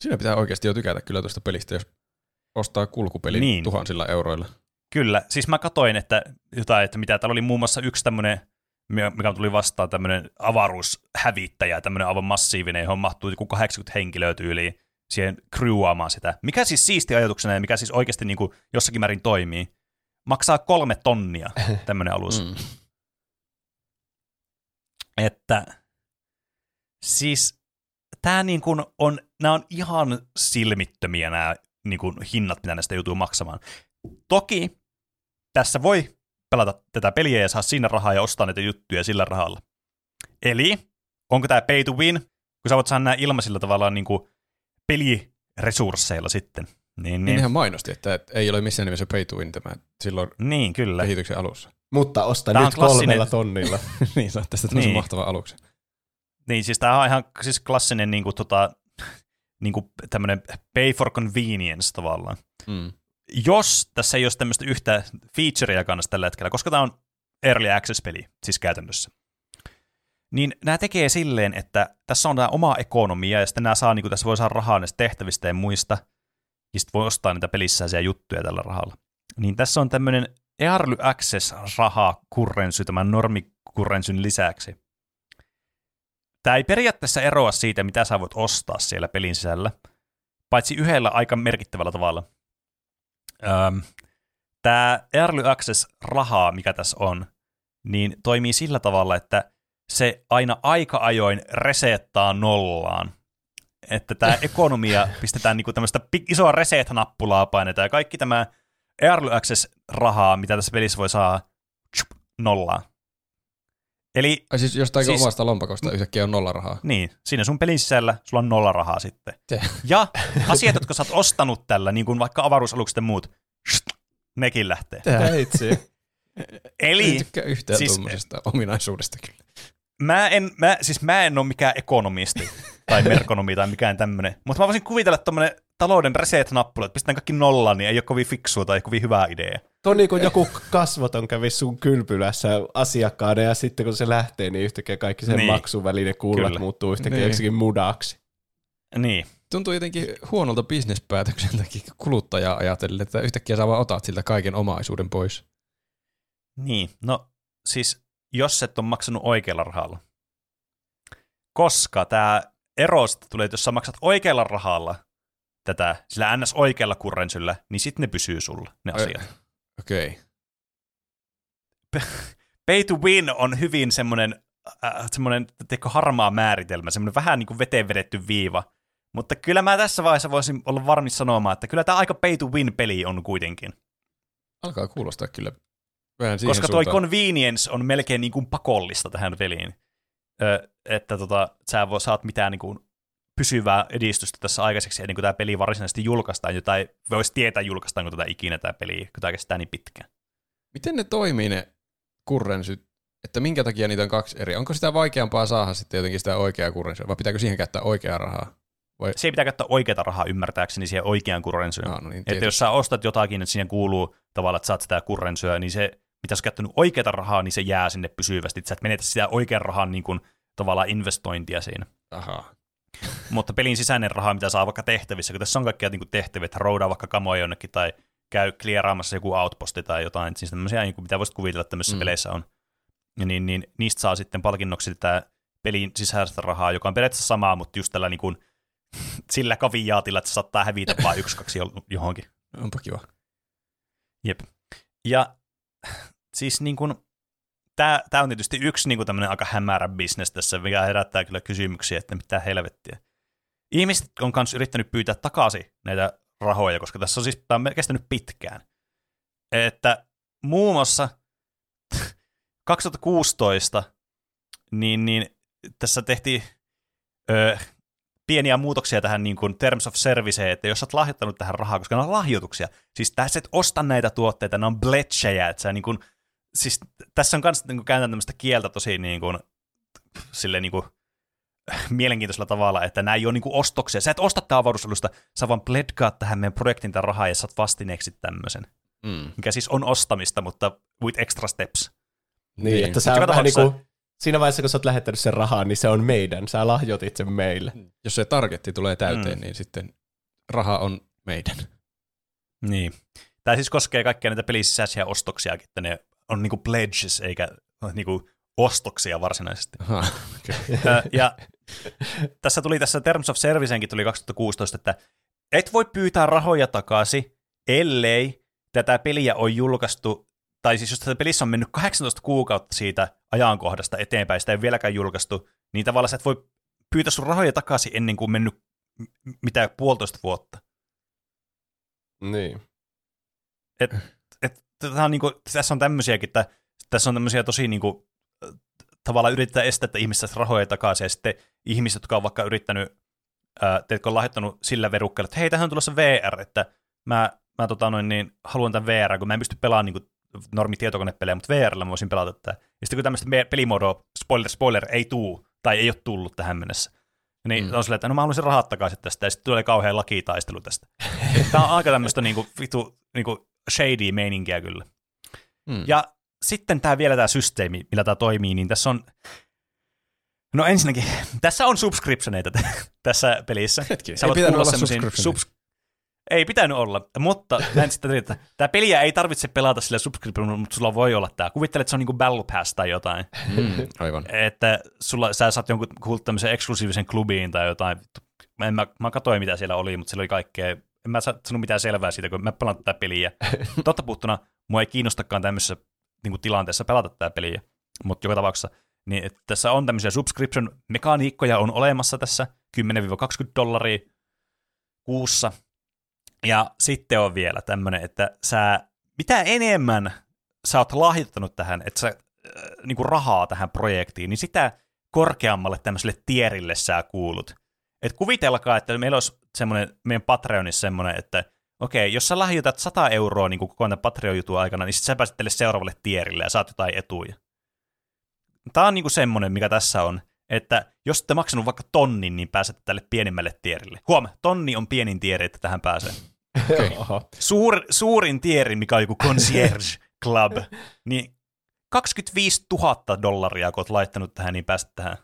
Siinä pitää oikeasti jo tykätä kyllä tuosta pelistä, jos ostaa kulkupeli niin 1,000 euroilla. Kyllä. Siis mä katsoin, että jotain, että mitä täällä oli muun muassa yksi tämmöinen, mikä tuli vastaan, tämmöinen avaruushävittäjä, tämmöinen aivan massiivinen, johon mahtuu joku 80 henkilöä tyyliin siihen crewaamaan sitä. Mikä siis siisti ajatuksena ja mikä siis oikeasti niin kuin jossakin määrin toimii. Maksaa $3,000 tämmöinen alus. Että siis tämä niin kuin on, nämä on ihan silmittömiä nämä niin kuin hinnat, mitä näistä joutuu maksamaan. Toki tässä voi pelata tätä peliä ja saa siinä rahaa ja ostaa näitä juttuja sillä rahalla. Eli onko tämä pay to win, kun sä voit saada nämä ilmaisilla tavallaan niin kuin peliresursseilla sitten. Niin ihan mainosti, että ei ole missään nimessä pay to win tämä silloin niin, kyllä, kehityksen alussa. Mutta osta nyt $3,000. Niin, saat tästä tämmöisen mahtavan aluksen. Niin, siis tämä on ihan siis klassinen niin kuin, niin kuin tämmöinen pay for convenience tavallaan. Mm. Jos tässä ei ole tämmöistä yhtä featureja kannassa tällä hetkellä, koska tämä on early access-peli, siis käytännössä, niin nämä tekee silleen, että tässä on tämä oma ekonomia, ja sitten nämä saa, niin kuin tässä voi saada rahaa näistä tehtävistä ja muista, ja sitten voi ostaa niitä pelissäisiä juttuja tällä rahalla. Niin tässä on tämmöinen early access-rahakurrensy tämän normikurrensyn lisäksi. Tämä ei periaatteessa eroa siitä, mitä sä voit ostaa siellä pelin sisällä, paitsi yhdellä aika merkittävällä tavalla. Tämä early access-rahaa, mikä tässä on, niin toimii sillä tavalla, että se aina aika ajoin resettaa nollaan. Että tämä ekonomia pistetään niinku tämmöistä isoa reset-nappulaa painetaan, ja kaikki tämä early access-rahaa, mitä tässä pelissä voi saada, nollaan. Eli, siis jostain omasta lompakosta yhtäkkiä on nolla rahaa. Niin, siinä sun pelin sisällä sulla on nolla rahaa sitten. Se. Ja asiat, jotka sä oot ostanut tällä, niin kuin vaikka avaruusalukset ja muut, nekin lähtee. Tää itse. Eli en tykkää yhtään siis, tuommoisesta ominaisuudesta kyllä. Mä en ole mikään ekonomisti tai merkonomi tai mikään tämmönen, mutta mä voisin kuvitella tommonen talouden reset-nappula, että pistetään kaikki nollaan, niin ei ole kovin fiksua tai ei ole kovin hyvää ideaa. Tuo niin kuin joku kasvoton kävi sun kylpylässä asiakkaana ja sitten kun se lähtee, niin yhtäkkiä kaikki sen niin. Maksuväline kullat kyllä. Muuttuu yhtäkkiä niin. Mudaksi. Niin. Tuntuu jotenkin huonolta bisnespäätöksen takia kuluttajaa ajatellen, että yhtäkkiä sä vaan otat siltä kaiken omaisuuden pois. Niin, no siis jos et ole maksanut oikealla rahalla, koska tämä ero tulee, että jos sä maksat oikealla rahalla tätä, sillä ns. Oikealla kurrensyllä, niin sitten ne pysyy sulla, ne asiat. Okei. Okay. Pay to win on hyvin semmoinen harmaa määritelmä, semmoinen vähän niin kuin veteen vedetty viiva, mutta kyllä mä tässä vaiheessa voisin olla varmis sanomaan, että kyllä tämä aika pay to win peli on kuitenkin. Alkaa kuulostaa kyllä. Koska toi convenience on melkein niin kuin pakollista tähän peliin, että sä saat mitään niin kuin pysyvää edistystä tässä aikaiseksi, ennen kuin tämä peli varsinaisesti julkaistaan, jotain voisi tietää julkaistaanko tätä ikinä tämä peli, kun tämä kestää niin pitkään. Miten ne toimii ne kurrensyt, että minkä takia niitä on kaksi eri? Onko sitä vaikeampaa saada sitten jotenkin sitä oikeaa kurrensyä, vai pitääkö siihen käyttää oikeaa rahaa? Vai? Siihen pitää käyttää oikeaa rahaa ymmärtääkseni siihen oikeaan kurrensyyn. No niin, että jos sä ostat jotakin, että siihen kuuluu tavallaan, että saat sitä kurrensyä, niin se mitä sä oot käyttänyt oikeata rahaa, niin se jää sinne pysyvästi. Sä et menetä sitä oikean rahan niin kuin, tavallaan investointia siinä. Ahaa. Mutta pelin sisäinen raha, mitä saa vaikka tehtävissä, kun tässä on kaikkia niin kuin tehtäviä, että roudaa vaikka kamoja jonnekin tai käy klieraamassa joku outposti tai jotain, siis tämmöisiä, niin kuin, mitä voisit kuvitella, että tämmöisissä peleissä on. Niin, niistä saa sitten palkinnoksi tätä pelin sisäistä rahaa, joka on periaatteessa samaa, mutta just tällä niin kuin, sillä kaviaatilla, että se saattaa hävitä vaan 1-2 johonkin. Onpa kiva. Jep. Ja siis niin kuin, tämä on tietysti yksi niin kuin tämmöinen aika hämärä bisnes tässä, mikä herättää kyllä kysymyksiä, että mitä helvettiä. Ihmiset on myös yrittänyt pyytää takaisin näitä rahoja, koska tässä on siis, tämä on kestänyt pitkään. Että muun muassa 2016 niin tässä tehtiin pieniä muutoksia tähän niin kuin terms of serviceen, että jos sä oot lahjoittanut tähän rahaa, koska nämä on lahjoituksia, siis tässä et osta näitä tuotteita, nämä on bletchejä, että sä niin kuin, siis tässä on kans niin kääntää tämmöistä kieltä tosi niin kuin, silleen niin kuin, mielenkiintoisella tavalla, että nämä ei ole niin kuin ostoksia. Sä et osta tätä avaruusalusta, sä vaan pledgaat tähän meidän projektin tämän rahaa ja sä oot vastineeksi tämmöisen. Mikä siis on ostamista, mutta with extra steps. Niin, että sä vähän niin kuin siinä vaiheessa, kun sä oot lähettänyt sen rahaa, niin se on meidän. Sä lahjoitit sen meille. Jos se targetti tulee täyteen, niin sitten raha on meidän. Niin. Tämä siis koskee kaikkia näitä pelin sisäisiä ostoksiakin, että ne on niinku pledges eikä niinku ostoksia varsinaisesti. Aha, okay. Ja tässä tuli tässä Terms of Serviceenkin tuli 2016, että et voi pyytää rahoja takaisin, ellei tätä peliä on julkaistu, tai siis jos tässä pelissä on mennyt 18 kuukautta siitä ajankohdasta eteenpäin, sitä ei vieläkään julkaistu, niin tavallaan sä et voi pyytää sun rahoja takaisin ennen kuin on mennyt mitä 1,5 vuotta. Niin. Tämä on niin kuin, tässä on tämmöisiäkin, että tässä on tämmöisiä tosi niin kuin, tavallaan yritetään estää, että ihmiset rahoja takaisin, ja sitten ihmiset, jotka on vaikka yrittänyt, teetkö on lahjoittanut sillä verukkeella, että hei, tähän on tulossa VR, että mä haluan tämän VR, kun mä en pysty pelaamaan niin kuin normitietokonepelejä, mutta VR:llä mä voisin pelata tätä. Ja sitten kun tämmöistä pelimuodoa, spoiler, ei tuu, tai ei ole tullut tähän mennessä, Niin on silleen, että no mä haluaisin rahat takaisin tästä, ja sitten tulee kauhean lakitaistelu tästä. Tämä on aika tämmöistä niinku shady meininkiä kyllä. Ja sitten tämä vielä tämä systeemi, millä tämä toimii, niin tässä on, no ensinnäkin, tässä on subscriptioneita tässä pelissä. Hetki, ei pitänyt olla subscriptioneita. Ei pitänyt olla, mutta tämä peliä ei tarvitse pelata sillä subscriptionilla, mutta sulla voi olla tämä. Kuvittele, että se on niin kuin Battle Pass tai jotain. Aivan. Että sä saat jonkun tämmöisen eksklusiivisen klubiin tai jotain. Mä katsoin, mitä siellä oli, mutta siellä oli kaikkea. En mä sanonut mitään selvää siitä, kun mä pelaan tätä peliä. Totta puhuttuna, mua ei kiinnostakaan tämmöisessä niin kuin tilanteessa pelata tätä peliä, mutta joka tapauksessa. Niin, tässä on tämmöisiä subscription-mekaniikkoja on olemassa tässä, $10-$20 kuussa. Ja sitten on vielä tämmöinen, että mitä enemmän sä oot lahjoittanut tähän, että sä niinku rahaa tähän projektiin, niin sitä korkeammalle tämmöiselle tierille sä kuulut. Et kuvitelkaa, että meillä olisi semmoinen, meidän Patreonissa semmoinen, että okei, jos sä lahjoitat 100 euroa niin koko ajan Patreon-jutun aikana, niin sit sä pääset tälle seuraavalle tierille ja saat jotain etuja. Tää on niinku semmoinen, mikä tässä on, että jos te maksanut vaikka 1,000, niin pääsette tälle pienemmälle tierille. Huoma, 1,000 on pienin tieri, että tähän pääsee. Okay. Suurin tieri, mikä on joku concierge club, niin $25,000, kun olet laittanut tähän, niin pääset tähän.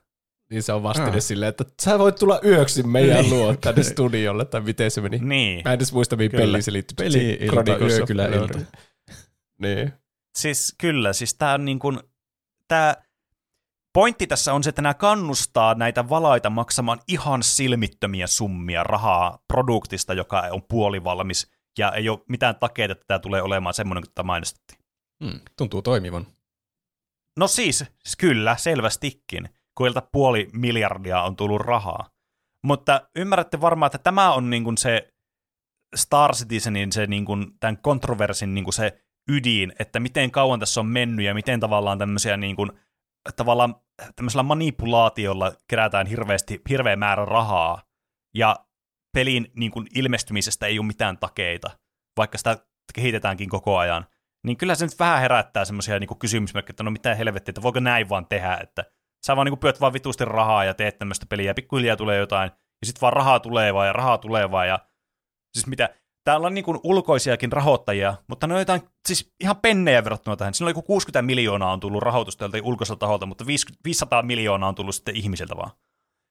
Niin se on vastine silleen, että sä voit tulla yöksi meidän luo tänne studiolle, tai miten se meni. Niin. Mä en edes muista, mihin peliin se liittyy. Peli, ilta. Niin. Siis kyllä, siis tää on niin kuin, pointti tässä on se, että nämä kannustaa näitä valaita maksamaan ihan silmittömiä summia rahaa produktista, joka on puolivalmis, ja ei ole mitään takeita, että tämä tulee olemaan semmoinen, kuin tämä mainostettiin. Tuntuu toimivan. No siis, kyllä, selvästikin, kun 500 miljardia on tullut rahaa. Mutta ymmärrätte varmaan, että tämä on niin kuin se Star Citizenin, se niin kuin tämän kontroversin niin kuin se ydin, että miten kauan tässä on mennyt ja miten tavallaan tämmöisiä niin kuin tavallaan tämmöisellä manipulaatiolla kerätään hirveä määrä rahaa, ja pelin niin kuin ilmestymisestä ei ole mitään takeita, vaikka sitä kehitetäänkin koko ajan. Niin kyllä se nyt vähän herättää semmoisia niin kuin kysymysmerkkejä, että no mitä helvettiä, että voiko näin vaan tehdä, että sä vaan niin kuin pyöt vaan vitusti rahaa ja teet tämmöistä peliä, ja pikkuhiljaa tulee jotain, ja sit vaan rahaa tulee vaan, ja siis mitä... Täällä on niin kuin ulkoisiakin rahoittajia, mutta ne on jotain, siis ihan pennejä verrattuna tähän. Siinä on joku 60 miljoonaa on tullut rahoitusta joltain ulkoiselta taholta, mutta 500 miljoonaa on tullut sitten ihmisiltä vaan.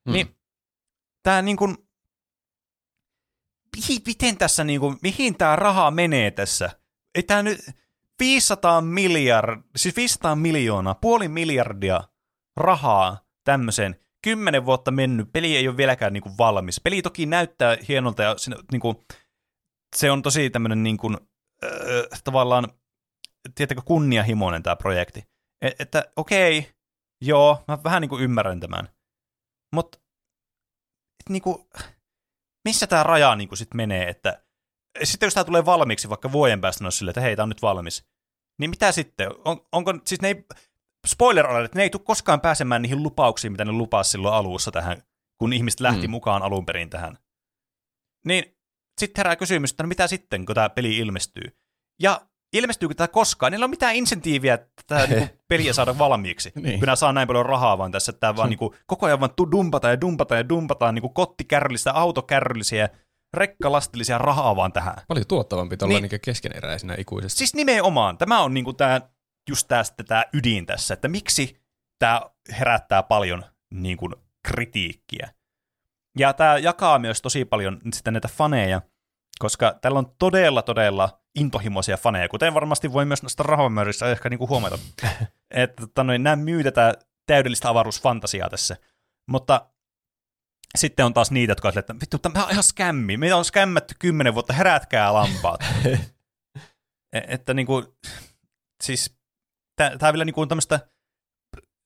Niin, tää niin kuin, miten tässä niin kuin, mihin tää raha menee tässä? Ei tää nyt 500 miljoonaa, 500 miljardia rahaa tämmöiseen. 10 vuotta mennyt, peli ei ole vieläkään niin kuin valmis. Peli toki näyttää hienolta ja siinä niin kuin, se on tosi tämmöinen niin kuin, tavallaan, tietääkö, kunnianhimoinen tämä projekti. Että okei, joo, mä vähän niin kuin ymmärrän tämän. Mutta niin missä tämä raja niin kuin sitten menee? Että, sitten jos tämä tulee valmiiksi, vaikka vuoden päästä on silleen, että hei, tämä on nyt valmis. Niin mitä sitten? Onko, siis ne ei, spoiler alert, ne ei tule koskaan pääsemään niihin lupauksiin, mitä ne lupasi silloin alussa tähän, kun ihmiset lähti mukaan alun perin tähän. Niin... Sitten herää kysymys, että no mitä sitten, kun tämä peli ilmestyy? Ja ilmestyykö tämä koskaan? Niillä ei ole mitään insentiiviä tätä niinku peliä saada valmiiksi, niin. Kun nämä saa näin paljon rahaa vaan tässä, että tämä vaan niinku koko ajan vaan dumpataan niinku kottikärryllisiä, autokärryllisiä, rekkalastillisia rahaa vaan tähän. Paljon tuottavan pitää olla niinku keskeneräisenä ikuisesti. Siis nimenomaan. Tämä on niinku tää, just tämä ydin tässä, että miksi tämä herättää paljon niinku kritiikkiä. Ja tämä jakaa myös tosi paljon sitä näitä faneja, koska täällä on todella intohimoisia faneja, kuten varmasti voi myös noista rahamäärissä ehkä niinku huomata. Että nämä myy tätä täydellistä avaruusfantasiaa tässä. Mutta sitten on taas niitä, jotka on että vittu, tämä on ihan skämmi. Meitä on skämmätty 10 vuotta, herätkää lampaat. Että niinku, siis tämä vielä niinku on tämmöistä...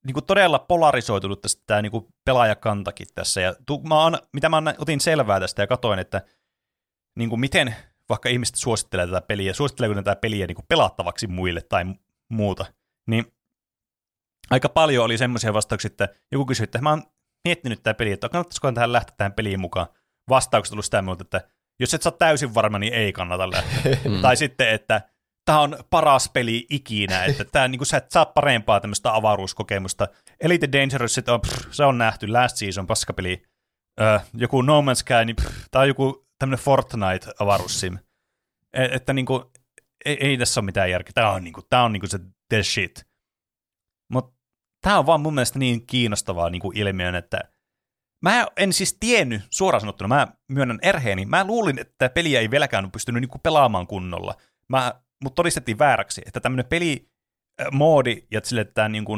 Niin todella polarisoitunut tästä tämä niin pelaajakantakin tässä. Ja mitä mä otin selvää tästä ja katsoin, että niin miten vaikka ihmiset suosittelee tätä peliä, suositteleeko tätä peliä niin pelattavaksi muille tai muuta, niin aika paljon oli semmoisia vastauksia, että joku kysyi, että mä oon miettinyt tätä peliä, että kannattaisiko tähän lähteä tähän peliin mukaan. Vastaukset oli sitä mieltä, että jos et saa täysin varma, niin ei kannata lähteä. Tai sitten, että tämä on paras peli ikinä, että tää, niin sä et saa parempaa tämmöistä avaruuskokemusta. Elite Dangerous, se on nähty, Last Season, paskapeli. joku No Man's Sky, niin tämä on joku tämmöinen Fortnite-avaruussim. Että niinku, ei tässä ole mitään järkeä. Tämä on niinku se the shit. Mutta tämä on vaan mun mielestä niin kiinnostavaa niinku ilmiön, että mä en siis tiennyt, suoraan sanottuna, mä myönnän erheeni. Mä luulin, että peliä ei vieläkään pystynyt niinku pelaamaan kunnolla. Mut todistettiin vääräksi, että tämmöinen pelimoodi ja sille, että tämä niinku,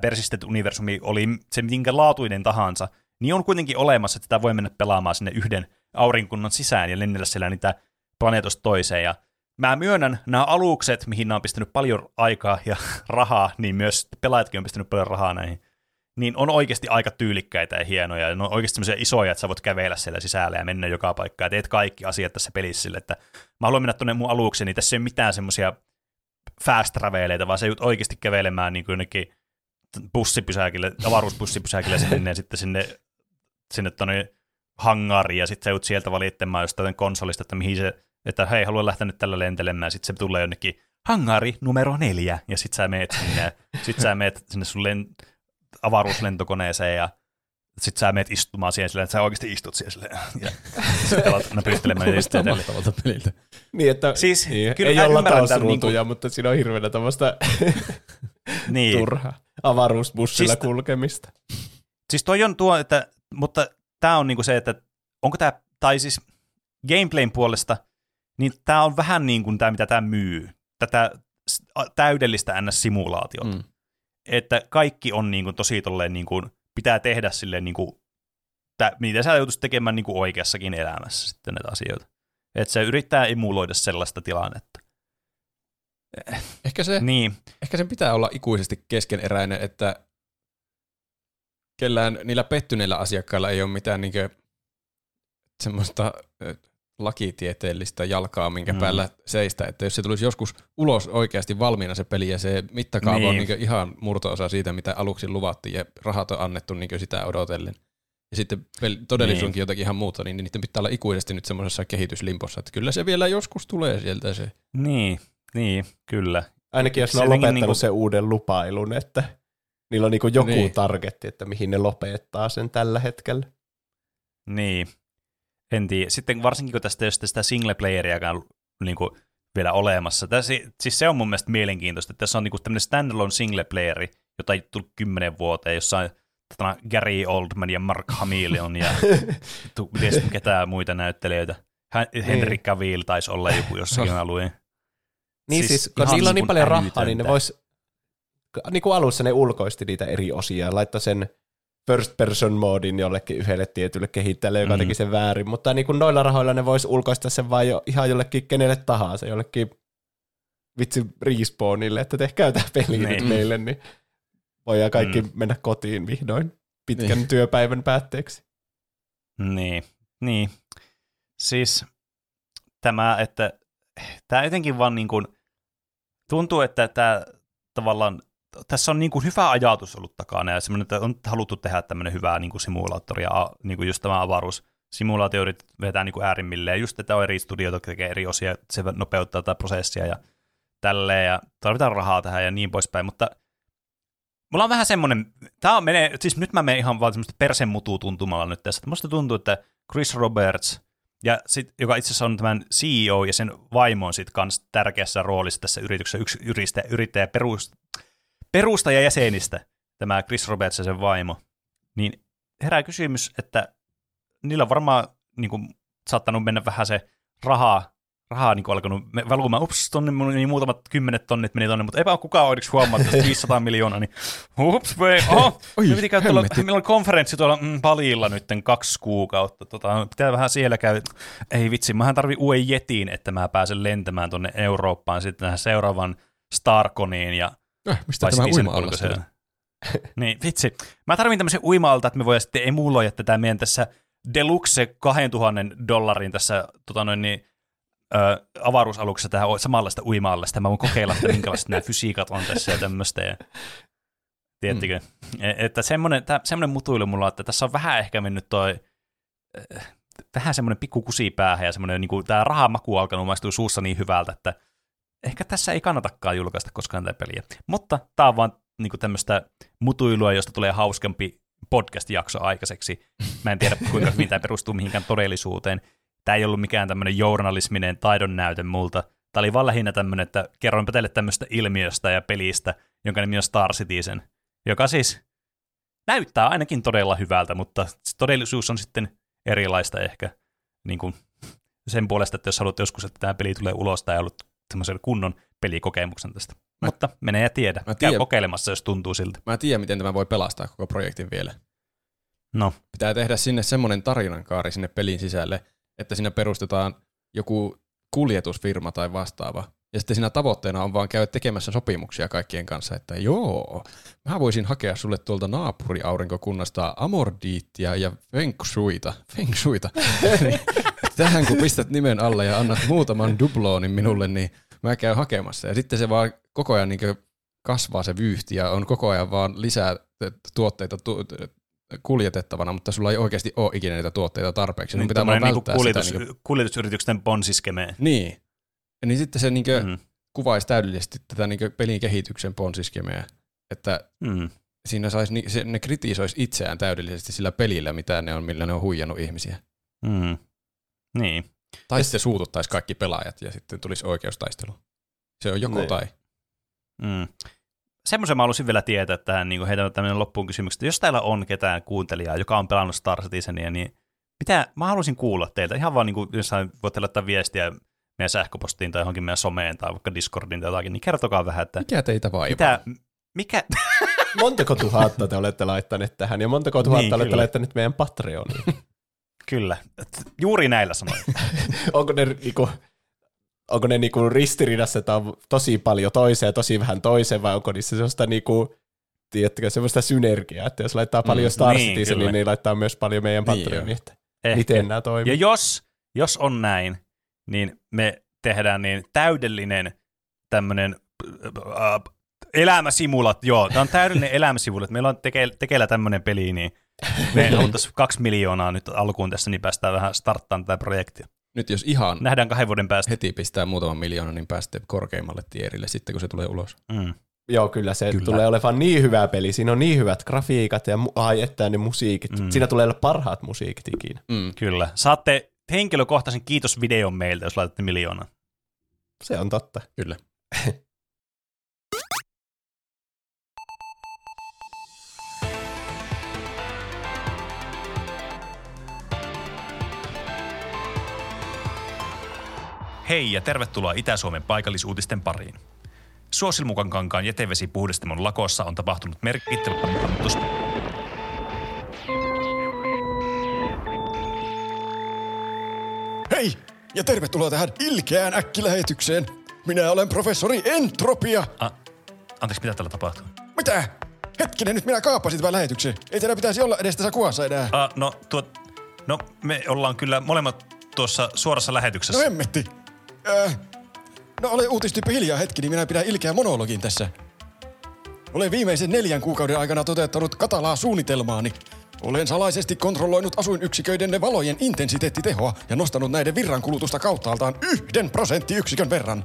persistetty universumi oli se minkä laatuinen tahansa, niin on kuitenkin olemassa, että sitä voi mennä pelaamaan sinne yhden aurinkunnan sisään ja lennellä siellä niitä planeetosta toiseen. Ja mä myönnän nämä alukset, mihin nämä on pistänyt paljon aikaa ja rahaa, niin myös pelaajatkin on pistänyt paljon rahaa näihin, niin on oikeasti aika tyylikkäitä ja hienoja. Ja ne on oikeasti sellaisia isoja, että sä voit kävellä siellä sisällä ja mennä joka paikkaan. Teet kaikki asiat tässä pelissä sille, että mä haluan mennä tuonne mun alukseen, niin tässä ei ole mitään semmoisia fast traveleita, vaan sä joudut oikeasti kävelemään niin kuin jonnekin bussipysäkille, avaruusbussipysäkille sinne ja sitten sinne tuonne hangariin ja sitten sä joudut sieltä valittamaan jostain konsolista, että mihin se, että hei, haluan lähteä nyt tällä lentelemään, sitten se tulee jonnekin hangari numero 4 ja sitten sä meet sinne, sun avaruuslentokoneeseen ja sitten sä meet istumaan siihen silleen, että sä oikeasti istut siihen silleen ja sitten alat napistelemään ja sitten mahtavalta peliltä. Niin, että siis, niin, kyllä, ei olla tausruutuja, niin mutta siinä on hirveänä tämmöistä niin turhaa avaruusbussilla siis kulkemista. Siis toi on tuo, että, mutta tää on niinku se, että onko tää, tai siis gameplayn puolesta, niin tää on vähän niin kuin tää, mitä tää myy, tätä täydellistä NS-simulaatiota. Mm. Että kaikki on niin kuin tosi tolleen, niin kuin pitää tehdä silleen, niin kuin, mitä sä joutuisi tekemään niin kuin oikeassakin elämässä sitten näitä asioita. Että se yrittää emuloida sellaista tilannetta. Ehkä sen pitää olla ikuisesti keskeneräinen, että kellään niillä pettyneillä asiakkailla ei ole mitään niin kuin semmoista lakitieteellistä jalkaa, minkä päällä seistä, että jos se tulisi joskus ulos oikeasti valmiina se peli ja se mittakaava on niin ihan murto-osa siitä, mitä aluksi luvattiin ja rahat on annettu niin sitä odotellen. Ja sitten todellisuuskin jotakin ihan muuta, niin niiden pitää olla ikuisesti nyt semmoisessa kehityslimpossa, että kyllä se vielä joskus tulee sieltä se. Niin, kyllä. Ainakin jos ne on lopettanut niinku sen uuden lupailun, että niillä on niinku joku targetti, että mihin ne lopettaa sen tällä hetkellä. Niin. En tiedä. Sitten varsinkin, kun tästä ei ole sitä singleplayeriäkään niin kuin vielä olemassa. Siis se on mun mielestä mielenkiintoista, että tässä on niin kuin tämmöinen standalone singleplayeri, jota ei tullut 10 vuoteen, jossa on Gary Oldman ja Mark Hamill on ja ties ketään muita näyttelijöitä. Henry Cavill taisi olla joku jossakin alueen. Niin siis, kun niillä on niin paljon rahaa, niin ne vois, niin kuin alussa ne ulkoisti niitä eri osia, laittaa sen first person moodin jollekin yhdelle tietylle kehittäjälle, joka teki sen väärin, mutta niin kuin noilla rahoilla ne voisi ulkoistaa sen vaan ihan jollekin kenelle tahansa, jollekin vitsi Respawnille, että tehkää tämä peli nyt meille, niin voidaan kaikki mennä kotiin vihdoin pitkän työpäivän päätteeksi. Niin. Siis tämä, että tämä jotenkin vaan niin kuin tuntuu, että tämä tavallaan tässä on niin kuin hyvä ajatus ollut takana ja semmoinen, että on haluttu tehdä tämmöinen hyvä niin kuin simulaattori ja niin kuin just tämä avaruussimulaatio yritetään vetää niin kuin äärimmilleen. Just, että on eri studioita, tekee eri osia, se nopeuttaa tätä prosessia ja tälleen ja tarvitaan rahaa tähän ja niin poispäin, mutta mulla on vähän semmoinen, siis nyt mä menen ihan vaan semmoista persemutua tuntumalla nyt tässä, että musta tuntuu, että Chris Roberts, ja sit, joka itse asiassa on tämän CEO ja sen vaimo on sit kans tärkeässä roolissa tässä yrityksessä, yksi yrittäjä perustajajäsenistä, tämä Chris Roberts ja sen vaimo, niin herää kysymys, että niillä on varmaan niin kuin, saattanut mennä vähän se rahaa niin kuin, alkanut valumaan. Ups, niin muutamat 10 tonnit meni tonne, mutta eipä ole kukaan oikein huomannut, että 500 miljoonaa, niin ups, voi, meillä on konferenssi tuolla Palilla nyt 2 kuukautta, pitää vähän siellä käydä, ei vitsi, mähän tarvii uuden jetin, että mä pääsen lentämään tuonne Eurooppaan, sitten tähän seuraavan Starconiin ja mistä tämä uima-allas tulee? Niin, vitsi. Mä tarvin tämmöisen uima-alta, että me voidaan sitten emuloida tätä meidän tässä Deluxe $2,000 tässä avaruusaluksessa tähän samanlaista uima-allasta. Mä voin kokeilla, että minkälaiset nämä fysiikat on tässä ja tämmöistä. Ja tiedättekö? Että semmoinen mutuilu mulla, että tässä on vähän ehkä mennyt toi vähän semmoinen pikku kusi päähän ja semmoinen niin kuin tämä rahamaku alkanut maistuu suussa niin hyvältä, että ehkä tässä ei kannatakaan julkaista koskaan tätä peliä, mutta tämä on vaan niinku tämmöistä mutuilua, josta tulee hauskempi podcast-jakso aikaiseksi. Mä en tiedä, kuinka hyvin tämä perustuu mihinkään todellisuuteen. Tämä ei ollut mikään tämmöinen journalisminen taidonnäyte multa. Tämä oli vaan lähinnä tämmöinen, että kerroinpä teille tämmöistä ilmiöstä ja pelistä, jonka nimi on Star Citizen, joka siis näyttää ainakin todella hyvältä, mutta todellisuus on sitten erilaista ehkä niin kuin sen puolesta, että jos haluat joskus, että tämä peli tulee ulos, tai ollut tämmöisen kunnon pelikokemuksen tästä. Mutta mene ja tiedä. Käy kokeilemassa, jos tuntuu siltä. Mä tiedän, miten tämä voi pelastaa koko projektin vielä. No. Pitää tehdä sinne semmoinen tarinankaari sinne pelin sisälle, että siinä perustetaan joku kuljetusfirma tai vastaava. Ja sitten siinä tavoitteena on vaan käydä tekemässä sopimuksia kaikkien kanssa, että joo, mä voisin hakea sulle tuolta naapuriaurinkokunnasta amordiittia ja feng shuita. Tähän kun pistät nimen alle ja annat muutaman dubloonin minulle, niin mä käyn hakemassa. Ja sitten se vaan koko ajan niin kasvaa se vyyhti ja on koko ajan vaan lisää tuotteita kuljetettavana, mutta sulla ei oikeasti ole ikinä niitä tuotteita tarpeeksi. Niin pitää vaan välttää sitä. Kuljetusyritysten ponsiskemeen. Niin. Ja niin sitten se niin kuvaisi täydellisesti tätä niin pelin kehityksen ponsiskemea, että siinä ne kritisoisi itseään täydellisesti sillä pelillä, mitä ne on, millä ne on huijannut ihmisiä. Mm. Niin. Tai sitten suututtaisi kaikki pelaajat ja sitten tulisi oikeustaistelu. Se on joko tai. Mm. Semmoisen mä haluaisin vielä tietää tähän, niin heitän tämmöinen loppuun kysymyksestä. Jos täällä on ketään kuuntelijaa, joka on pelannut Star Citizenia, niin mitä mä haluaisin kuulla teiltä? Ihan vaan, niin kuin, jos voitte laittaa viestiä meidän sähköpostiin tai johonkin meidän someen tai vaikka Discordiin tai jotakin, niin kertokaa vähän, että... Mikä teitä vaivaa? Mikä... Montako tuhatta te olette laittaneet tähän ja montako tuhatta olette laittaneet meidän Patreoniin? Kyllä. Juuri näillä sanoilla. Onko ne niinku ristiriidassa, että on tosi paljon toiseen ja tosi vähän toiseen, vai onko niissä sellaista, niinku, tiedättekö, sellaista synergiaa, että jos laittaa paljon Star Citizen, niin ne laittaa myös paljon meidän Patreoniin. Niin, miten nämä toimii? Ja jos on näin, niin me tehdään niin täydellinen tämmöinen elämäsimulatio. Tämä on täydellinen elämäsimulatio. Meillä on tekeillä tämmöinen peli, niin me haluttaisiin 2 miljoonaa nyt alkuun tässä, niin päästään vähän starttaan tätä projektia. Nyt jos ihan nähdään 2 vuoden päästä. Heti pistää muutaman miljoonan, niin päästään korkeimmalle tierille sitten, kun se tulee ulos. Mm. Joo, kyllä se tulee olemaan niin hyvä peli. Siinä on niin hyvät grafiikat ja ne musiikit. Siinä tulee olla parhaat musiikit ikinä. Mm. Kyllä. Saatte henkilökohtaisen kiitosvideon meiltä, jos laitatte 1 miljoonaa. Se on totta. Kyllä. Hei ja tervetuloa Itä-Suomen paikallisuutisten pariin. Suosilmukankankaan jätevesipuhdistamon lakossa on tapahtunut merkittävä muutos. Hei ja tervetuloa tähän ilkeään äkkilähetykseen. Minä olen professori Entropia. Anteeksi, mitä täällä tapahtuu? Mitä? Hetkinen, nyt minä kaapasin tämän lähetyksen. Ei teillä pitäisi olla edes tässä kuvassa enää. Me ollaan kyllä molemmat tuossa suorassa lähetyksessä. No hemmetti. Ole uutistyyppi hiljaa hetki, niin minä pidän ilkeä monologin tässä. Olen viimeisen 4 kuukauden aikana toteuttanut katalaa suunnitelmaani. Olen salaisesti kontrolloinut asuinyksiköidenne valojen intensiteettitehoa ja nostanut näiden virrankulutusta kauttaaltaan 1 prosenttiyksikön verran.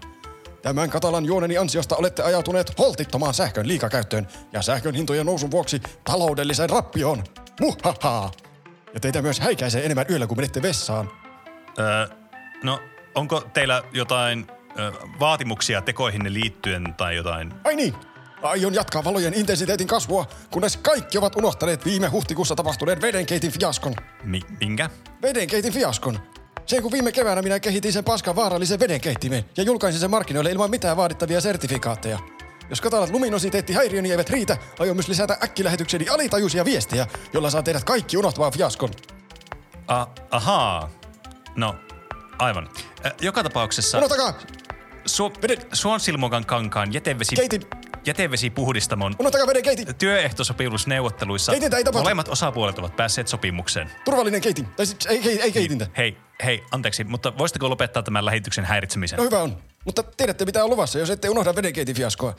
Tämän katalan juoneni ansiosta olette ajautuneet holtittomaan sähkön liikakäyttöön ja sähkön hintojen nousun vuoksi taloudelliseen rappioon. Muhahaa! Ja teitä myös häikäisee enemmän yöllä, kun menette vessaan. Onko teillä jotain vaatimuksia tekoihinne liittyen tai jotain? Ai niin! Aion jatkaa valojen intensiteetin kasvua, kunnes kaikki ovat unohtaneet viime huhtikuussa tapahtuneen vedenkeitin fiaskon. Minkä? Vedenkeitin fiaskon. Sen kun viime keväänä minä kehitin sen paskan vaarallisen vedenkeittimen ja julkaisin sen markkinoille ilman mitään vaadittavia sertifikaatteja. Jos katalat luminositeettihäiriöni eivät riitä, aion myös lisätä äkkilähetykseni alitajuisia viestejä, jolla saa teidät kaikki unohtamaan fiaskon. Ahaa. No, aivan. Joka tapauksessa... Unohtakaa! Suonsilmukankankaan jätevesipuhdistamon... Unohtakaa veden keitin! ...työehtosopimusneuvotteluissa molemmat osapuolet ovat päässeet sopimukseen. Turvallinen keitin. Tai siis ei keitintä. Hei, anteeksi, mutta voisitko lopettaa tämän lähetyksen häiritsemisen? No hyvä on. Mutta tiedätte mitä on luvassa, jos ette unohda vedenkeitin fiaskoa.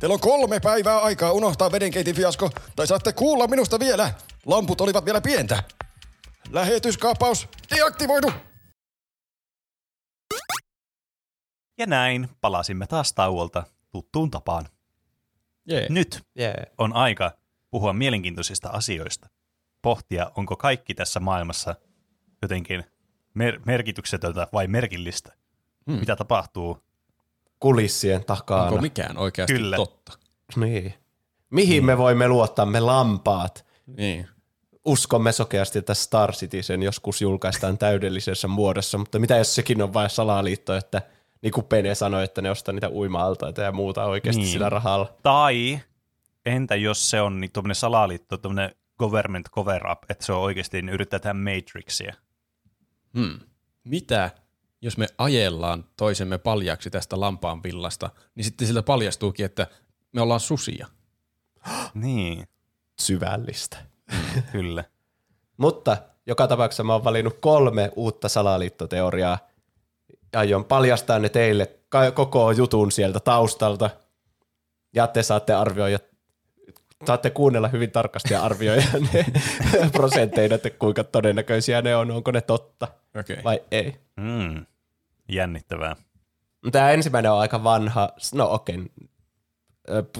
Teillä on 3 päivää aikaa unohtaa vedenkeitin fiasko, tai saatte kuulla minusta vielä. Lamput olivat vielä pientä. Lähetyskaappaus deaktivoidu! Ja näin palasimme taas tauolta tuttuun tapaan. Yeah. Nyt on aika puhua mielenkiintoisista asioista. pohtia, onko kaikki tässä maailmassa jotenkin merkityksetöntä vai merkillistä. Hmm. Mitä tapahtuu? Kulissien takana. Onko mikään oikeasti kyllä totta? Niin. Mihin me voimme luottaa, me lampaat? Niin. Uskomme sokeasti, että Star Citizen joskus julkaistaan täydellisessä muodossa, mutta mitä jos sekin on vain salaliitto, että niin kuin Pene sanoi, että ne ostaa niitä uima-altaita ja muuta oikeasti niin sillä rahalla. Tai entä jos se on niin tuommoinen salaliitto, tuommoinen government cover-up, että se on oikeasti, niin yrittää tehdä Matrixia. Hmm. Mitä jos me ajellaan toisemme paljaksi tästä lampaanvillasta, niin sitten sillä paljastuukin, että me ollaan susia. Niin. Syvällistä. Kyllä. Mutta joka tapauksessa mä oon valinnut 3 uutta salaliittoteoriaa. Aion paljastaa ne teille koko jutun sieltä taustalta. Ja te saatte arvioida, saatte kuunnella hyvin tarkasti ja arvioida ne prosentteina, että kuinka todennäköisiä ne on, onko ne totta vai ei. Mm. Jännittävää. Tämä ensimmäinen on aika vanha, no okei.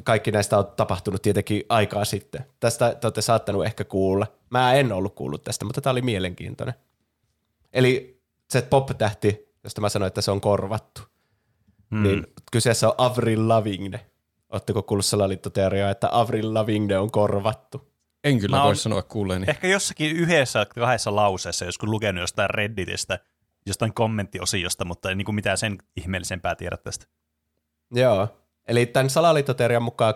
Kaikki näistä on tapahtunut tietenkin aikaa sitten. Tästä te olette saattanut ehkä kuulla. Mä en ollut kuullut tästä, mutta tämä oli mielenkiintoinen. Eli se pop-tähti, josta mä sanoin, että se on korvattu, niin kyseessä on Avril Lavigne. Oletteko kuullut salaliittoteoriaa, että Avril Lavigne on korvattu? En kyllä voi sanoa kuuleeni. Ehkä jossakin 1-2 lauseessa, joskus lukenut jostain Redditistä, jostain kommenttiosiosta, mutta en niin mitään sen ihmeellisempää tiedä tästä. Joo. Eli tämän salaliittoteorian mukaan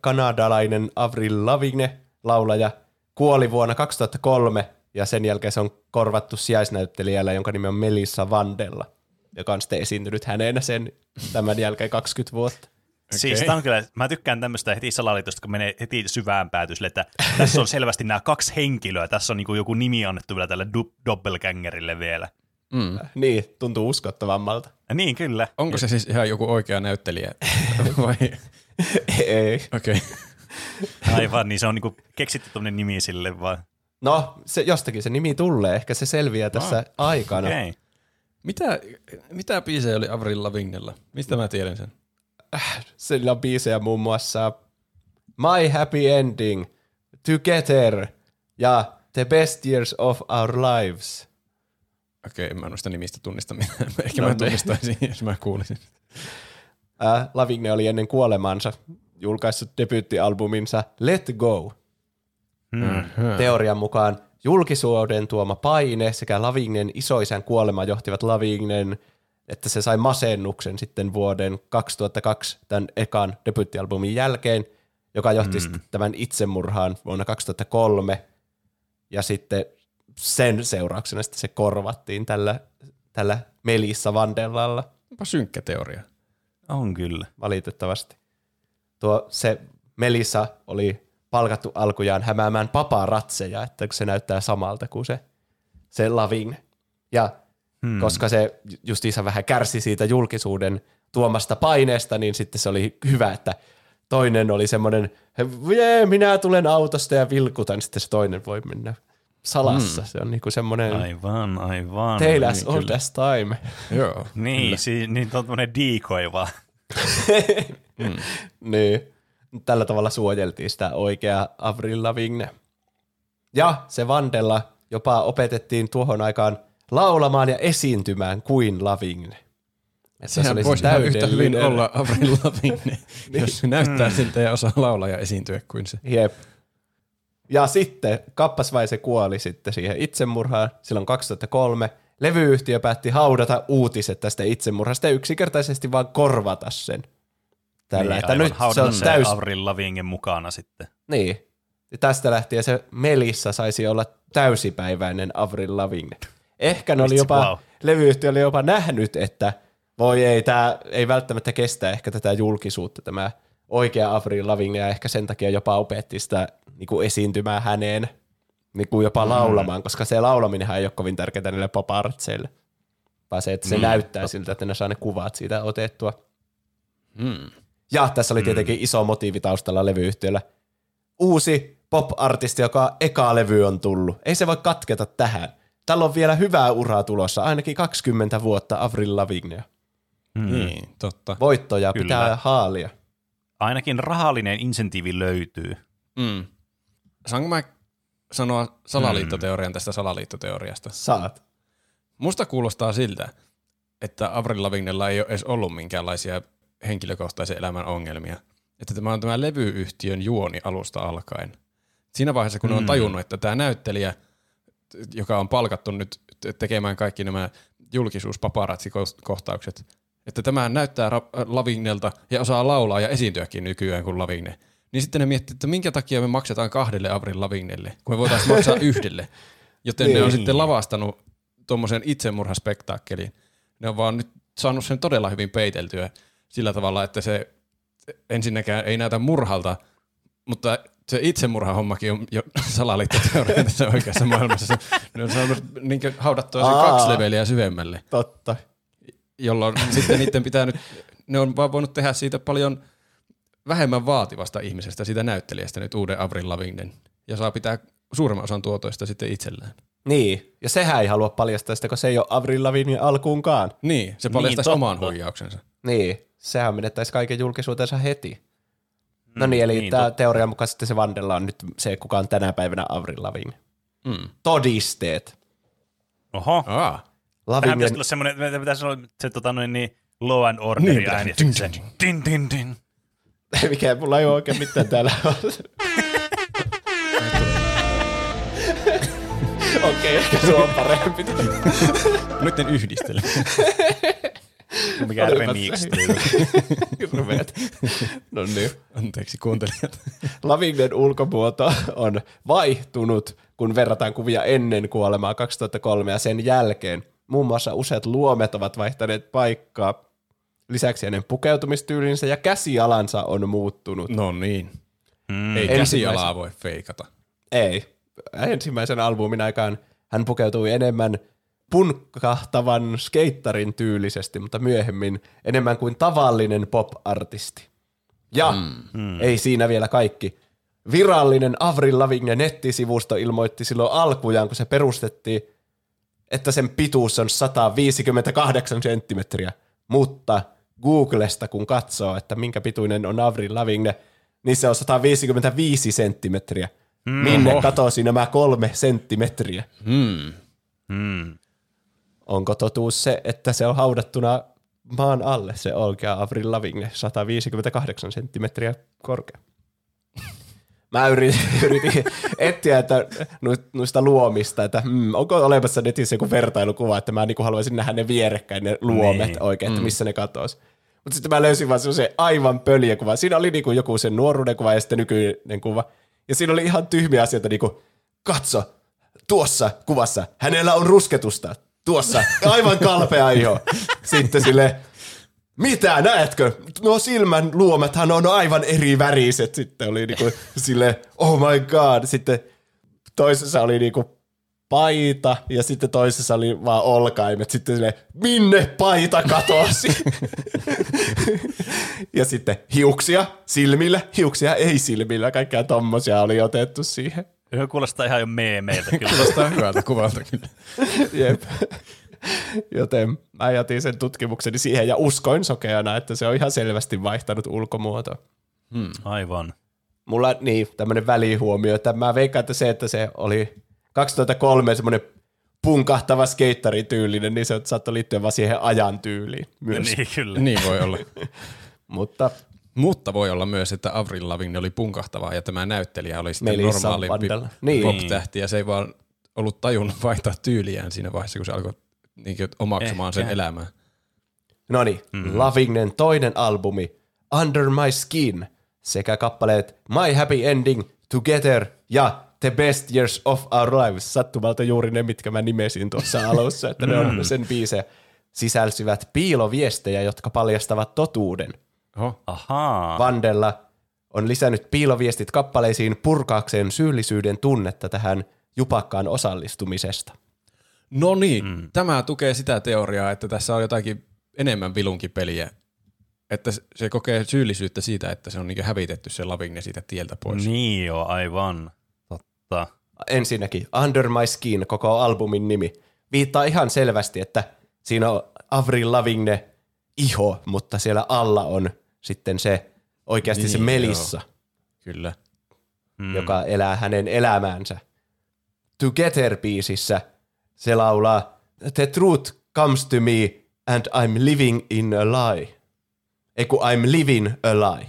kanadalainen Avril Lavigne -laulaja kuoli vuonna 2003 ja sen jälkeen se on korvattu sijaisnäyttelijällä, jonka nimi on Melissa Vandella, joka on sitten esiintynyt hänenä sen tämän jälkeen 20 vuotta. Okay. Siis tämä on kyllä, mä tykkään tämmöistä heti salaliitosta, kun menee heti syvään päätyyn sille, että tässä on selvästi nämä 2 henkilöä, tässä on niin kuin joku nimi annettu vielä tälle doppelgängerille vielä. Mm. Niin, tuntuu uskottavammalta. Ja niin, kyllä. Onko se siis ihan joku oikea näyttelijä? Vai? Ei. Okei. Okay. Aivan, niin se on niinku keksitty tuommoinen nimi sille vaan. No, se, jostakin se nimi tulee. Ehkä se selviää tässä aikana. Okay. Mitä biisejä oli Avril Lavignella? Mistä mä tiedän sen? Sillä on biisejä muun muassa My Happy Ending, Together ja The Best Years of Our Lives. Okei, en mä noista nimistä tunnista mitään. Ehkä mä tunnistaisin, jos mä kuulisin. Lavigne oli ennen kuolemaansa julkaissut debyyttialbuminsa Let Go. Mm-hmm. Teorian mukaan julkisuuden tuoma paine sekä Lavignen isoisän kuolema johtivat Lavignen, että se sai masennuksen sitten vuoden 2002 tämän ekan debyyttialbumin jälkeen, joka johti sitten tämän itsemurhaan vuonna 2003 ja sitten sen seurauksena sitten se korvattiin tällä Melissa Vandellalla. Onpa synkkä teoria. On kyllä. Valitettavasti. Se Melissa oli palkattu alkujaan hämäämään paparatseja, että se näyttää samalta kuin se Lavigne. Ja koska se justiinsa vähän kärsi siitä julkisuuden tuomasta paineesta, niin sitten se oli hyvä, että toinen oli semmoinen, minä tulen autosta ja vilkutan, sitten se toinen voi mennä salassa. Se on niinku semmoinen aivan. Teillä niin, on last time. Joo. Niin, niin on tommoinen decoy vaan. Niin. Tällä tavalla suojeltiin sitä oikeaa Avril Lavigne. Ja se Vandella jopa opetettiin tuohon aikaan laulamaan ja esiintymään kuin Lavigne. Sehän voisi yhtä hyvin olla Avril Lavigne, jos se näyttää siltä ja osaa laulaa ja esiintyä kuin se. Jep. Ja sitten kappasväise kuoli sitten siihen itsemurhaan silloin 2003. Levyyhtiö päätti haudata uutiset tästä itsemurhasta ja yksinkertaisesti vaan korvata sen. Tällä, niin, että nyt se on täys Avril Lavignen mukana sitten. Niin. Ja tästä lähtien se Melissa saisi olla täysipäiväinen Avril Lavigne. Ehkä ne oli jopa, levyyhtiö oli jopa nähnyt, että voi ei, tämä ei välttämättä kestä ehkä tätä julkisuutta tämä oikea Avril Lavigne, ja ehkä sen takia jopa opetti sitä niinku esiintymään häneen, niinku jopa laulamaan, koska se laulaminenhan ei ole kovin tärkeää niille paparatseille, vaan se, että se näyttää siltä, että ne saa ne kuvat siitä otettua. Mm. Ja tässä oli tietenkin iso motiivi taustalla levyyhtiöllä. Uusi pop-artisti, joka eka levy on tullut. Ei se voi katketa tähän. Tällä on vielä hyvää uraa tulossa, ainakin 20 vuotta Avril Lavignea. Niin, totta. Voittoja pitää haalia. Ainakin rahallinen insentiivi löytyy. Mm. Saanko mä sanoa salaliittoteorian tästä salaliittoteoriasta? Saat. Musta kuulostaa siltä, että Avril Lavignella ei ole edes ollut minkäänlaisia henkilökohtaisen elämän ongelmia. Että tämä on tämä levyyhtiön juoni alusta alkaen. Siinä vaiheessa, kun on tajunnut, että tämä näyttelijä, joka on palkattu nyt tekemään kaikki nämä julkisuuspaparazzi-kohtaukset, että tämä näyttää Lavignelta ja osaa laulaa ja esiintyäkin nykyään kuin Lavigne. Niin sitten ne miettii, että minkä takia me maksetaan 2 Avril Lavignelle, kun me voitaisiin maksaa 1. Joten ne on sitten lavastanut tuommoisen itsemurhaspektaakkelin. Ne on vaan nyt saanut sen todella hyvin peiteltyä sillä tavalla, että se ensinnäkään ei näytä murhalta, mutta se itsemurhahommakin on jo salaliittoteoria tässä oikeassa maailmassa. Ne on saanut niin haudattua sen 2 leveliä syvemmälle. Totta. Jolloin sitten niiden pitää nyt, ne on vaan voinut tehdä siitä paljon vähemmän vaativasta ihmisestä, siitä näyttelijästä nyt uuden Avril Lavignen. Ja saa pitää suuremman osan tuotoista sitten itsellään. Niin, ja sehän ei halua paljastaa sitä, kun se ei ole Avril Lavigne alkuunkaan. Niin, se paljastaisi niin, oman huijauksensa. Niin, sehän menettäisi kaiken julkisuutensa heti. No niin, eli niin, tämä teorian mukaan sitten se Vandella on nyt se, kuka on tänä päivänä Avril Lavigne. Todisteet. Oho. Tähän pitäisi olla semmoinen, että pitäisi olla se niin Law and Order niin, äänityksen. Din, din, din. Mikä mulla ei ole oikein mitään täällä. Okei, ehkä se on parempi. Nyt en yhdistele. Mikä remix. Hirveet. No niin. Anteeksi kuuntelijat. Lavignen ulkomuoto on vaihtunut, kun verrataan kuvia ennen kuolemaa 2003 ja sen jälkeen. Muun muassa useat luomet ovat vaihtaneet paikkaa. Lisäksi hänen pukeutumistyylinsä ja käsialansa on muuttunut. No niin. Ei käsialaa voi feikata. Ei. Ensimmäisen albumin aikaan hän pukeutui enemmän punkkahtavan skeittarin tyylisesti, mutta myöhemmin enemmän kuin tavallinen pop-artisti. Ja ei siinä vielä kaikki. Virallinen Avril Lavigne nettisivusto ilmoitti silloin alkujaan, kun se perustettiin, että sen pituus on 158 senttimetriä. Mutta Googlesta kun katsoo, että minkä pituinen on Avril Lavigne, niin se on 155 senttimetriä. Minne katosi nämä 3 senttimetriä? Onko totuus se, että se on haudattuna maan alle, se oikea Avril Lavigne, 158 senttimetriä korkea? Mä yritin etsiä että noista luomista, että onko olemassa netissä joku vertailukuva, että mä niinku haluaisin nähdä ne vierekkäin ne luomet oikein, että missä ne katosi. Mutta sitten mä löysin vaan semmoisen aivan pöljä kuva. Siinä oli niinku joku sen nuoruuden kuva ja sitten nykyinen kuva. Ja siinä oli ihan tyhmiä asioita, niin kuin, katso, tuossa kuvassa, hänellä on rusketusta, tuossa, aivan kalpea iho. Sitten sille mitä, näetkö? No silmän luomethan on aivan eri väriset. Sitten oli niin kuin, sille oh my god. Sitten toisessa oli niin kuin, paita ja sitten toisessa oli vaan olkaimet. Sitten silleen, minne paita katosi? Ja sitten hiuksia silmillä, hiuksia ei silmillä. Kaikkea tommosia oli otettu siihen. Se kuulostaa ihan jo meemeiltä kyllä. Kuulostaa hyvältä kuvalta kyllä. Jep. Joten mä jätin sen tutkimukseni siihen ja uskoin sokeana, että se on ihan selvästi vaihtanut ulkomuotoa. Aivan. Mulla niin, tämmönen välihuomio, että mä veikkaan, että se oli 2003 semmoinen punkahtava skeittarityylinen, niin se saattoi liittyä vaan siihen ajan tyyliin myös. Niin, kyllä. Niin voi olla. Mutta voi olla myös, että Avril Lavigne oli punkahtava ja tämä näyttelijä oli sitten Melissa normaalimpi pop-tähti ja se ei vaan ollut tajunnut vaihtaa tyyliään siinä vaiheessa, kun se alkoi niin kuin, omaksumaan sen elämää. No niin, Lavignen toinen albumi Under My Skin sekä kappaleet My Happy Ending, Together ja The Best Years of Our Lives, sattumalta juuri ne, mitkä mä nimesin tuossa alussa, että ne on sen biisejä, sisälsivät piiloviestejä, jotka paljastavat totuuden. Ahaa. Vandella on lisännyt piiloviestit kappaleisiin purkaakseen syyllisyyden tunnetta tähän jupakkaan osallistumisesta. No niin, tämä tukee sitä teoriaa, että tässä on jotakin enemmän vilunkipeliä, että se kokee syyllisyyttä siitä, että se on niin hävitetty se Lavigne siitä tieltä pois. Niin joo, aivan. Ensinnäkin, Under My Skin, koko albumin nimi, viittaa ihan selvästi, että siinä on Avril Lavigne iho, mutta siellä alla on sitten se oikeasti niin, se Melissa, kyllä. Joka elää hänen elämäänsä. Together-biisissä se laulaa The truth comes to me and I'm living in a lie. Ei kun I'm living a lie.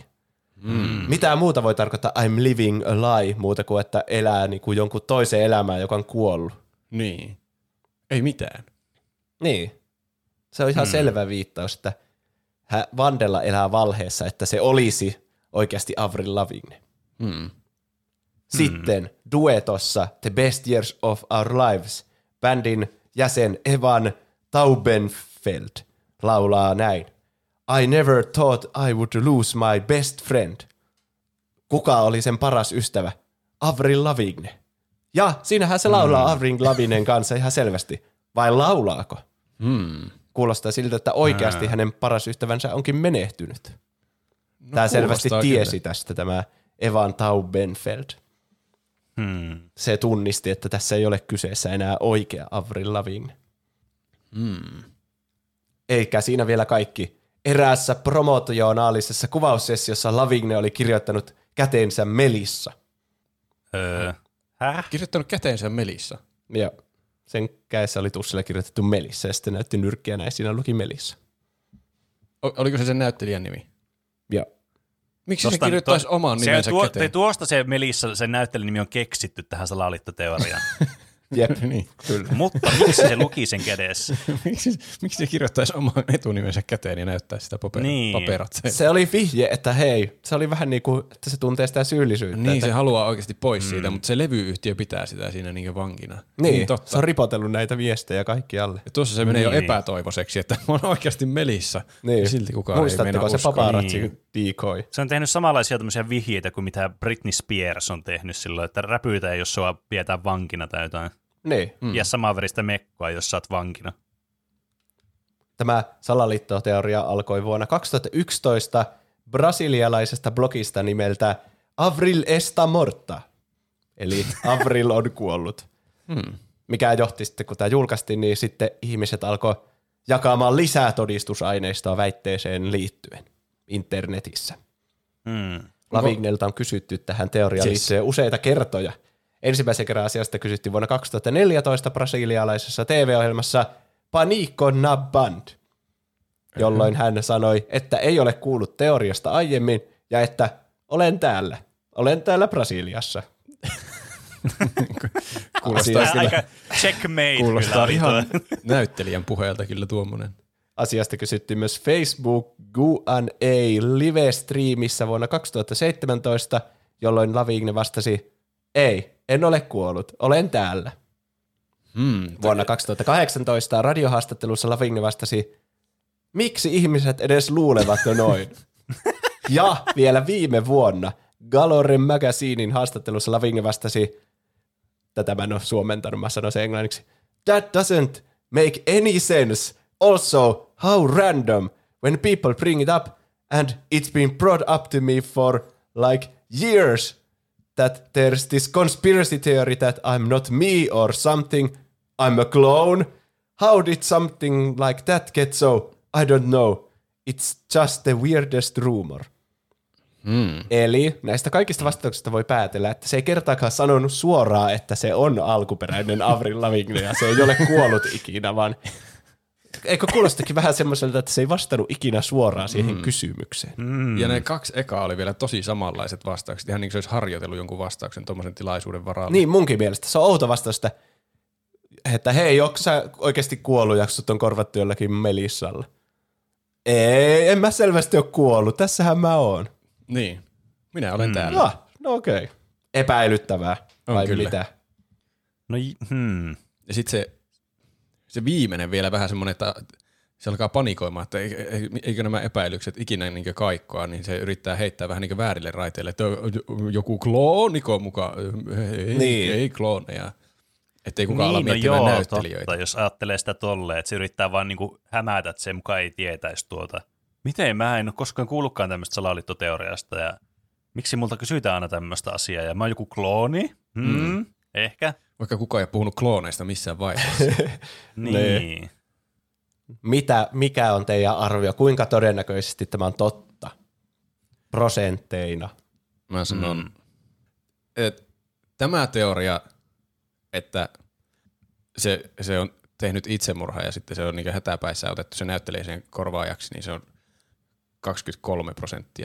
Mm. Mitään muuta voi tarkoittaa I'm living a lie muuta kuin että elää niin kuin jonkun toisen elämään, joka on kuollut. Niin. Ei mitään. Niin. Se on ihan selvä viittaus, että Vandella elää valheessa, että se olisi oikeasti Avril Lavigne. Mm. Sitten duetossa The Best Years of Our Lives bändin jäsen Evan Taubenfeld laulaa näin. I never thought I would lose my best friend. Kuka oli sen paras ystävä? Avril Lavigne. Ja siinähän se laulaa Avril Lavignen kanssa ihan selvästi. Vai laulaako? Mm. Kuulostaa siltä, että oikeasti hänen paras ystävänsä onkin menehtynyt. No, tämä selvästi tiesi tästä tämä Evan Taubenfeld. Se tunnisti, että tässä ei ole kyseessä enää oikea Avril Lavigne. Mm. Eikä siinä vielä kaikki. Eräässä promotionaalisessa kuvaussessiossa Lavigne oli kirjoittanut käteensä Melissa. Kirjoittanut käteensä Melissa? Joo. Sen kädessä oli tussilla kirjoitettu Melissa ja sitten näytti nyrkkiä näin. Siinä luki Melissa. Oliko se sen näyttelijän nimi? Joo. Miksi se kirjoittaisi oman nimensä käteen? Tuosta se Melissa, sen näyttelijän nimi on keksitty tähän salaliittoteoriaan. Jep, niin, kyllä. Mutta miksi se luki sen kädessä? Miksi se kirjoittaisi oman etunimensä käteen ja näyttäisi sitä paperat? Se oli vihje, että hei, se oli vähän niin kuin, että se tuntee sitä syyllisyyttä. Niin, että se haluaa oikeasti pois siitä, mutta se levyyhtiö pitää sitä siinä niin vankina. Niin, totta. Se on ripotellut näitä viestejä kaikkialle. Ja tuossa se menee jo epätoivoiseksi, että on oikeasti Melissa. Niin. Silti kukaan ei meinaa uskoa. Se paparazzi tiikoi. Se on tehnyt samanlaisia tämmöisiä vihjeitä kuin mitä Britney Spears on tehnyt silloin, että räpyytään, jos sua pidetään vankina tai jotain. Niin. Ja samaa veristä mekkoa, jos sä oot vankina. Tämä salaliittoteoria alkoi vuonna 2011 brasilialaisesta blogista nimeltä Avril está morta, eli Avril on kuollut. Mikä johti sitten, kun tämä julkaistiin, niin sitten ihmiset alkoi jakamaan lisää todistusaineistoa väitteeseen liittyen internetissä. Lavignelta on kysytty tähän teoriaan liittyen useita kertoja. Ensimmäisen kerran asiasta kysyttiin vuonna 2014 brasilialaisessa TV-ohjelmassa Panico na Band, jolloin hän sanoi, että ei ole kuullut teoriasta aiemmin ja että olen täällä Brasiliassa. Kuulostaa aika checkmate. Kuulostaa ihan näyttelijän puheelta kyllä tuommoinen. Asiasta kysyttiin myös Facebook Q&A live-striimissä vuonna 2017, jolloin Lavigne vastasi, ei, en ole kuollut, olen täällä. Vuonna 2018 radiohaastattelussa Lavigne vastasi, miksi ihmiset edes luulevat noin? Ja vielä viime vuonna Galore Magazinein haastattelussa Lavigne vastasi, tätä mä en ole suomentanut, mä sanon sen englanniksi, that doesn't make any sense, also how random when people bring it up and it's been brought up to me for like years. That there's this conspiracy theory that I'm not me or something, I'm a clone. How did something like that get so? I don't know. It's just the weirdest rumor. Eli näistä kaikista vastauksista voi päätellä, että se ei kertaakaan sanonut suoraan, että se on alkuperäinen Avril Lavigne ja se ei ole kuollut ikinä, vaan eikö kuulostakin vähän semmoiselta, että se ei vastannut ikinä suoraan siihen kysymykseen. Ja ne kaksi ekaa oli vielä tosi samanlaiset vastaukset. Ihan niin kuin se olisi harjoitellut jonkun vastauksen tuommoisen tilaisuuden varalla. Niin, munkin mielestä. Se on outo vastaus, että hei, onko sä oikeasti kuollut ja sut on korvattu jollakin Melissalla? Ei, en mä selvästi ole kuollut. Tässähän mä oon. Niin, minä olen täällä. No okei. Epäilyttävää. On vai kyllä. Mitä? No, ja sit se viimeinen vielä vähän semmoinen, että se alkaa panikoimaan, että eikö nämä epäilykset ikinä niin kaikkoa, niin se yrittää heittää vähän niin väärille raiteille, että joku klooniko mukaan, ei klooneja. Että ei kukaan ala miettimään näyttelijöitä. Totta, jos ajattelee sitä tolleen, että se yrittää vaan niin hämätä, että se mukaan ei tietäisi tuota. Miten mä en ole koskaan kuullutkaan tämmöistä salaliittoteoriasta ja miksi multa kysytään aina tämmöistä asiaa ja mä oon joku klooni? Ehkä. Vaikka kukaan ei puhunut klooneista missään vaiheessa. Niin. Mikä on teidän arvio? Kuinka todennäköisesti tämä on totta? Prosentteina. Mä sanon, että tämä teoria että se on tehnyt itsemurhaa ja sitten se on niin hätäpäissä otettu se näyttelee sen korvaajaksi, niin se on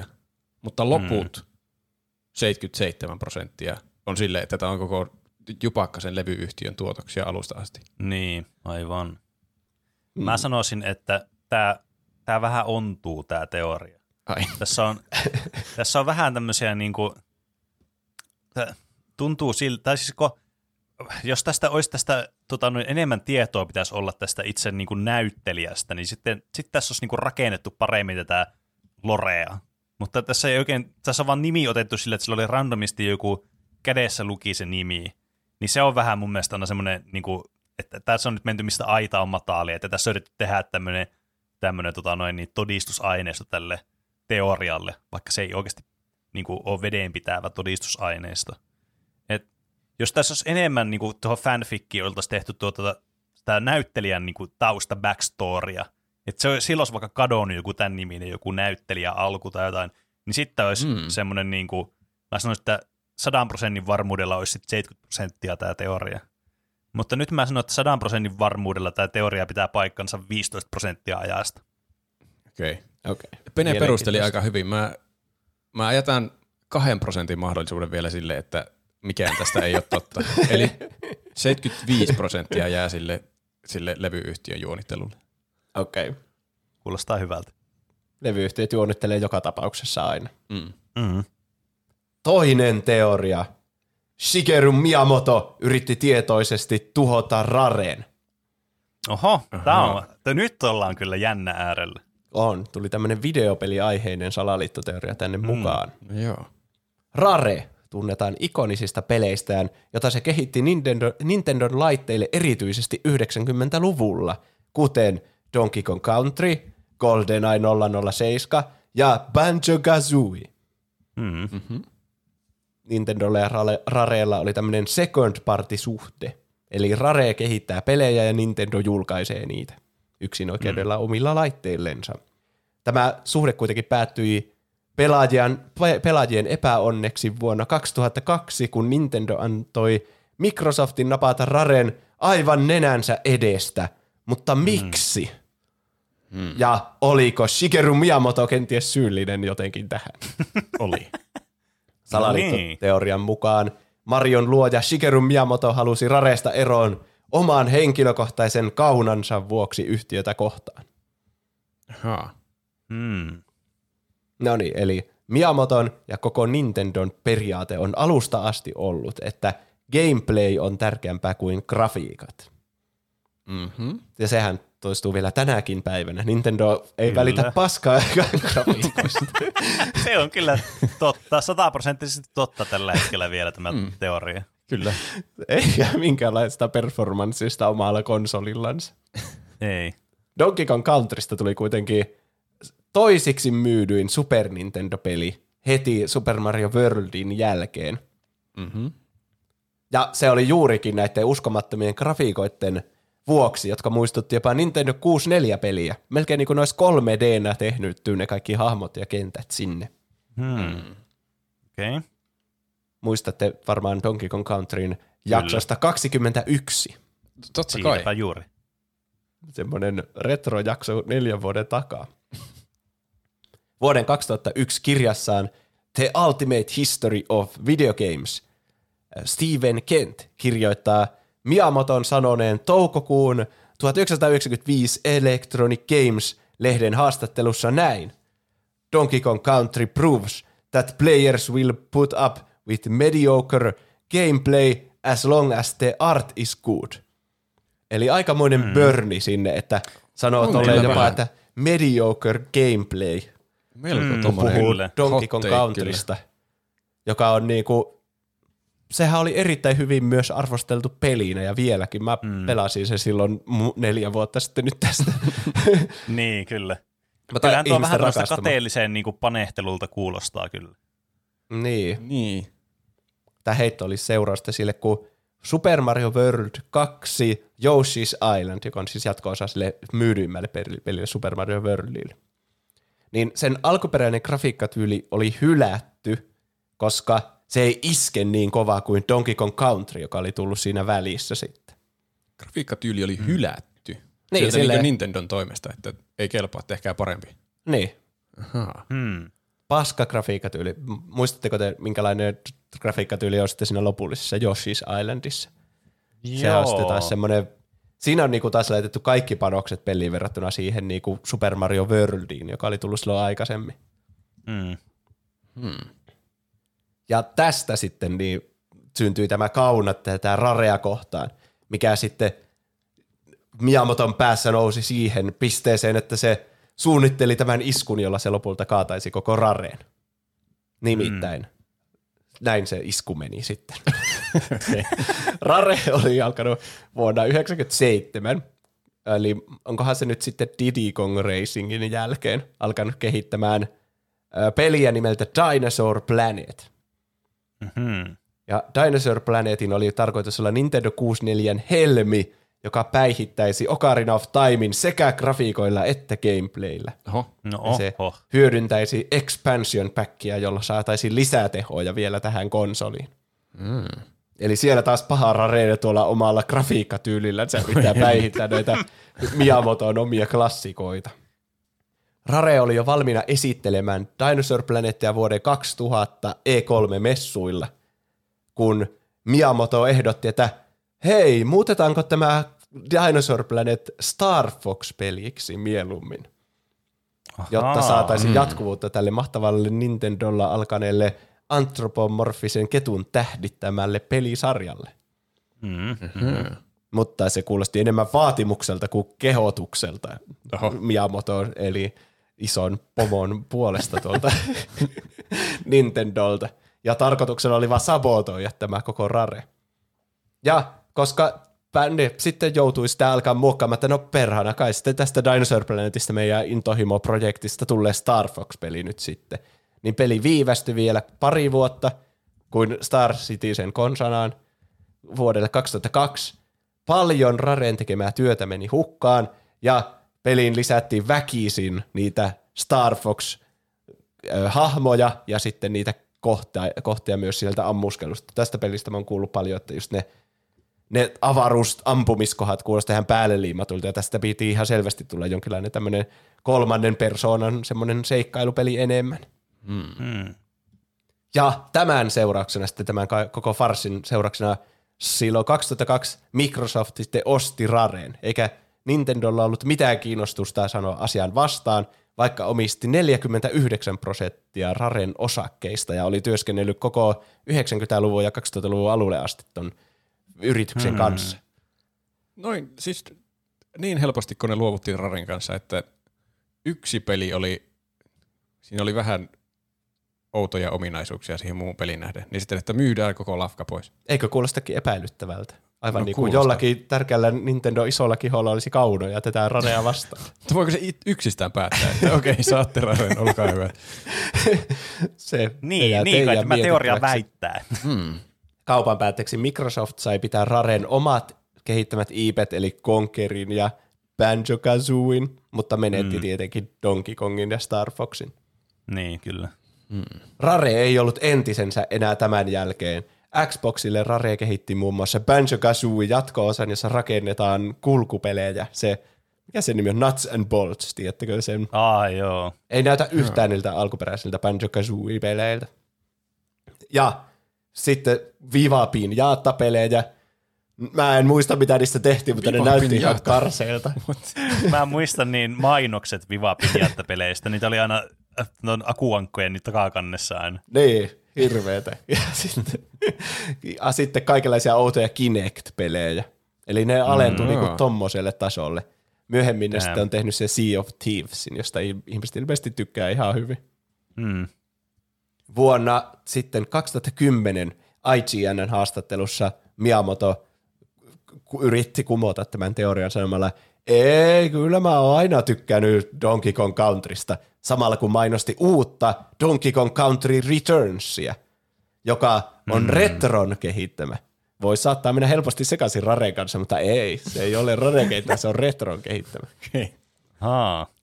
23%. Mutta loput 77% on silleen, että tämä on koko Jupakkasen levyyhtiön tuotoksia alusta asti. Niin, aivan. Mä sanoisin, että tämä vähän ontuu tämä teoria. Tässä on vähän tämmöisiä niinku, tuntuu siltä, tai siis jos tästä olisi enemmän tietoa pitäisi olla tästä itse niinku näyttelijästä, niin sitten tässä olisi niinku rakennettu paremmin tätä lorea. Mutta tässä ei oikein, tässä on vaan nimi otettu sille, että sillä oli randomisti joku kädessä luki se nimi. Niin se on vähän mun mielestä aina semmoinen, niinku, että tässä on nyt menty mistä aita on mataalia, että tässä on yritetty tehdä tämmöinen todistusaineisto tälle teorialle, vaikka se ei oikeasti niinku, ole vedenpitävä todistusaineisto. Et jos tässä olisi enemmän niinku, tuohon fanfickiin oltaisiin tehty tämä näyttelijän niinku, tausta backstorya, että silloin olisi vaikka kadonnut joku tämän niminen, joku näyttelijä alku tai jotain, niin sitten olisi semmoinen, niinku, mä sanoisin, että 100% varmuudella olisi sitten 70% tämä teoria. Mutta nyt mä sanon, että 100% varmuudella tämä teoria pitää paikkansa 15% ajasta. Okei. Pene perusteli aika hyvin. Mä jätän 2% mahdollisuuden vielä sille, että mikään tästä ei ole totta. Eli 75% jää sille levyyhtiön juonittelulle. Okei. Kuulostaa hyvältä. Levyyhtiöt juonittelee joka tapauksessa aina. Toinen teoria. Shigeru Miyamoto yritti tietoisesti tuhota Raren. Oho, tää on. Nyt ollaan kyllä jännä äärellä. On, tuli tämmönen videopeliaiheinen salaliittoteoria tänne mukaan. Joo. Rare tunnetaan ikonisista peleistään, jota se kehitti Nintendon laitteille erityisesti 90-luvulla, kuten Donkey Kong Country, GoldenEye 007 ja Banjo-Kazooie. Nintendolla ja Rarella oli tämmöinen second party-suhde. Eli Rare kehittää pelejä ja Nintendo julkaisee niitä yksinoikeudella omilla laitteillensa. Tämä suhde kuitenkin päättyi pelaajien epäonneksi vuonna 2002, kun Nintendo antoi Microsoftin napata Raren aivan nenänsä edestä. Mutta miksi? Ja oliko Shigeru Miyamoto kenties syyllinen jotenkin tähän? Oli. Salaliittoteorian mukaan Marion luoja Shigeru Miyamoto halusi Raresta eroon oman henkilökohtaisen kaunansa vuoksi yhtiötä kohtaan. No niin, eli Miyamoton ja koko Nintendon periaate on alusta asti ollut, että gameplay on tärkeämpää kuin grafiikat. Ja sehän toistuu vielä tänäkin päivänä. Nintendo ei välitä paskaa grafiikoista. Se on kyllä totta, 100% totta tällä hetkellä vielä tämä teoria. Kyllä. Eikä minkäänlaista performanssista omalla konsolillansa. Ei. Donkey Kong Countrysta tuli kuitenkin toisiksi myydyin Super Nintendo-peli heti Super Mario Worldin jälkeen. Ja se oli juurikin näiden uskomattomien grafiikoiden vuoksi, jotka muistutti jopa Nintendo 64-peliä. Melkein niin kuin olisi 3D:nä tehnyt ne kaikki hahmot ja kentät sinne. Okei. Muistatte varmaan Donkey Kong Countryn jaksosta 21. Totta kai. Siinäpä juuri. Semmoinen retrojakso 4 vuoden takaa. Vuoden 2001 kirjassaan The Ultimate History of Video Games Stephen Kent kirjoittaa Miyamoton sanoneen toukokuun 1995 Electronic Games-lehden haastattelussa näin. Donkey Kong Country proves that players will put up with mediocre gameplay as long as the art is good. Eli aikamoinen börni sinne, että sanoo tolleen jopa, että mediocre gameplay. Melko puhuu Donkey Kong Countrysta, joka on niinku... Sehän oli erittäin hyvin myös arvosteltu pelinä ja vieläkin. Mä pelasin se silloin 4 vuotta sitten nyt tästä. Niin, kyllä. Kyllähän tuo vähän tällaista kateelliseen niin kuin panehtelulta kuulostaa kyllä. Niin. Tämä heitto olisi seurausta sille, kun Super Mario World 2 Yoshi's Island, joka on siis jatko-osa sille myydyimmälle pelille Super Mario Worldille, niin sen alkuperäinen grafiikkatyyli oli hylätty, koska se ei iske niin kovaa kuin Donkey Kong Country, joka oli tullut siinä välissä sitten. Grafiikkatyyli oli hylätty. Niin, sieltä niin Nintendon toimesta, että ei kelpaa, tehkää parempi. Niin. Ahaa. Paska grafiikkatyyli. Muistatteko te, minkälainen grafiikkatyyli on sitten siinä lopullisessa Yoshi's Islandissa? Joo. Sehän on sitten taas semmoinen, siinä on niinku taas laitettu kaikki panokset peliin verrattuna siihen niinku Super Mario Worldiin, joka oli tullut silloin aikaisemmin. Ja tästä sitten niin syntyi tämä kauna tätä Rarea kohtaan, mikä sitten Miyamoton päässä nousi siihen pisteeseen, että se suunnitteli tämän iskun, jolla se lopulta kaataisi koko Rareen. Nimittäin. Näin se isku meni sitten. Rare oli alkanut vuonna 1997, eli onkohan se nyt sitten Diddy Kong Racingin jälkeen alkanut kehittämään peliä nimeltä Dinosaur Planet. Ja Dinosaur Planetin oli tarkoitus olla Nintendo 64 helmi, joka päihittäisi Ocarina of Timein sekä grafiikoilla että gameplayillä. Se hyödyntäisi expansion packia, jolla saataisiin lisää tehoja vielä tähän konsoliin. Eli siellä taas paha Rare tuolla omalla grafiikkatyylillänsä pitää päihittää näitä Miyamoton omia klassikoita. Rare oli jo valmiina esittelemään Dinosaur Planetia vuoden 2000 E3-messuilla, kun Miyamoto ehdotti, että hei, muutetaanko tämä Dinosaur Planet Star Fox-peliksi mieluummin, jotta saataisiin jatkuvuutta tälle mahtavalle Nintendolla alkaneelle antropomorfisen ketun tähdittämälle pelisarjalle. Mutta se kuulosti enemmän vaatimukselta kuin kehotukselta Miyamoto, eli ison pomon puolesta tuolta Nintendolta. Ja tarkoituksena oli vaan sabotoida tämä koko Rare. Ja koska bändi sitten joutui sitä alkaa muokkaamaan, että no perhana kai sitten tästä Dinosaur Planetista meidän intohimo-projektista tulee Star Fox-peli nyt sitten. Niin peli viivästyi vielä pari vuotta, kuin Star Citizen konsanaan vuodelle 2002. Paljon Raren tekemää työtä meni hukkaan, ja peliin lisättiin väkisin niitä Star Fox-hahmoja ja sitten niitä kohtia myös sieltä ammuskelusta. Tästä pelistä mä oon kuullut paljon, että just ne avaruusampumiskohat kuulostaa ihan päälle liimatulta, ja tästä piti ihan selvästi tulla jonkinlainen tämmöinen kolmannen persoonan semmoinen seikkailupeli enemmän. Ja tämän seurauksena, sitten tämän koko farsin seurauksena, silloin 2002 Microsoft sitten osti Raren, eikä Nintendolla ollut mitään kiinnostusta sanoa asiaan vastaan, vaikka omisti 49% Raren osakkeista ja oli työskennellyt koko 90-luvun ja 2000-luvun alulle asti ton yrityksen kanssa. Noin, siis niin helposti kun ne luovuttiin Raren kanssa, että yksi peli oli, siinä oli vähän outoja ominaisuuksia siihen muun peliin nähden, niin sitten, että myydään koko lafka pois. Eikö kuulostakin epäilyttävältä? Aivan no, niin kuin jollakin tärkeällä Nintendo isolla kiholla olisi kaunoja tätä Rarea vastaan. Voiko se yksistään päättää, että okei, saatte Raren, olkaa hyvä. Se niin että mä teoria väittää. Kaupan päätteeksi Microsoft sai pitää Raren omat kehittämät IP:t, eli Conkerin ja Banjo-Kazooien, mutta menetti tietenkin Donkey Kongin ja Star Foxin. Niin, kyllä. Rare ei ollut entisensä enää tämän jälkeen. Xboxille Rare kehitti muun muassa Banjo-Kazooie jatko-osan, jossa rakennetaan kulkupelejä. Mikä sen nimi on? Nuts and Bolts, tiedättekö sen? Joo. Ei näytä yhtään niiltä alkuperäisiltä Banjo-Kazooie-peleiltä. Ja sitten Viva Piñata-pelejä. Mä en muista, mitä niistä tehtiin, mutta Viva ne näytti ihan karseilta. Mä muistan niin mainokset Viva Piñata-peleistä. Niitä oli aina akuankkojen nyt takakannessa aina. Niin, hirveetä. Ja sitten kaikenlaisia outoja Kinect-pelejä. Eli ne alentui niinku tommoselle tasolle. Myöhemmin ne sitten on tehnyt se Sea of Thievesin, josta ihmiset ilmeisesti tykkää ihan hyvin. Vuonna sitten 2010 IGN:n haastattelussa Miyamoto yritti kumota tämän teorian sanomalla, ei, kyllä mä oon aina tykkänyt Donkey Kong Countrysta, samalla kun mainosti uutta Donkey Kong Country Returnsia, joka on retron kehittämä. Voi saattaa mennä helposti sekaisin Raren kanssa, mutta ei, se ei ole Raren kehittämä, se on retron kehittämä.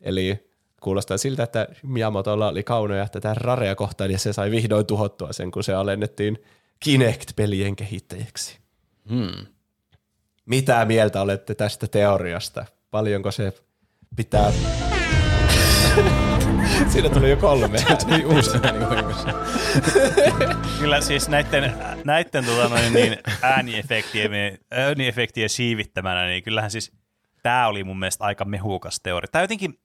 Eli kuulostaa siltä, että Miyamotolla oli kaunoja tätä Rarea kohtaan ja se sai vihdoin tuhottua sen, kun se alennettiin Kinect-pelien kehittäjäksi. Hmm. Mitä mieltä olette tästä teoriasta? Paljonko se pitää... Siinä tuli jo 3. Tuli uusi ääni. Kyllä siis näitten ääniefektien siivittämänä, niin kyllähän siis tämä oli mun mielestä aika mehukas teoria. Tämä jotenkin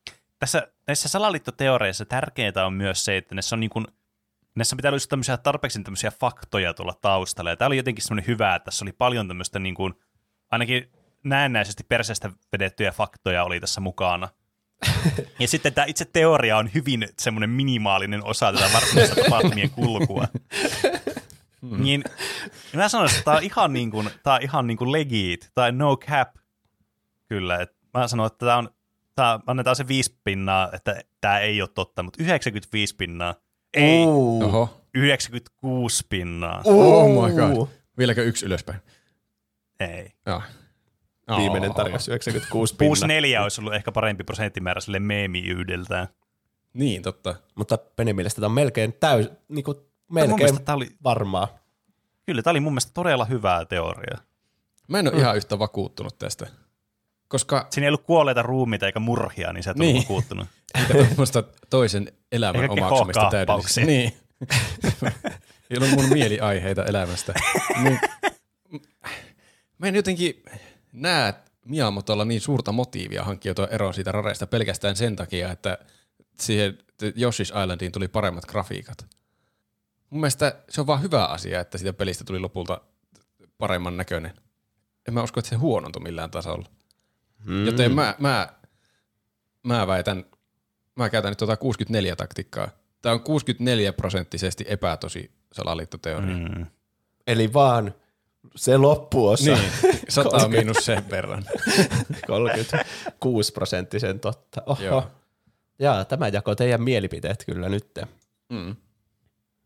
näissä salaliittoteoreissa tärkeintä on myös se, että näissä on niin kuin, näissä pitää olla tämmöisiä tarpeeksi tämmöisiä faktoja tuolla taustalla. Ja tämä oli jotenkin semmoinen hyvä, että tässä oli paljon tämmöistä niin kuin, ainakin näennäisesti perseestä vedettyjä faktoja oli tässä mukana. Ja sitten tämä itse teoria on hyvin semmoinen minimaalinen osa tätä varsinaista tapahtumien kulkua. Niin mä sanoisin, että tämä on ihan niin kuin legit, tai no cap. Kyllä, että mä sanon, että tämä annetaan se 5%, että tämä ei ole totta, mutta 95%. Ei, 96%. Oh my god. Vieläkö yksi ylöspäin? Ei. Joo. Viimeinen tarjous 96%. 64 olisi ollut ehkä parempi prosenttimäärä sille meemiydeltään. Niin, totta. Mutta Pene mielestä tämä on melkein varmaa. Kyllä, tämä oli mun mielestä todella hyvää teoria. Mä en ole ihan yhtä vakuuttunut tästä. Koska... Siinä ei ollut kuolleita ruumiita eikä murhia, niin sä et ole vakuuttunut. Minusta toisen elämän omaksumista täydellistä. Niin. Ei ollut mun mieliaiheita elämästä. Mä en jotenkin... Näet Miyamotolla niin suurta motiivia hankkiutua eroon siitä Rareista pelkästään sen takia, että siihen Yoshi's Islandiin tuli paremmat grafiikat. Mun mielestä se on vaan hyvä asia, että siitä pelistä tuli lopulta paremman näköinen. En mä usko, että se huonontui millään tasolla. Hmm. Joten mä väitän, mä käytän nyt 64 taktiikkaa. Tää on 64% epätosi salaliittoteoria. Hmm. Eli vaan... Se loppuosa. Niin, 100 miinus sen verran. 36% totta. Oho. Jaa, tämä jakoi teidän mielipiteet kyllä nyt. Mm.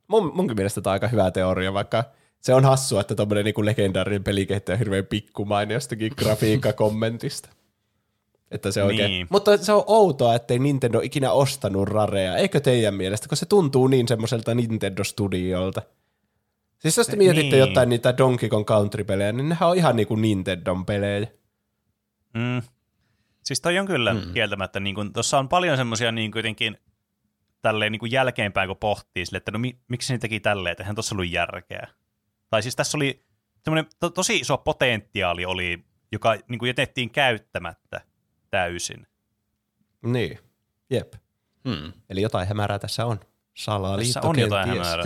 Munkin mielestä tämä on aika hyvä teoria, vaikka se on hassua, että tuommoinen niin legendaarinen pelikehittäjä on hirveän pikkumainen jostakin grafiikkakommentista. Että se oikein. Niin. Mutta se on outoa, ettei Nintendo ikinä ostanut Rarea. Eikö teidän mielestä, kun se tuntuu niin semmoiselta Nintendo-studiolta? Siis jos te mietitte jotain niitä Donkey Kong Country-pelejä, niin nehän on ihan niin kuin Nintendon pelejä. Mm. Siis toi on kyllä kieltämättä, niin kuin, tuossa on paljon semmoisia niin kuitenkin tälleen niin kuin jälkeenpäin, kun pohtii sille, että no miksi ne teki tälleen, että eihän tuossa ollut järkeä. Tai siis tässä oli semmoinen tosi iso potentiaali oli, joka niin kuin jätettiin käyttämättä täysin. Niin, jep. Mm. Eli jotain hämärää tässä on. Tässä on jotain hämärää.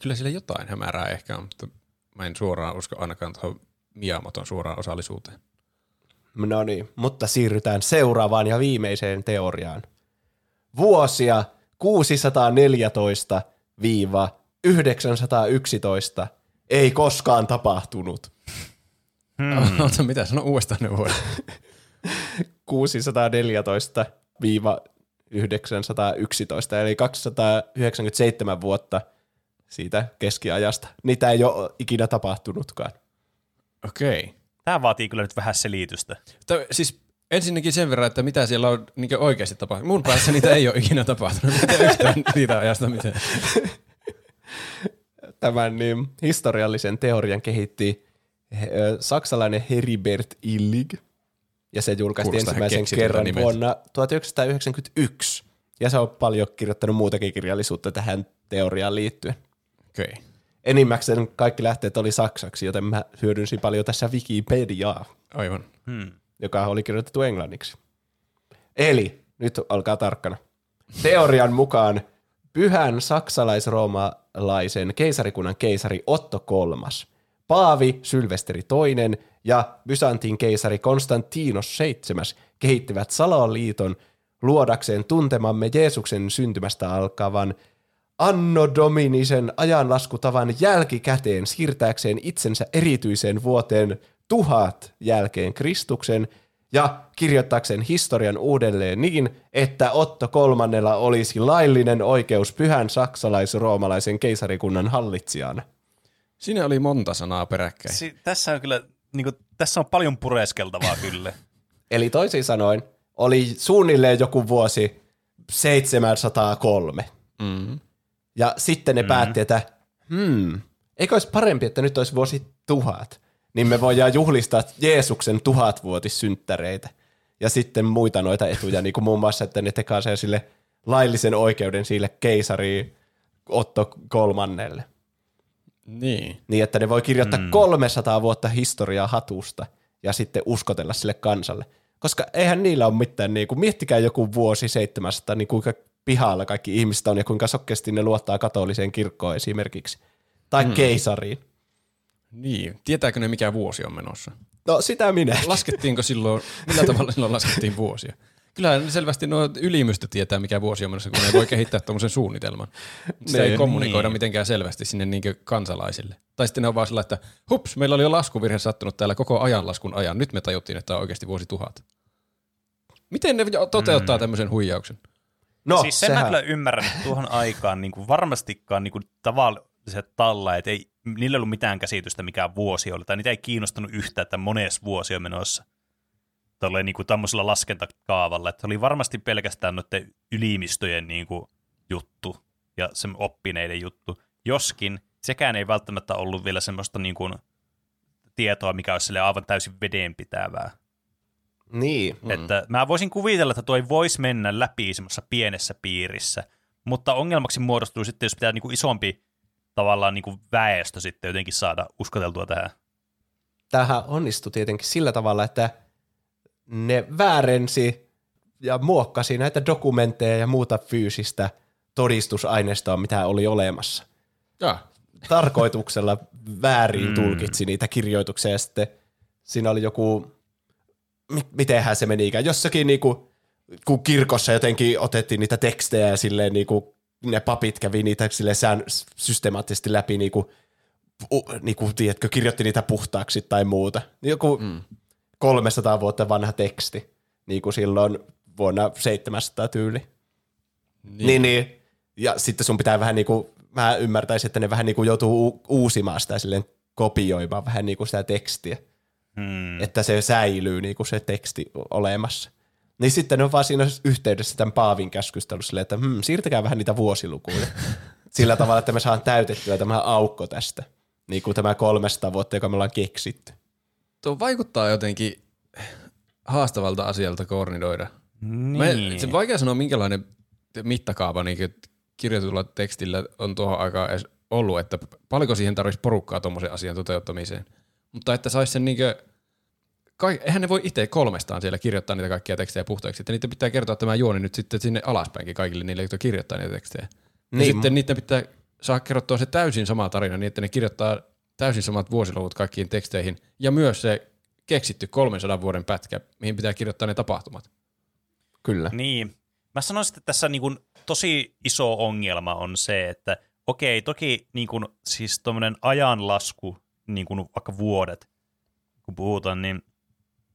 Kyllä sillä jotain hämärää ehkä on, mutta mä en suoraan usko ainakaan tuohon Miyamoton suoraan osallisuuteen. No niin, mutta siirrytään seuraavaan ja viimeiseen teoriaan. Vuosia 614-911 ei koskaan tapahtunut. Oota, mitä sano uudestaan ne vuodet? 614-911, eli 297 vuotta siitä keskiajasta. Niitä ei ole ikinä tapahtunutkaan. Okei. Tämä vaatii kyllä nyt vähän selitystä. Siis ensinnäkin sen verran, että mitä siellä on niin oikeasti tapahtunut. Mun päässä niitä ei ole ikinä tapahtunut. Mitä yhtään niitä ajasta mitään. Tämän niin, historiallisen teorian kehitti saksalainen Heribert Illig. Ja se julkaistiin ensimmäisen kerran vuonna 1991. Ja se on paljon kirjoittanut muutakin kirjallisuutta tähän teoriaan liittyen. Okay. Enimmäkseen kaikki lähteet oli saksaksi, joten mä hyödynsin paljon tässä Wikipediaa. Aivan. Joka oli kirjoitettu englanniksi. Eli, nyt olkaa tarkkana. Teorian mukaan pyhän saksalais-roomalaisen keisarikunnan keisari Otto III, paavi Sylvester II ja Bysantin keisari Konstantinos VII kehittivät salaliiton luodakseen tuntemamme Jeesuksen syntymästä alkavan Anno Dominisen ajanlaskutavan jälkikäteen siirtääkseen itsensä erityiseen vuoteen 1000 jälkeen Kristuksen ja kirjoittaakseen historian uudelleen niin, että Otto kolmannella olisi laillinen oikeus pyhän saksalais-roomalaisen keisarikunnan hallitsijana. Siinä oli monta sanaa peräkkäin. Tässä on kyllä... Niin kuin, tässä on paljon pureskeltavaa kyllä. Eli toisin sanoen, oli suunnilleen joku vuosi 703. Mm. Ja sitten ne päätti, että eikö olisi parempi, että nyt olisi vuosi 1000, niin me voidaan juhlistaa Jeesuksen 1000-vuotissynttäreitä. Ja sitten muita noita etuja, niin kuin muun muassa, että ne tekee sen sille laillisen oikeuden sille keisari Otto III. Niin. Niin, että ne voi kirjoittaa 300 vuotta historiaa hatusta ja sitten uskotella sille kansalle. Koska eihän niillä ole mitään, niin kuin, miettikää joku vuosi 700, niin kuinka pihalla kaikki ihmiset on ja kuinka sokkeasti ne luottaa katoliseen kirkkoon esimerkiksi. Tai keisariin. Niin, tietääkö ne mikä vuosi on menossa? No sitä minä. Laskettiinko silloin, millä tavalla silloin laskettiin vuosia? Kyllähän selvästi nuo ylimystä tietää mikä vuosi on menossa, kun ne voi kehittää tuommoisen suunnitelman. Sitä ei kommunikoida mitenkään selvästi sinne niinkö kansalaisille. Tai sitten ne on vaan sillä, että hups, meillä oli jo laskuvirhe sattunut täällä koko ajanlaskun ajan. Nyt me tajuttiin, että on oikeasti vuosi 1000. Miten ne toteuttaa tämmöisen huijauksen? No, siis sen mä kyllä ymmärrän, että tuohon aikaan niin kuin varmastikaan niin kuin tavalliset tallaajat, ei niillä ollut mitään käsitystä mikä vuosi oli, tai niitä ei kiinnostanut yhtään, että mones vuosi on menossa niin tämmöisellä laskentakaavalla. Että oli varmasti pelkästään noiden ylimistöjen niin kuin juttu ja sen oppineiden juttu. Joskin sekään ei välttämättä ollut vielä semmoista niin kuin tietoa, mikä olisi aivan täysin vedenpitävää. Niin. Että mä voisin kuvitella, että toi voisi mennä läpi semmoisessa pienessä piirissä, mutta ongelmaksi muodostuu sitten, jos pitää niinku isompi tavallaan niinku väestö sitten jotenkin saada uskoteltua tähän. Tämähän onnistui tietenkin sillä tavalla, että ne väärensi ja muokkasi näitä dokumentteja ja muuta fyysistä todistusaineistoa, mitä oli olemassa. Ja. Tarkoituksella väärin tulkitsi niitä kirjoituksia ja sitten siinä oli joku... Mitenhän se meni ikään? Jossakin niinku, kun kirkossa jotenkin otettiin niitä tekstejä ja silleen niinku, ne papit kävi niitä silleen systemaattisesti läpi, niinku, tiedätkö, kirjoitti niitä puhtaaksi tai muuta. Joku 300 vuotta vanha teksti, niinku silloin vuonna 700 tyyli. Niin. Ja sitten sun pitää vähän niinku, mä ymmärtäisin, että ne vähän niinku joutuu uusimaan sitä silleen kopioimaan vähän niinku sitä tekstiä. Että se säilyy niin kuin se teksti olemassa. Niin sitten ne on vaan siinä yhteydessä tämän Paavin käskystä silleen, että siirtäkää vähän niitä vuosilukuja. Sillä tavalla, että me saan täytettyä tämä aukko tästä. Niin kuin tämä 300 vuotta, joka me ollaan keksitty. Tuo vaikuttaa jotenkin haastavalta asialta koordinoida. Niin. Se on vaikea sanoa, minkälainen mittakaava niin kirjoitulla tekstillä on tuohon aikaan edes ollut, että paljonko siihen tarvitsisi porukkaa tuommoisen asian toteuttamiseen. Mutta että saisi sen niinkö, eihän ne voi itse kolmestaan siellä kirjoittaa niitä kaikkia tekstejä puhtoiksi, että niitä pitää kertoa tämä juoni nyt sitten sinne alaspäinkin kaikille niille, jotka kirjoittaa niitä tekstejä. Niin. Ja sitten niitä pitää saa kerrottua se täysin sama tarina niin, että ne kirjoittaa täysin samat vuosiluvut kaikkiin teksteihin ja myös se keksitty 300 vuoden pätkä, mihin pitää kirjoittaa ne tapahtumat. Kyllä. Niin. Mä sanoisin, että tässä niin kun tosi iso ongelma on se, että okei, toki niin kun, siis tuommoinen ajanlasku, niin kuin vaikka vuodet, kun puhutaan, niin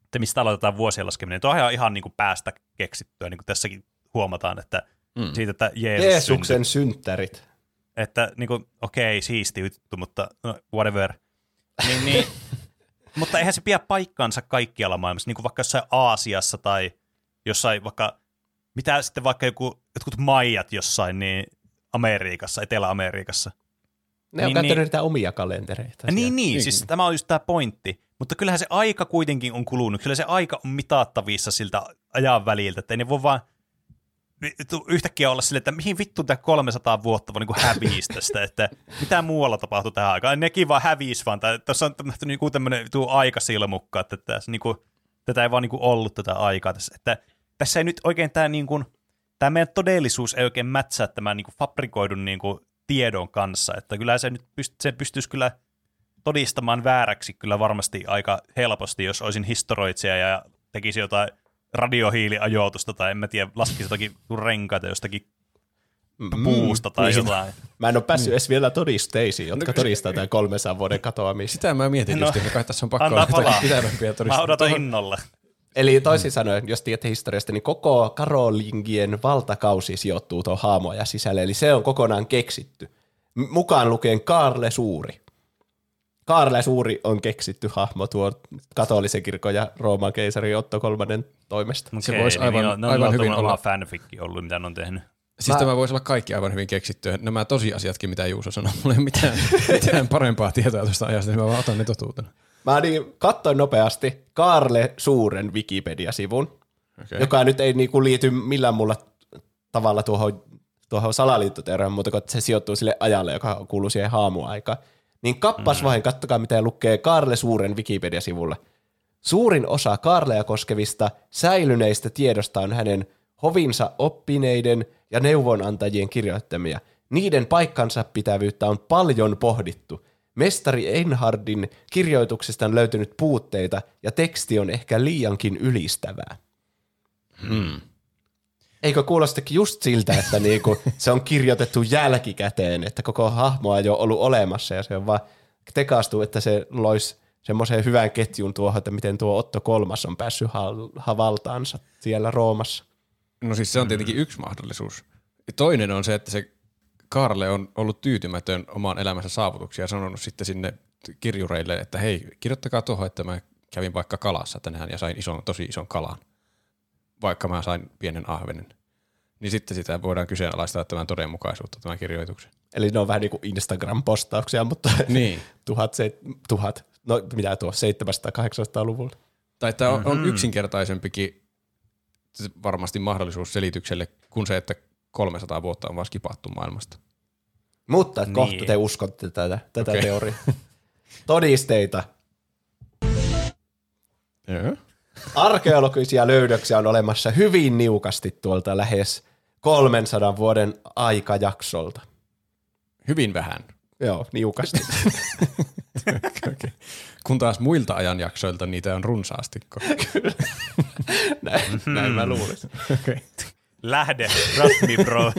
että mistä aloitetaan vuosien laskeminen. Tuohan on ihan niin kuin päästä keksittyä, niin kuin tässäkin huomataan, että siitä, että Jeesuksen synttärit. Että niin kuin, okei, siisti juttu, mutta no, whatever. Niin, mutta eihän se pidä paikkaansa kaikkialla maailmassa, niin kuin vaikka jossain Aasiassa tai jossain vaikka, mitä sitten vaikka jotkut maijat jossain, niin Amerikassa, Etelä-Amerikassa. Ne on käyttänyt niitä omia kalentereita. Niin, siis tämä on just tämä pointti. Mutta kyllähän se aika kuitenkin on kulunut. Kyllä se aika on mitattavissa siltä ajan väliltä. Että ei ne voi vaan yhtäkkiä olla silleen, että mihin vittu tämä 300 vuotta voi niin häviisi tästä. Että mitä muualla tapahtui tähän aikaan. Nekin vaan hävisi vaan. Tässä on niin tämmöinen aikasilmukka, että tässä, niin kuin, tätä ei vaan niin ollut tätä aikaa. Että tässä ei nyt oikein tämä, niin kuin, tämä meidän todellisuus ei oikein mätsää tämän niin kuin fabrikoidun... Niin kuin, tiedon kanssa, että kyllä se nyt se pystyisi kyllä todistamaan vääräksi kyllä varmasti aika helposti, jos olisin historioitsija ja tekisi jotain radiohiiliajoitusta tai en mä tiedä, laskisi jotakin renkaita jostakin puusta tai jotain. Mä en ole päässyt edes vielä todisteisiin, jotka todistaa tämän 300 vuoden katoamista. Sitä mä mietin just, että kai tässä on pakko olla jotakin pitävämpiä todistaa. Mä odotan innolla. Eli toisin sanoen, jos tiedätte historiasta, niin koko Karolingien valtakausi sijoittuu tuon haamoja sisälle, eli se on kokonaan keksitty. Mukaan lukien Kaarle Suuri. Kaarle Suuri on keksitty hahmo tuo katolisen kirkon ja Rooman keisari Otto III toimesta. Okay, se voisi aivan hyvin olla fanfikki ollut, mitä on tehnyt. Siis tämä voisi olla kaikki aivan hyvin keksittyä. Nämä tosiasiatkin, mitä Juuso sanoi, mulla ei ole mitään parempaa tietoa tuosta ajasta, niin mä otan ne totuutena. Mä niin katsoin nopeasti Kaarle Suuren Wikipedia-sivun, okay, joka nyt ei niinku liity millään muulla tavalla tuohon salaliittoteoriaan, mutta kun se sijoittuu sille ajalle, joka kuuluu siihen haamuaikaan. Niin kappas vain, kattokaa mitä lukee Kaarle Suuren Wikipedia-sivulla. Suurin osa Kaarlea koskevista säilyneistä tiedosta on hänen hovinsa oppineiden ja neuvonantajien kirjoittamia. Niiden paikkansa pitävyyttä on paljon pohdittu. Mestari Einhardin kirjoituksesta on löytynyt puutteita ja teksti on ehkä liiankin ylistävää. Eikö kuulostakin just siltä, että niinku se on kirjoitettu jälkikäteen, että koko hahmoa ei ole ollut olemassa ja se on vaan tekastuu, että se loisi semmoiseen hyvän ketjun tuohon, että miten tuo Otto III on päässyt havaltaansa siellä Roomassa. No siis se on tietenkin yksi mahdollisuus. Toinen on se, että se Kaarle on ollut tyytymätön omaan elämänsä saavutuksia ja sanonut sitten sinne kirjureille, että hei, kirjoittakaa tuohon, että mä kävin vaikka kalassa tänään ja sain tosi ison kalan, vaikka mä sain pienen ahvenen. Niin sitten sitä voidaan kyseenalaistaa tämän todenmukaisuutta tämän kirjoituksen. Eli ne on vähän niin kuin Instagram-postauksia, mutta niin. 700-800-luvulla. Tai tämä on yksinkertaisempikin varmasti mahdollisuus selitykselle kuin se, että 300 vuotta on vaan skipattu maailmasta. Mutta niin, kohta te uskotte tätä okay, teoriaa. Todisteita. Arkeologisia löydöksiä on olemassa hyvin niukasti tuolta lähes 300 vuoden aikajaksolta. Hyvin vähän. Joo, niukasti. Okay. Kun taas muilta ajanjaksoilta niitä on runsaasti. Kyllä. Näin mä luulisin. Okay. Lähde, rasmi bro.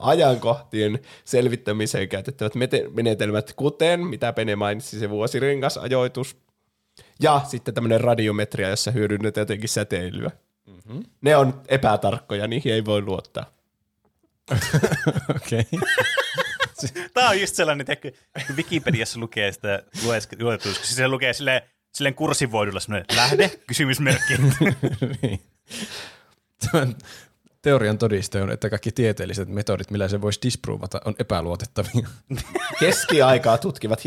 Ajankohtien selvittämiseen käytettävät menetelmät, kuten mitä Pene mainitsi, se vuosirengasajoitus, ja sitten tämmöinen radiometria, jossa hyödynnetään jotenkin säteilyä. Mm-hmm. Ne on epätarkkoja, niihin ei voi luottaa. Okei. Tämä on just sellainen, että kun Wikipediassa lukee sitä luetusta, se lukee silleen kursivoidulla semmoinen lähde, kysymysmerkki. Niin. Tämän teorian todiste on, että kaikki tieteelliset metodit, millä se voisi disprovata, on epäluotettavia. Keskiaikaa tutkivat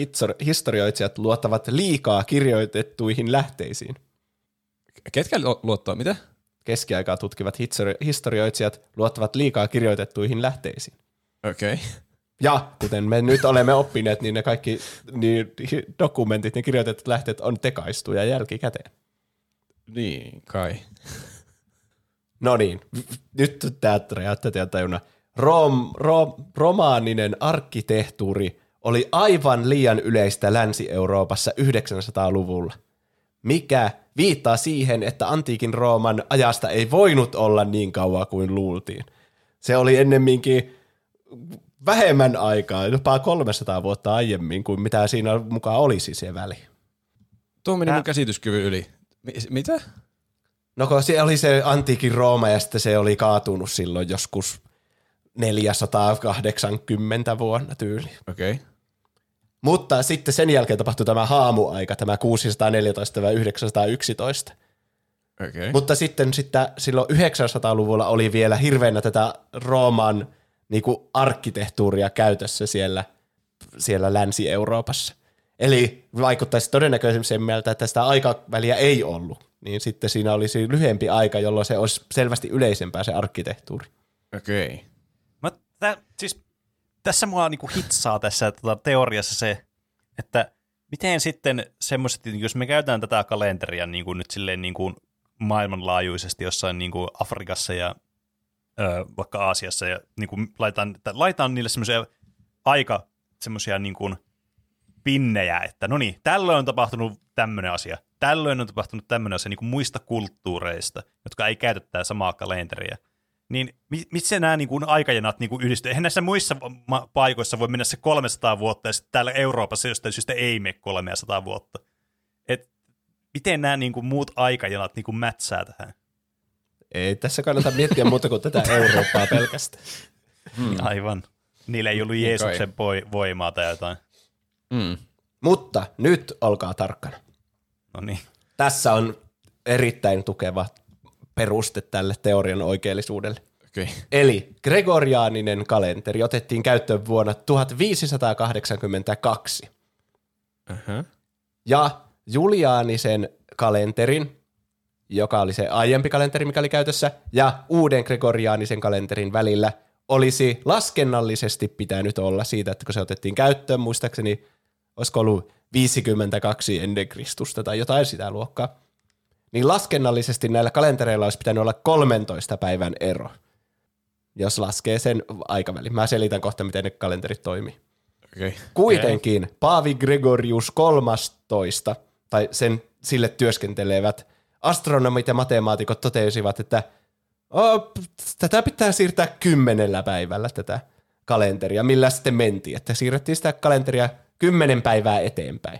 historioitsijat luottavat liikaa kirjoitettuihin lähteisiin. Ketkä luottaa mitä? Keskiaikaa tutkivat historioitsijat luottavat liikaa kirjoitettuihin lähteisiin. Okei. Okay. Ja kuten me nyt olemme oppineet, niin ne kaikki niin dokumentit ja kirjoitetut lähteet on tekaistuja jälkikäteen. Niin kai. No niin, nyt tätä tajuna. Romaaninen arkkitehtuuri oli aivan liian yleistä Länsi-Euroopassa 900-luvulla, mikä viittaa siihen, että antiikin Rooman ajasta ei voinut olla niin kauan kuin luultiin. Se oli ennemminkin vähemmän aikaa, jopa 300 vuotta aiemmin kuin mitä siinä mukaan olisi se väli. Tuo meni mun käsityskyvyn yli. Mitä? No kun se oli se antiikin Rooma ja sitten se oli kaatunut silloin joskus 480 vuonna tyyli. Okei. Okay. Mutta sitten sen jälkeen tapahtui tämä haamuaika, tämä 614–911. Okei. Okay. Mutta sitten silloin 900-luvulla oli vielä hirveänä tätä Rooman niinku arkkitehtuuria käytössä siellä Länsi-Euroopassa. Eli vaikuttaisi todennäköisemmältä, että sitä aikaväliä ei ollut. Niin sitten siinä olisi lyhyempi aika, jolloin se olisi selvästi yleisempää se arkkitehtuuri. Okei. Okay. Siis, tässä mua niinku hitsaa tässä teoriassa se, että miten sitten semmoiset, jos me käytetään tätä kalenteria niinku nyt silleen niinku maailmanlaajuisesti jossain niinku Afrikassa ja vaikka Aasiassa, ja niinku laitetaan niille semmoisia aika semmoisia niinku pinnejä, että no niin, tällöin on tapahtunut tämmöinen asia. Tällöin on tapahtunut tämmöinen asia niin kuin muista kulttuureista, jotka ei käytä tätä samaa kalenteria. Niin miten nämä niin kuin aikajanat niin kuin yhdistyy? Eihän näissä muissa paikoissa voi mennä se 300 vuotta, ja sitten täällä Euroopassa jostain syystä ei mene 300 vuotta. Et miten nämä niin kuin muut aikajanat niin kuin mätsää tähän? Ei tässä kannata miettiä muuta kuin tätä Eurooppaa pelkästään. Aivan. Niillä ei ollut Jeesuksen voimaa tai jotain. Mutta nyt olkaa tarkkana. Noniin. Tässä on erittäin tukeva peruste tälle teorian oikeellisuudelle. Okay. Eli gregoriaaninen kalenteri otettiin käyttöön vuonna 1582. Uh-huh. Ja juliaanisen kalenterin, joka oli se aiempi kalenteri, mikä oli käytössä, ja uuden gregoriaanisen kalenterin välillä olisi laskennallisesti pitänyt olla siitä, että kun se otettiin käyttöön, muistaakseni olisiko ollut 52 ennen Kristusta tai jotain sitä luokkaa, niin laskennallisesti näillä kalentereilla olisi pitänyt olla 13 päivän ero, jos laskee sen aikavälin. Mä selitän kohta, miten ne kalenterit toimii. Okay. Kuitenkin Paavi Gregorius XIII tai sen sille työskentelevät astronomit ja matemaatikot totesivat, että tätä pitää siirtää 10 päivällä tätä kalenteria, millä sitten mentiin, että siirrettiin sitä kalenteria 10 päivää eteenpäin.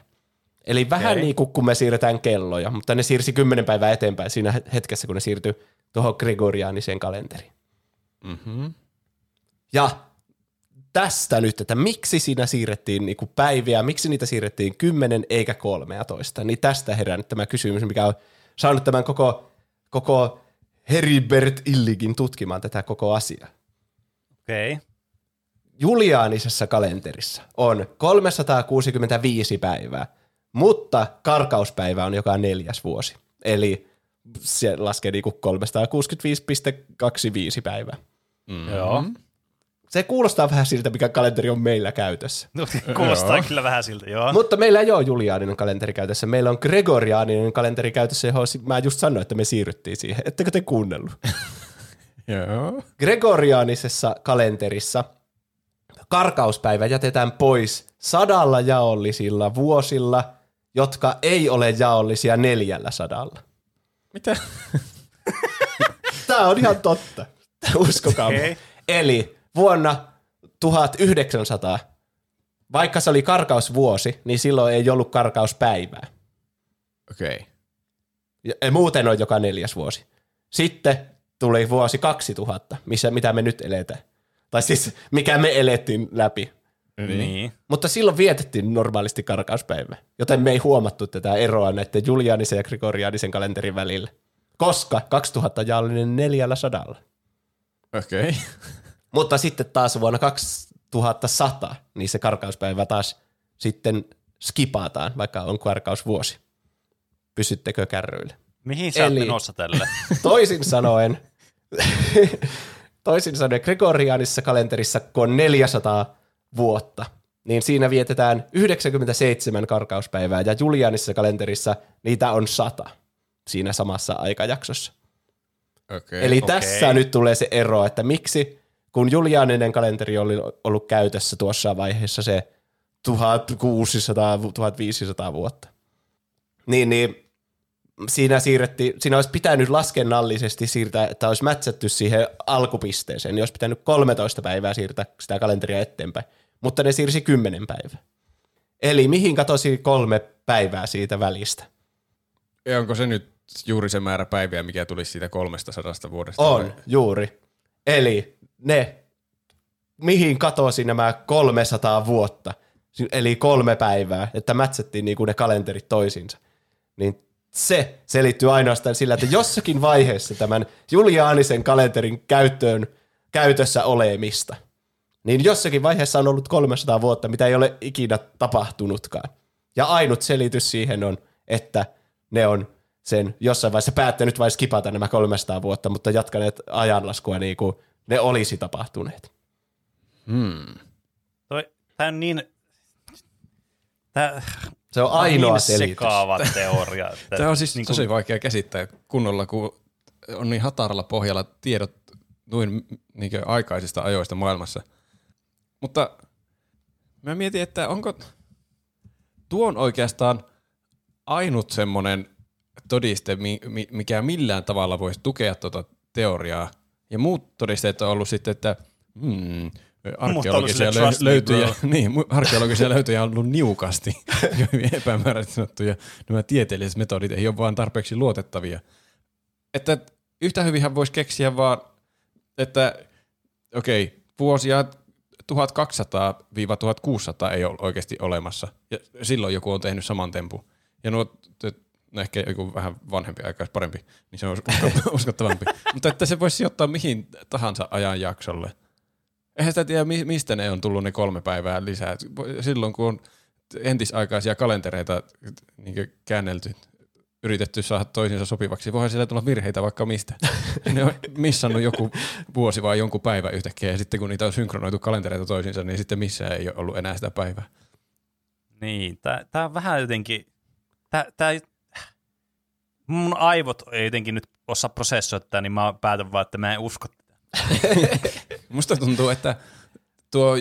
Eli vähän niin kuin kun me siirretään kelloja, mutta ne siirsi 10 päivää eteenpäin siinä hetkessä, kun ne siirtyi tuohon gregoriaaniseen kalenteriin. Mm-hmm. Ja tästä nyt, että miksi siinä siirrettiin niinku päiviä, miksi niitä siirrettiin 10 eikä 13, niin tästä herännyt tämä kysymys, mikä on saanut tämän koko Heribert Illigin tutkimaan tätä koko asiaa. Okei. Okay. Juliaanisessa kalenterissa on 365 päivää, mutta karkauspäivä on joka 4. vuosi. Eli se laskee niinku 365,25 päivää. Mm-hmm. Joo. Se kuulostaa vähän siltä, mikä kalenteri on meillä käytössä. No, kuulostaa kyllä vähän siltä, joo. Mutta meillä ei ole juliaaninen kalenteri käytössä. Meillä on gregoriaaninen kalenteri käytössä, johon mä just sanoin, että me siirryttiin siihen. Ettekö te kuunnellut? Joo. Gregoriaanisessa kalenterissa karkauspäivä jätetään pois 100 jaollisilla vuosilla, jotka ei ole jaollisia 400. Mitä? Tämä on ihan totta. Uskokaa. Okay. Eli vuonna 1900, vaikka se oli karkausvuosi, niin silloin ei ollut karkauspäivää. Okei. Okay. Muuten on joka 4. vuosi. Sitten tuli vuosi 2000, mitä me nyt eletään. Tai siis, mikä me elettiin läpi. Niin. Mutta silloin vietettiin normaalisti karkauspäivää, joten me ei huomattu tätä eroa näiden juliaanisen ja gregoriaanisen kalenterin välillä. Koska 2000 jaallinen 400. Okei. Okay. Mutta sitten taas vuonna 2100, niin se karkauspäivä taas sitten skipataan, vaikka on karkausvuosi. Pysyttekö kärryillä? Mihin sä oot menossa tällä? Toisin sanoen gregoriaanisessa kalenterissa, kun on 400 vuotta, niin siinä vietetään 97 karkauspäivää, ja juliaanisessa kalenterissa niitä on 100 siinä samassa aikajaksossa. Okay, Eli tässä nyt tulee se ero, että miksi, kun juliaaninen kalenteri oli ollut käytössä tuossa vaiheessa se 1600-1500 vuotta, niin siinä olisi pitänyt laskennallisesti siirtää, että olisi mätsätty siihen alkupisteeseen, niin olisi pitänyt 13 päivää siirtää sitä kalenteria eteenpäin, mutta ne siirsi 10 päivää. Eli mihin katosi 3 päivää siitä välistä? Ja onko se nyt juuri se määrä päiviä, mikä tulisi siitä 300 vuodesta? On, vai? Juuri. Eli mihin katosi nämä 300 vuotta, eli 3 päivää, että mätsättiin niin kuin ne kalenterit toisiinsa, niin se selittyy ainoastaan sillä, että jossakin vaiheessa tämän juliaanisen kalenterin käytössä olemista, niin jossakin vaiheessa on ollut 300 vuotta, mitä ei ole ikinä tapahtunutkaan. Ja ainut selitys siihen on, että ne on sen jossain vaiheessa päättänyt vai skipata nämä 300 vuotta, mutta jatkaneet ajanlaskua niin kuin ne olisi tapahtuneet. Tämä on niin... Se on ainoa selitys. Sekaava teoria. Tämä on siis tosi vaikea käsittää kunnolla, kun on niin hataralla pohjalla tiedot noin aikaisista ajoista maailmassa. Mutta mä mietin, että onko tuon oikeastaan ainut semmoinen todiste, mikä millään tavalla voisi tukea tuota teoriaa. Ja muut todisteet on ollut sitten, että arkeologisia löytöjä on ollut niukasti ja hyvin epämääräisesti sanottuja. Nämä tieteelliset metodit ei ole vaan tarpeeksi luotettavia. Että yhtä hyvinhän voisi keksiä vaan, että okei, vuosia 1200-1600 ei ole oikeasti olemassa. Ja silloin joku on tehnyt saman tempun. Ja nuo, ehkä joku vähän vanhempi aika parempi, niin se on uskottavampi. Mutta että se voisi sijoittaa mihin tahansa ajanjaksolle. Eihän sitä tiedä, mistä ne on tullut ne 3 päivää lisää. Silloin, kun on entisaikaisia kalentereita niin käännelty, yritetty saada toisiinsa sopivaksi, voihan siellä tulla virheitä vaikka mistä. Ne on missannut joku vuosi vai jonkun päivä yhtäkkiä, ja sitten kun niitä on synkronoitu kalentereita toisiinsa, niin sitten missään ei ole ollut enää sitä päivää. Niin, tää on vähän jotenkin... Mun aivot ei jotenkin nyt osaa prosessoida, niin mä päätän vaan, että mä en usko tätä. Musta tuntuu, että tuo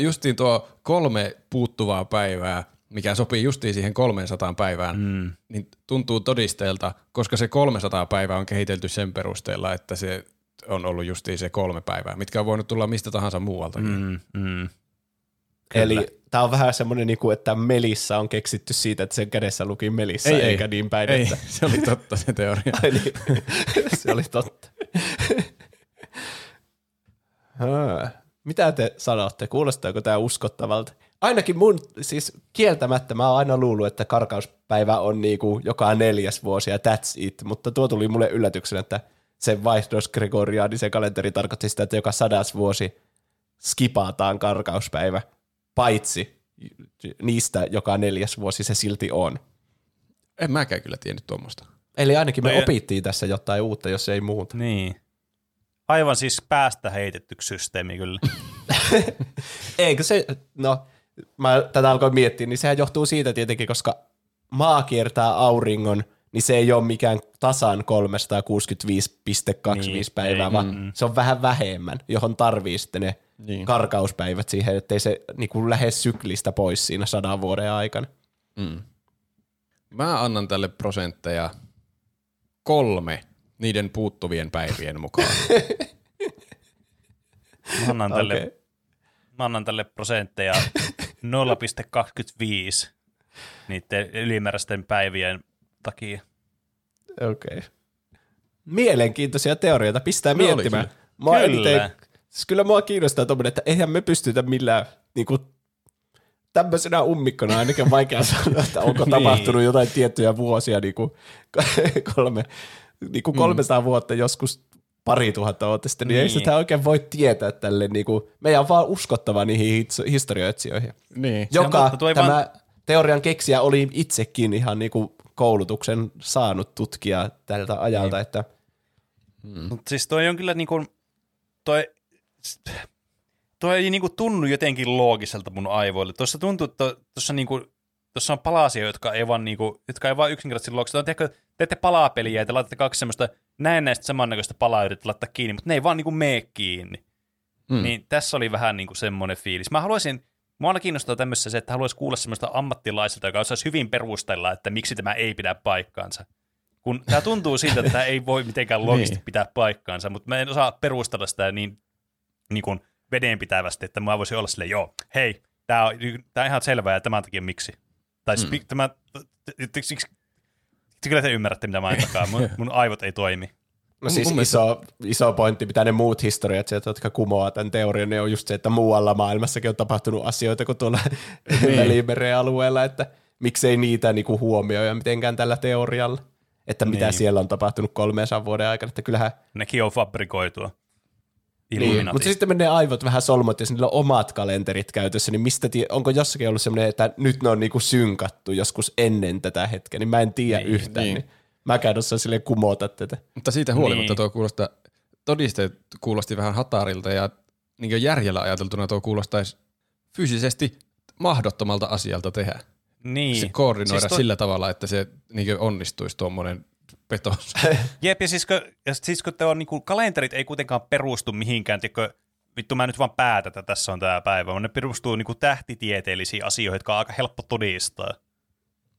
3 puuttuvaa päivää, mikä sopii justiin siihen 300 päivään, niin tuntuu todisteelta, koska se 300 päivää on kehitelty sen perusteella, että se on ollut justiin se 3 päivää, mitkä on voinut tulla mistä tahansa muualtakin. Kyllä. Eli tämä on vähän semmoinen, että Melissa on keksitty siitä, että sen kädessä luki Melissa, eikä niin päin. Ei, että... se oli totta se teoria. Ai niin, se oli totta. Mitä te sanotte? Kuulostaako tämä uskottavalta? Ainakin mun, siis kieltämättä mä oon aina luullut, että karkauspäivä on joka 4. vuosi ja that's it, mutta tuo tuli mulle yllätyksenä, että sen vaihdos Gregoriaan, niin se kalenteri tarkoitti sitä, että joka 100. vuosi skipaataan karkauspäivä. Paitsi niistä, joka 4. vuosi se silti on. En mäkään kyllä tiennyt tuommoista. Eli ainakin me opittiin tässä jotain uutta, jos ei muuta. Niin. Aivan siis päästä heitettyksi systeemi kyllä. Eikö se, mä tätä alkoin miettiä, niin sehän johtuu siitä tietenkin, koska maa kiertää auringon, niin se ei ole mikään tasan 365,25 päivää, vaan se on vähän vähemmän, johon tarvii sitten ne karkauspäivät siihen, ettei se lähde syklistä pois siinä 100 vuoden aikana. Mä annan tälle prosentteja 3 niiden puuttuvien päivien mukaan. Mä annan tälle prosentteja 0,25 niiden ylimääräisten päivien takia. Okei. Mielenkiintoisia teorioita, pistää miettimään. Kyllä mua kiinnostaa tuommoinen, että eihän me pystytä millään tämmöisenä ummikkona ainakin vaikea sanoa, että onko tapahtunut jotain tiettyjä vuosia, 300 vuotta joskus 2000 vuotta sitten, niin ei sitä oikein voi tietää tälle. Meidän on vaan uskottava niihin historioitsijoihin, joka tämä teorian keksijä oli itsekin ihan koulutuksen saanut tutkia tältä ajalta. Että... Siis toi on kyllä Toi ei tunnu jotenkin loogiselta mun aivoille. Tuossa tuntuu, että tuossa on palasia, jotka ei vaan yksinkertaisesti loogista. Teette palapeliä ja te laitatte 2 semmoista näennäistä samannäköistä palaa, yritetään laittaa kiinni, mutta ne ei vaan mene kiinni. Niin tässä oli vähän semmoinen fiilis. Mua aina kiinnostaa tämmöisessä se, että haluaisi kuulla semmoista ammattilaisilta, joka osaisi hyvin perustella, että miksi tämä ei pidä paikkaansa. Kun tämä tuntuu siltä, että tämä ei voi mitenkään loogisesti pitää paikkaansa, mutta mä en osaa perustella sitä niin kuin vedenpitävästi, että mä voisin olla silleen, tämä on ihan selvää ja tämän takia miksi. Tai kyllä te ymmärrätte, mitä mä en takaa. Mun aivot ei toimi. No siis iso pointti, mitä ne muut historiat, jotka kumoaa tämän teorian, ne on just se, että muualla maailmassakin on tapahtunut asioita kuin tuolla Välimeren alueella, että miksei niitä huomioida mitenkään tällä teorialla. Että mitä siellä on tapahtunut 300 vuoden aikana, että kyllähän... Nekin on fabrikoitua. Mutta sitten menee aivot vähän solmot, jos niillä on omat kalenterit käytössä, niin onko jossakin ollut semmoinen, että nyt ne on synkattu joskus ennen tätä hetkeä, niin mä en tiedä yhtään. Niin. Mä käyn osaa silleen kumota tätä. Mutta siitä huolimatta tuo kuulostaa, todisteet kuulosti vähän hatarilta ja niin järjellä ajateltuna tuo kuulostaisi fyysisesti mahdottomalta asialta tehdä. Niin. Se koordinoida sillä tavalla, että se onnistuisi tuommoinen petos. Jep, ja siis kun te on, kalenterit ei kuitenkaan perustu mihinkään, vittu mä nyt vaan päätän, että tässä on tämä päivä, vaan ne perustuu tähtitieteellisiin asioihin, jotka on aika helppo todistaa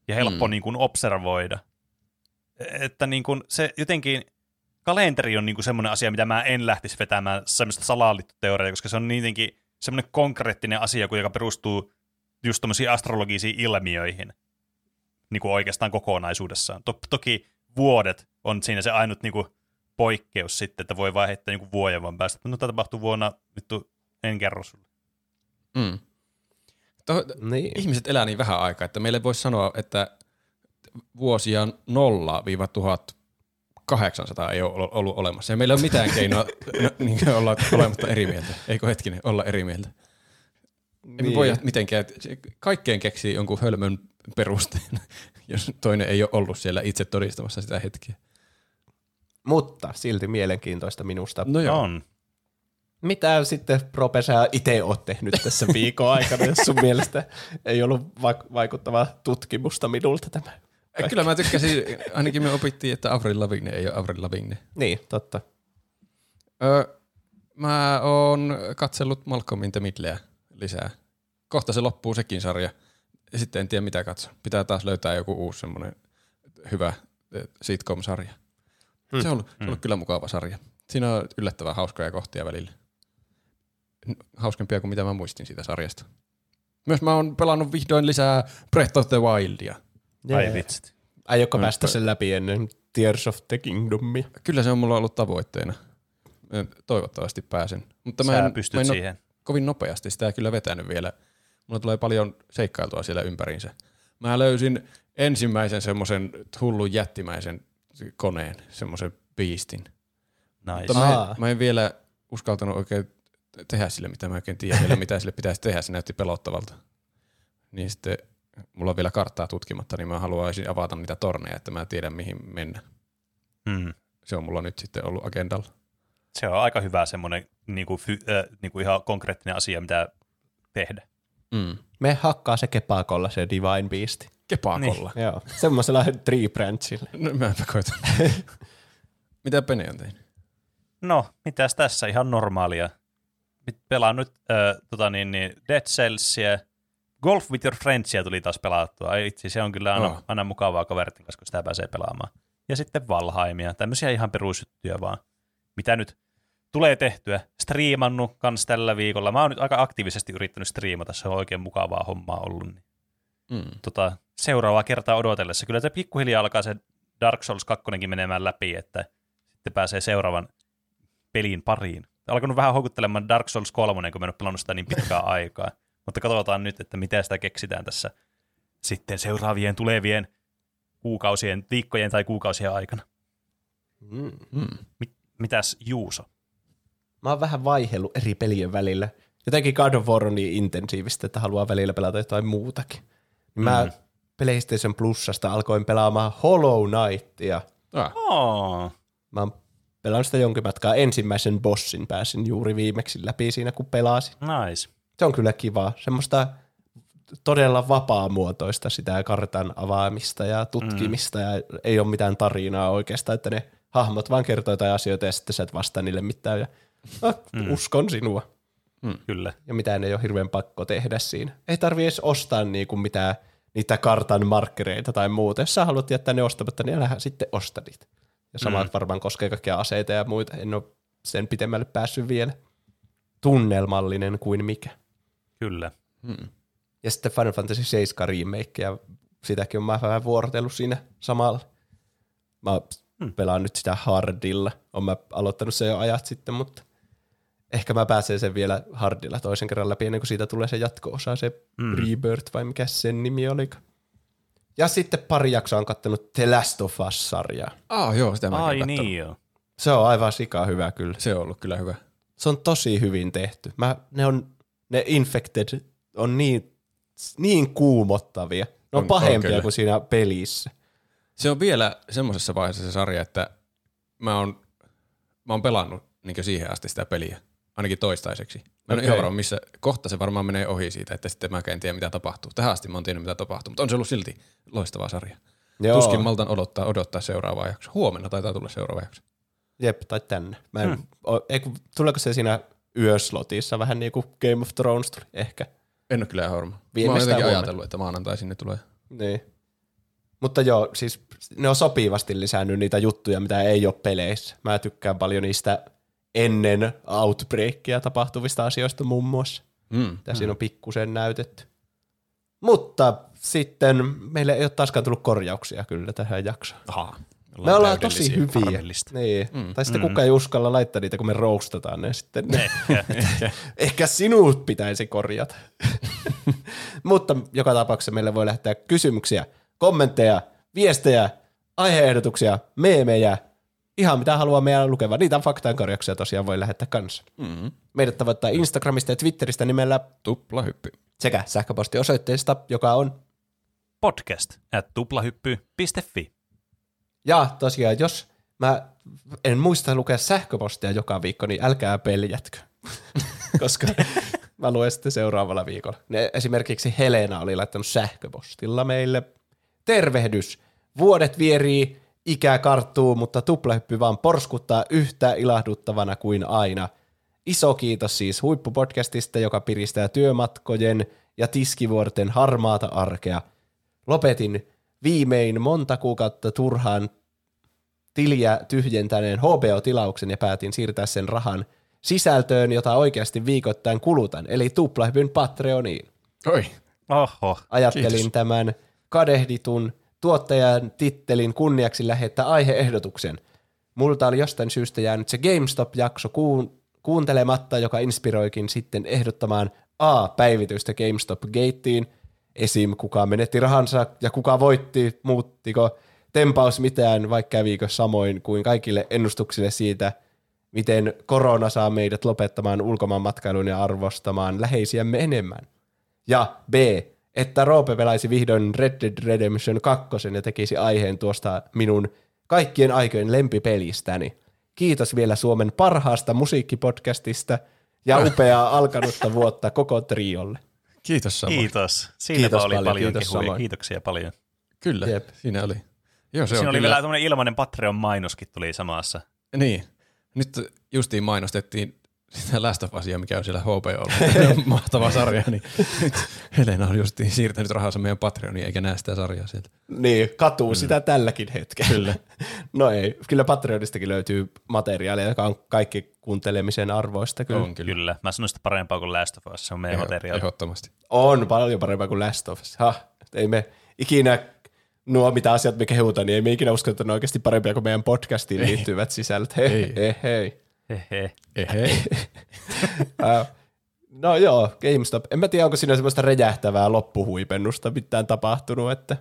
ja helppo observoida. Että se jotenkin, kalenteri on semmoinen asia, mitä mä en lähtisi vetämään semmoista salaliittoteoriaa, koska se on jotenkin semmoinen konkreettinen asia, joka perustuu just tämmöisiin astrologisiin ilmiöihin oikeastaan kokonaisuudessaan. Toki vuodet on siinä se ainut poikkeus sitten, että voi vaan heittää vuoden vaan päästä. No tämä tapahtuu vuonna, vittu, en kerro sulle. Mm. Niin. Ihmiset elää niin vähän aikaa, että meille voisi sanoa, että vuosia 0–1800 ei ole ollut olemassa. Ja meillä ei ole mitään keinoa olla olematta eri mieltä. Eikö hetkinen olla eri mieltä? Niin. Ei voi mitenkään. Kaikkeen keksii jonkun hölmön perusteen, jos toinen ei ole ollut siellä itse todistamassa sitä hetkeä. Mutta silti mielenkiintoista minusta. No joo. On. Mitä sitten, Prope, sä itse oot tehnyt tässä viikon aikana, jos sun mielestä ei ollut vaikuttavaa tutkimusta minulta tämä? Kaikki. Kyllä mä tykkäsin, ainakin me opittiin, että Avril Lavigne ei ole Avril Lavigne. Niin, totta. Mä oon katsellut Malcolmin The Middleä lisää. Kohta se loppuu sekin sarja. Sitten en tiedä mitä katson. Pitää taas löytää joku uusi semmoinen hyvä sitcom-sarja. Se on ollut kyllä mukava sarja. Siinä on yllättävän hauskoja kohtia välillä. Hauskempia kuin mitä mä muistin siitä sarjasta. Myös mä oon pelannut vihdoin lisää Breath of the Wildia. Ai vitsit. Aiotko päästä sen läpi ennen Tears of the Kingdomia? Kyllä se on mulla ollut tavoitteena. Toivottavasti pääsen. Mutta mä en siihen. Kovin nopeasti sitä ei kyllä vetänyt vielä. Mulla tulee paljon seikkailtua siellä ympäriinsä. Mä löysin ensimmäisen semmoisen hullun jättimäisen koneen, semmoisen beastin. Nice. Mä en vielä uskaltanut oikein tehdä sille, mitä mä oikein tiedän, mitä sille pitäisi tehdä. Se näytti pelottavalta. Niin sitten mulla on vielä karttaa tutkimatta, niin mä haluaisin avata niitä torneja, että mä tiedän mihin mennä. Mm. Se on mulla nyt sitten ollut agendalla. Se on aika hyvä semmoinen niinku ihan konkreettinen asia, mitä tehdä. Mm. Me hakkaa se kepakolla, se Divine Beast. Kepakolla? Niin. Joo. Semmoisella tree branchilla. No mäpä koitan. Mitä Pene on tehnyt? No, mitäs tässä? Ihan normaalia. Pelaan nyt Dead Cellsia. Golf with your friendsia tuli taas pelattua. Ai itse, se on kyllä aina mukavaa kavertin kanssa, kun sitä pääsee pelaamaan. Ja sitten Valheimia. Tämmöisiä ihan perusjuttuja vaan. Mitä nyt tulee tehtyä. Striimannut kans tällä viikolla. Mä oon nyt aika aktiivisesti yrittänyt striimata. Se on oikein mukavaa hommaa ollut. Seuraavaa kertaa odotellessa. Kyllä se pikkuhiljaa alkaa se Dark Souls 2 menemään läpi, että sitten pääsee seuraavan pelin pariin. Alkanut vähän houkuttelemaan Dark Souls 3, kun mä en ole pelannut sitä niin pitkään aikaa. Mutta katsotaan nyt, että mitä sitä keksitään tässä sitten seuraavien tulevien kuukausien, viikkojen tai kuukausien aikana. Mitäs Juuso? Mä oon vähän vaihellut eri pelien välillä. Jotenkin God of War on niin intensiivistä, että haluaa välillä pelata jotain muutakin. Mä PlayStation Plusasta alkoin pelaamaan Hollow Knightia. Mä oon pelannut sitä jonkin matkaa. Ensimmäisen bossin pääsin juuri viimeksi läpi siinä, kun pelasin. Nice. Se on kyllä kivaa. Semmoista todella vapaamuotoista sitä kartan avaamista ja tutkimista. Ja ei ole mitään tarinaa oikeastaan, että ne hahmot vaan kertoo jotain asioita ja sitten sä et vastaa niille mitään. Ja, uskon sinua. Kyllä. Ja mitään ei ole hirveän pakko tehdä siinä. Ei tarvitse edes ostaa niinku mitään, niitä kartan markkereita tai muuta. Jos sä haluat jättää ne ostamatta, niin älähän sitten osta niitä. Ja samat varmaan koskee kaikkia aseita ja muita. En ole sen pitemmälle päässyt vielä. Tunnelmallinen kuin mikä. Kyllä. Ja sitten Final Fantasy 7 remake, ja sitäkin on mä vähän vuorotellut siinä samalla. Mä pelaan nyt sitä hardilla. Olen mä aloittanut sen jo ajat sitten, mutta ehkä mä pääsen sen vielä hardilla toisen kerran läpi, ennen kuin siitä tulee se jatko-osa, se Rebirth vai mikä sen nimi oli. Ja sitten pari jaksoa on kattonut The Last of Us-sarjaa. Joo, sitä mäkin kattonut. Niin joo. Se on aivan sikaa hyvä kyllä. Se on ollut kyllä hyvä. Se on tosi hyvin tehty. Ne Infected on niin kuumottavia. Ne on pahempia kuin siinä pelissä. Se on vielä semmoisessa vaiheessa se sarja, että mä oon pelannut niin siihen asti sitä peliä. Ainakin toistaiseksi. Mä en ole ihan varma, missä kohta se varmaan menee ohi siitä, että sitten mä en tiedä mitä tapahtuu. Tähän asti mä oon tiennyt mitä tapahtuu, mutta on se ollut silti loistava sarja. Joo. Tuskin maltan odottaa seuraavaa jaksoa. Huomenna taitaa tulla seuraava jakso. Jep, tai tänne. Tuleeko se siinä yöslotissa vähän niin kuin Game of Thrones tuli? Ehkä. En ole kyllä ihan varma. Mä oon jotenkin ajatellut, että maanantai sinne tulee. Niin. Mutta joo, siis ne on sopivasti lisännyt niitä juttuja, mitä ei ole peleissä. Mä tykkään paljon niistä ennen Outbreakia tapahtuvista asioista muun muassa. Mitä siinä on pikkusen näytetty. Mutta sitten meille ei ole taaskaan tullut korjauksia kyllä tähän jaksoon. Ahaa. Me ollaan tosi hyviä. Niin. Tai sitten kukaan ei uskalla laittaa niitä, kun me roustataan ne sitten. Ehkä sinut pitäisi korjata. Mutta joka tapauksessa meille voi lähettää kysymyksiä, kommentteja, viestejä, aiheehdotuksia, meemejä. Ihan mitä haluaa meidän lukeva. Niitä faktaankorjauksia tosiaan voi lähettää kanssa. Mm-hmm. Meidät tavoittaa Instagramista ja Twitteristä nimellä Tupla hyppy. Sekä sähköpostiosoitteesta, joka on podcast@tuplahyppy.fi. Ja tosiaan, jos mä en muista lukea sähköpostia joka viikko, niin älkää peljätkö, koska mä luen sitten seuraavalla viikolla. Esimerkiksi Helena oli laittanut sähköpostilla meille. Tervehdys. Vuodet vierii, ikä karttuu, mutta tuplahyppy vaan porskuttaa yhtä ilahduttavana kuin aina. Iso kiitos siis huippupodcastista, joka piristää työmatkojen ja tiskivuorten harmaata arkea. Lopetin viimein monta kuukautta turhaan tiliä tyhjentäneen HBO-tilauksen ja päätin siirtää sen rahan sisältöön, jota oikeasti viikoittain kulutan, eli tuplahypyn Patreoniin. Oi, oho, ajattelin kiitos. Tämän kadehditun tuottajan tittelin kunniaksi lähettää aiheehdotuksen. Multa oli jostain syystä jäänyt se GameStop-jakso kuuntelematta, joka inspiroikin sitten ehdottamaan päivitystä GameStop-gateen. Esim. Kuka menetti rahansa ja kuka voitti, muuttiko tempaus mitään, vaikka käviikö samoin kuin kaikille ennustuksille siitä, miten korona saa meidät lopettamaan ulkomaanmatkailun ja arvostamaan läheisiämme enemmän. Ja B, että Roope pelaisi vihdoin Red Dead Redemption 2 ja tekisi aiheen tuosta minun kaikkien aikojen lempipelistäni. Kiitos vielä Suomen parhaasta musiikkipodcastista ja upeaa alkanutta vuotta koko triolle. Kiitos samoin. Kiitos. Siinä oli paljon kehuja. Kiitoksia paljon. Kyllä, jep. Siinä oli. Joo, se siinä oli kyllä. Vielä tämmöinen ilmainen Patreon-mainoskin tuli samassa. Niin. Nyt justiin mainostettiin sitä Last of Usia, mikä on siellä HBO:lla. Mahtava sarja. Niin. Nyt Helena on justiin siirtänyt rahansa meidän Patreoniin, eikä näe sitä sarjaa sieltä. Niin, katuu sitä tälläkin hetkellä. Kyllä. No ei, kyllä Patreonistakin löytyy materiaalia, joka on kaikki kuuntelemisen arvoista. Kyllä. On kyllä. Mä sanon sitä parempaa kuin Last of Us, se on meidän materiaali. Ehdottomasti. On paljon parempaa kuin Last of Us. Ei me ikinä, nuo mitä asiat me kehutaan, niin ei me ikinä usko, että ne oikeasti parempia kuin meidän podcastiin liittyvät sisällöt. No joo, GameStop. En mä tiedä, onko siinä semmoista räjähtävää loppuhuipennusta mitään tapahtunut, että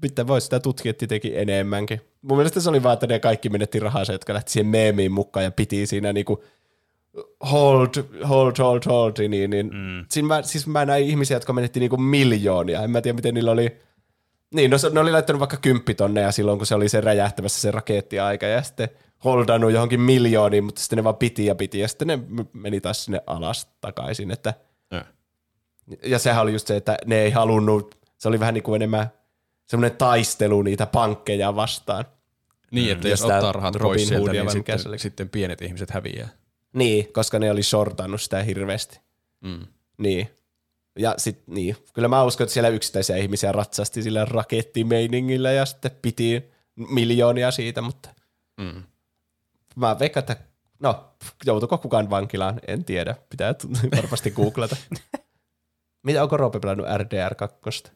pitää voi sitä tutkia tietenkin enemmänkin. Mun mielestä se oli vaan, että ne kaikki menetti rahansa, jotka lähti siihen meemiin mukaan ja piti siinä niinku hold. Siis mä näin ihmisiä, jotka menetti niinku miljoonia. En mä tiedä, miten niillä oli. Niin, ne oli laittanut vaikka 10 000 silloin, kun se oli se räjähtämässä se rakettiaika ja sitten holdannut johonkin miljooniin, mutta sitten ne vaan piti ja sitten ne meni taas sinne alas takaisin. Että. Ja sehän oli just se, että ne ei halunnut, se oli vähän niin kuin enemmän semmoinen taistelu niitä pankkeja vastaan. Niin, että jos ottaa rahat pois sieltä, niin sitten pienet ihmiset häviää. Niin, koska ne oli sortannut sitä hirveästi. Niin. Ja sitten niin, kyllä mä uskon, että siellä yksittäisiä ihmisiä ratsasti sillä rakettimeiningillä ja sitten piti miljoonia siitä, mutta mä veikkaan, että joutuiko kukaan vankilaan, en tiedä. Pitää varmasti googlata. Mitä, onko Roope pelannut RDR2?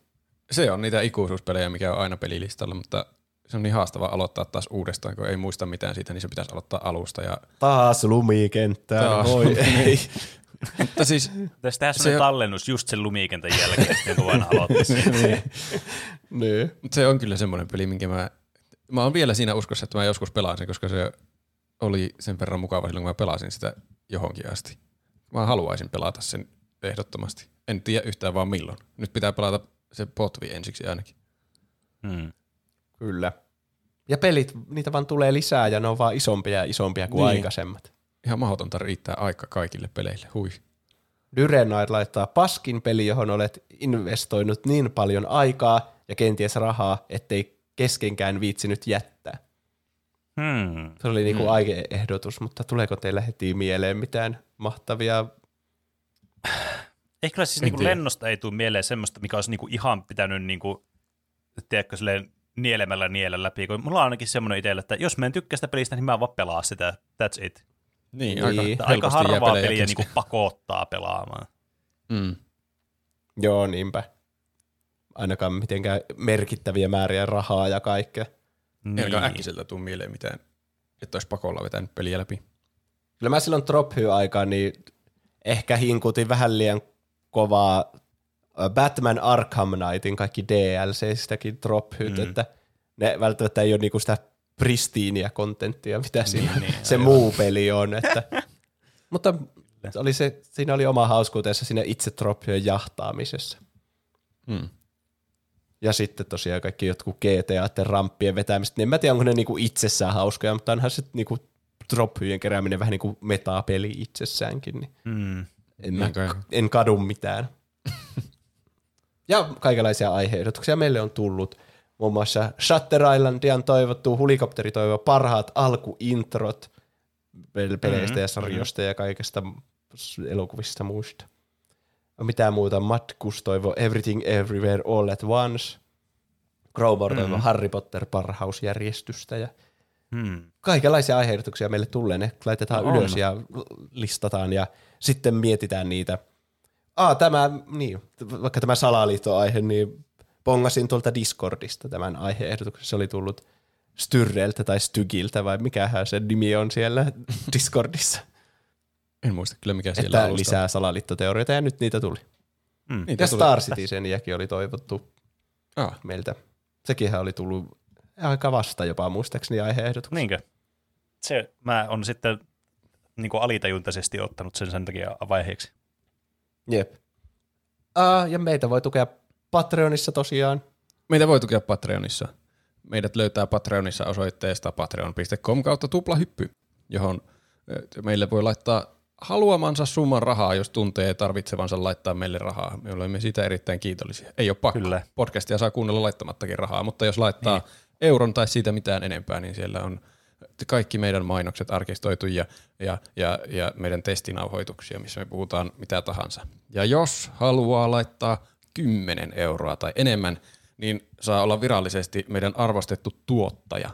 Se on niitä ikuisuuspelejä, mikä on aina pelilistalla, mutta se on niin haastavaa aloittaa taas uudestaan, kun ei muista mitään siitä, niin se pitäisi aloittaa alusta. Ja taas lumikenttään, ei. Mutta siis tästä on se tallennus just sen lumikentän jälkeen, kun vaan aloittaisi. Niin. Se on kyllä semmoinen peli, minkä mä oon vielä siinä uskossa, että mä joskus pelaan sen, koska se oli sen verran mukava silloin, kun mä pelasin sitä johonkin asti. Mä haluaisin pelata sen ehdottomasti. En tiedä yhtään vaan milloin. Nyt pitää pelata se potvi ensiksi ainakin. Kyllä. Ja pelit, niitä vaan tulee lisää ja ne on vaan isompia ja isompia kuin aikaisemmat. Ihan mahdotonta riittää aika kaikille peleille, hui. Dyrenait laittaa paskin peli, johon olet investoinut niin paljon aikaa ja kenties rahaa, ettei keskenkään viitsinyt jättää. Se oli niinku aiheehdotus, mutta tuleeko teillä heti mieleen mitään mahtavia? Ehkä siis niinku lennosta ei tule mieleen semmoista, mikä olisi niinku ihan pitänyt niinku, tiedätkö, silleen nielemällä niellä läpi. Mulla on ainakin semmoinen itsellä, että jos mä en tykkää sitä pelistä, niin mä vaan pelaa sitä. That's it. Aika harvaa peliä niinku pakottaa pelaamaan. Joo, niinpä. Ainakaan mitenkään merkittäviä määriä rahaa ja kaikkea. Niin. Eikä äkkiseltä tule mieleen mitään, että olisi pakolla vetänyt peliä läpi. Kyllä mä silloin Drophy-aikaan niin ehkä hinkutin vähän liian kovaa Batman Arkham Knightin kaikki DLC-stäkin Drophyt, että ne välttämättä ei ole niinku sitä pristiiniä kontenttia, mitä siinä se muu peli on. Että. Mutta oli se, siinä oli oma hauskuutensa siinä itse Drophyön jahtaamisessa. Mm. Ja sitten tosiaan kaikki jotkut GTA-tten ramppien vetämiset, niin en mä tiedä, onko ne niinku itsessään hauskoja, mutta onhan sitten niinku Drophyjen kerääminen vähän niinku metapeli itsessäänkin, niin en kadu mitään. Ja kaikenlaisia aihe-ehdotuksia meille on tullut. Muun muassa Shutter Islandian toivottu, Hulikopteri toivo, parhaat alkuintrot peleistä ja sarjoista ja kaikesta elokuvista muista. Mitä muuta? Matkus toivo, Everything Everywhere All at Once. Crowbar toivo, Harry Potter parhausjärjestystä ja kaikenlaisia aihe-ehdotuksia meille tulee. Ne laitetaan ylös ja listataan ja sitten mietitään niitä. Vaikka tämä salaliittoaihe, niin bongasin tuolta Discordista tämän aihe-ehdotuksen. Se oli tullut Styrreltä tai Stygiltä, vai mikähän se nimi on siellä Discordissa. En muista kyllä, mikä siellä alusta. Että lisää salaliittoteorioita, ja nyt niitä tuli. Niitä ja Star Citizeniäkin oli toivottu meiltä. Sekinhän oli tullut aika vasta jopa muistaakseni aihe-ehdotuksen. Niinkö? Se mä on sitten niin kuin alitajuntaisesti ottanut sen takia vaiheeksi. Jep. Ja meitä voi tukea Patreonissa tosiaan. Meitä voi tukea Patreonissa. Meidät löytää Patreonissa osoitteesta patreon.com/tuplahyppy, johon meille voi laittaa haluamansa summan rahaa, jos tuntee tarvitsevansa laittaa meille rahaa. Me olemme siitä erittäin kiitollisia. Ei ole pakko. Kyllä. Podcastia saa kuunnella laittamattakin rahaa, mutta jos laittaa euron tai siitä mitään enempää, niin siellä on kaikki meidän mainokset arkistoitu ja meidän testinauhoituksia, missä me puhutaan mitä tahansa. Ja jos haluaa laittaa 10 euroa tai enemmän, niin saa olla virallisesti meidän arvostettu tuottaja,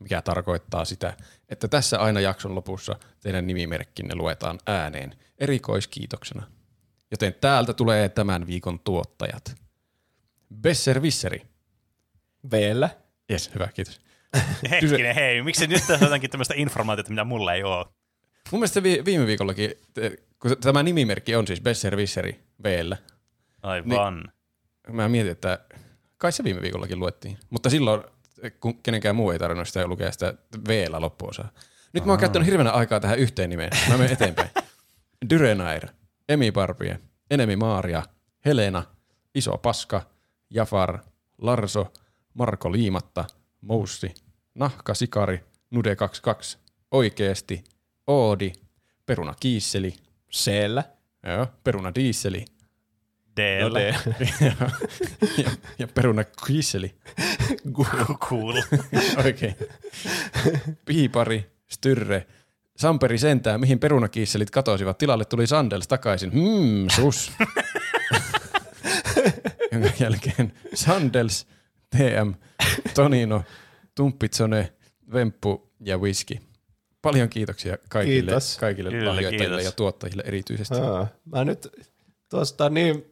mikä tarkoittaa sitä, että tässä aina jakson lopussa teidän nimimerkkinne luetaan ääneen erikoiskiitoksena. Joten täältä tulee tämän viikon tuottajat. Besser Visseri. Vellä. Jes, hyvä, kiitos. Hetkinen, hei, miksi nyt tässä on jotakin tämmöistä informaatiota, mitä mulla ei ole? Mun mielestä viime viikollakin, kun tämä nimimerkki on siis Besser Visseri V:llä. Aivan. Niin mä mietin, että kai se viime viikollakin luettiin, mutta silloin kun kenenkään muu ei tarvinnut sitä lukea sitä V:llä loppuosaa. Nyt mä oon käyttänyt hirveänä aikaa tähän yhteen nimeen. Mä menen eteenpäin. Dyrenair, Emi Barbie, Enemi Maaria, Helena, Iso Paska, Jafar, Larso, Marko Liimatta, Moussi, Nahka Sikari, Nude22, Oikeesti, Oodi, Peruna Kiisseli, Seellä, Peruna Diisseli, Deellä ja Peruna Kiisseli, Cool, oikein, Piipari, Styrre, Samperi sentää, mihin Peruna Kiisselit katosivat, tilalle tuli Sandels takaisin, sus, jonka jälkeen Sandels, TM, Tonino, Tumppitsone, Vemppu ja Whisky. Paljon kiitoksia kaikille lahjoittajille ja tuottajille erityisesti. Mä nyt tuosta niin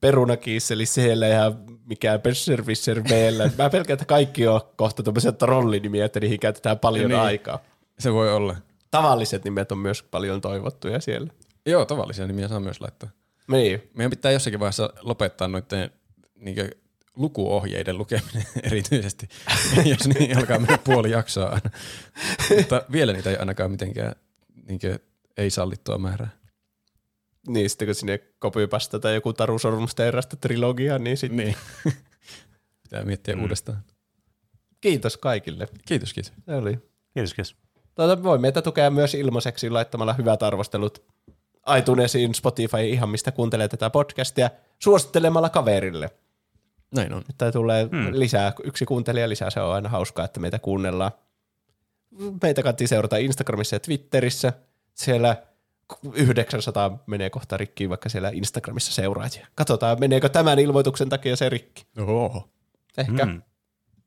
perunakiisseli siellä ja mikään Besservisser meillä. Mä pelkään, että kaikki on kohta tuollaisia trollinimiä, että niihin käytetään paljon aikaa. Se voi olla. Tavalliset nimet on myös paljon toivottuja siellä. Joo, tavallisia nimiä saa myös laittaa. Niin. Meidän pitää jossakin vaiheessa lopettaa noiden niinkö lukuohjeiden lukeminen erityisesti, jos niin alkaa mennä puoli jaksoa aina. Mutta vielä niitä ei ainakaan mitenkään ei sallittua määrää. Niin, sitten kun sinne kopypasta tai joku Taru Sormusten erästä trilogia, niin sitten pitää miettiä uudestaan. Kiitos kaikille. Kiitos. Se oli. Kiitos. Voi meitä tukea myös ilmaiseksi laittamalla hyvät arvostelut iTunesiin, Spotify, ihan mistä kuuntelee tätä podcastia, suosittelemalla kaverille. Näin on. Että tulee lisää, yksi kuuntelija lisää, se on aina hauskaa, että meitä kuunnellaan. Meitä kannattaa seurata Instagramissa ja Twitterissä. Siellä 900 menee kohta rikkiin, vaikka siellä Instagramissa seuraajia. Katsotaan, meneekö tämän ilmoituksen takia se rikki. Oho. Ehkä.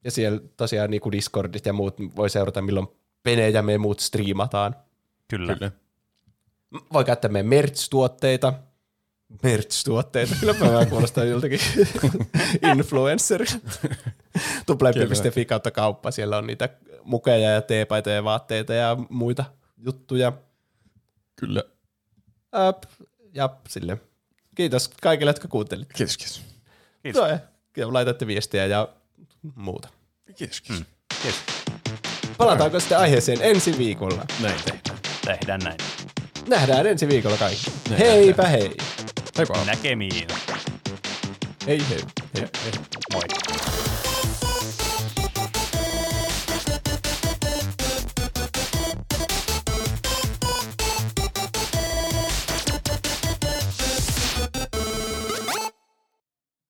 Ja siellä tosiaan niin kuin Discordit ja muut voi seurata, milloin penejä me muut striimataan. Kyllä. Voi käyttää meidän merch-tuotteita. Merch-tuotteita. Kyllä mä kuulostan joltakin influencerilta. Tupla hyppi.fi kautta kauppa. Siellä on niitä mukeja ja teepaitoja ja vaatteita ja muita juttuja. Kyllä. Ja sille. Kiitos kaikille, jotka kuuntelitte. Kiitos, kiitos. Kiitos. No, laitatte viestiä ja muuta. Kiitos, kiitos. Kiitos. Palataanko sitten aiheeseen ensi viikolla? Näin tehdään. Tehdään näin. Nähdään ensi viikolla kaikki. Nähdään. Heipä hei. Heipä. Näkemiin. Hei hei. Hei. Moi.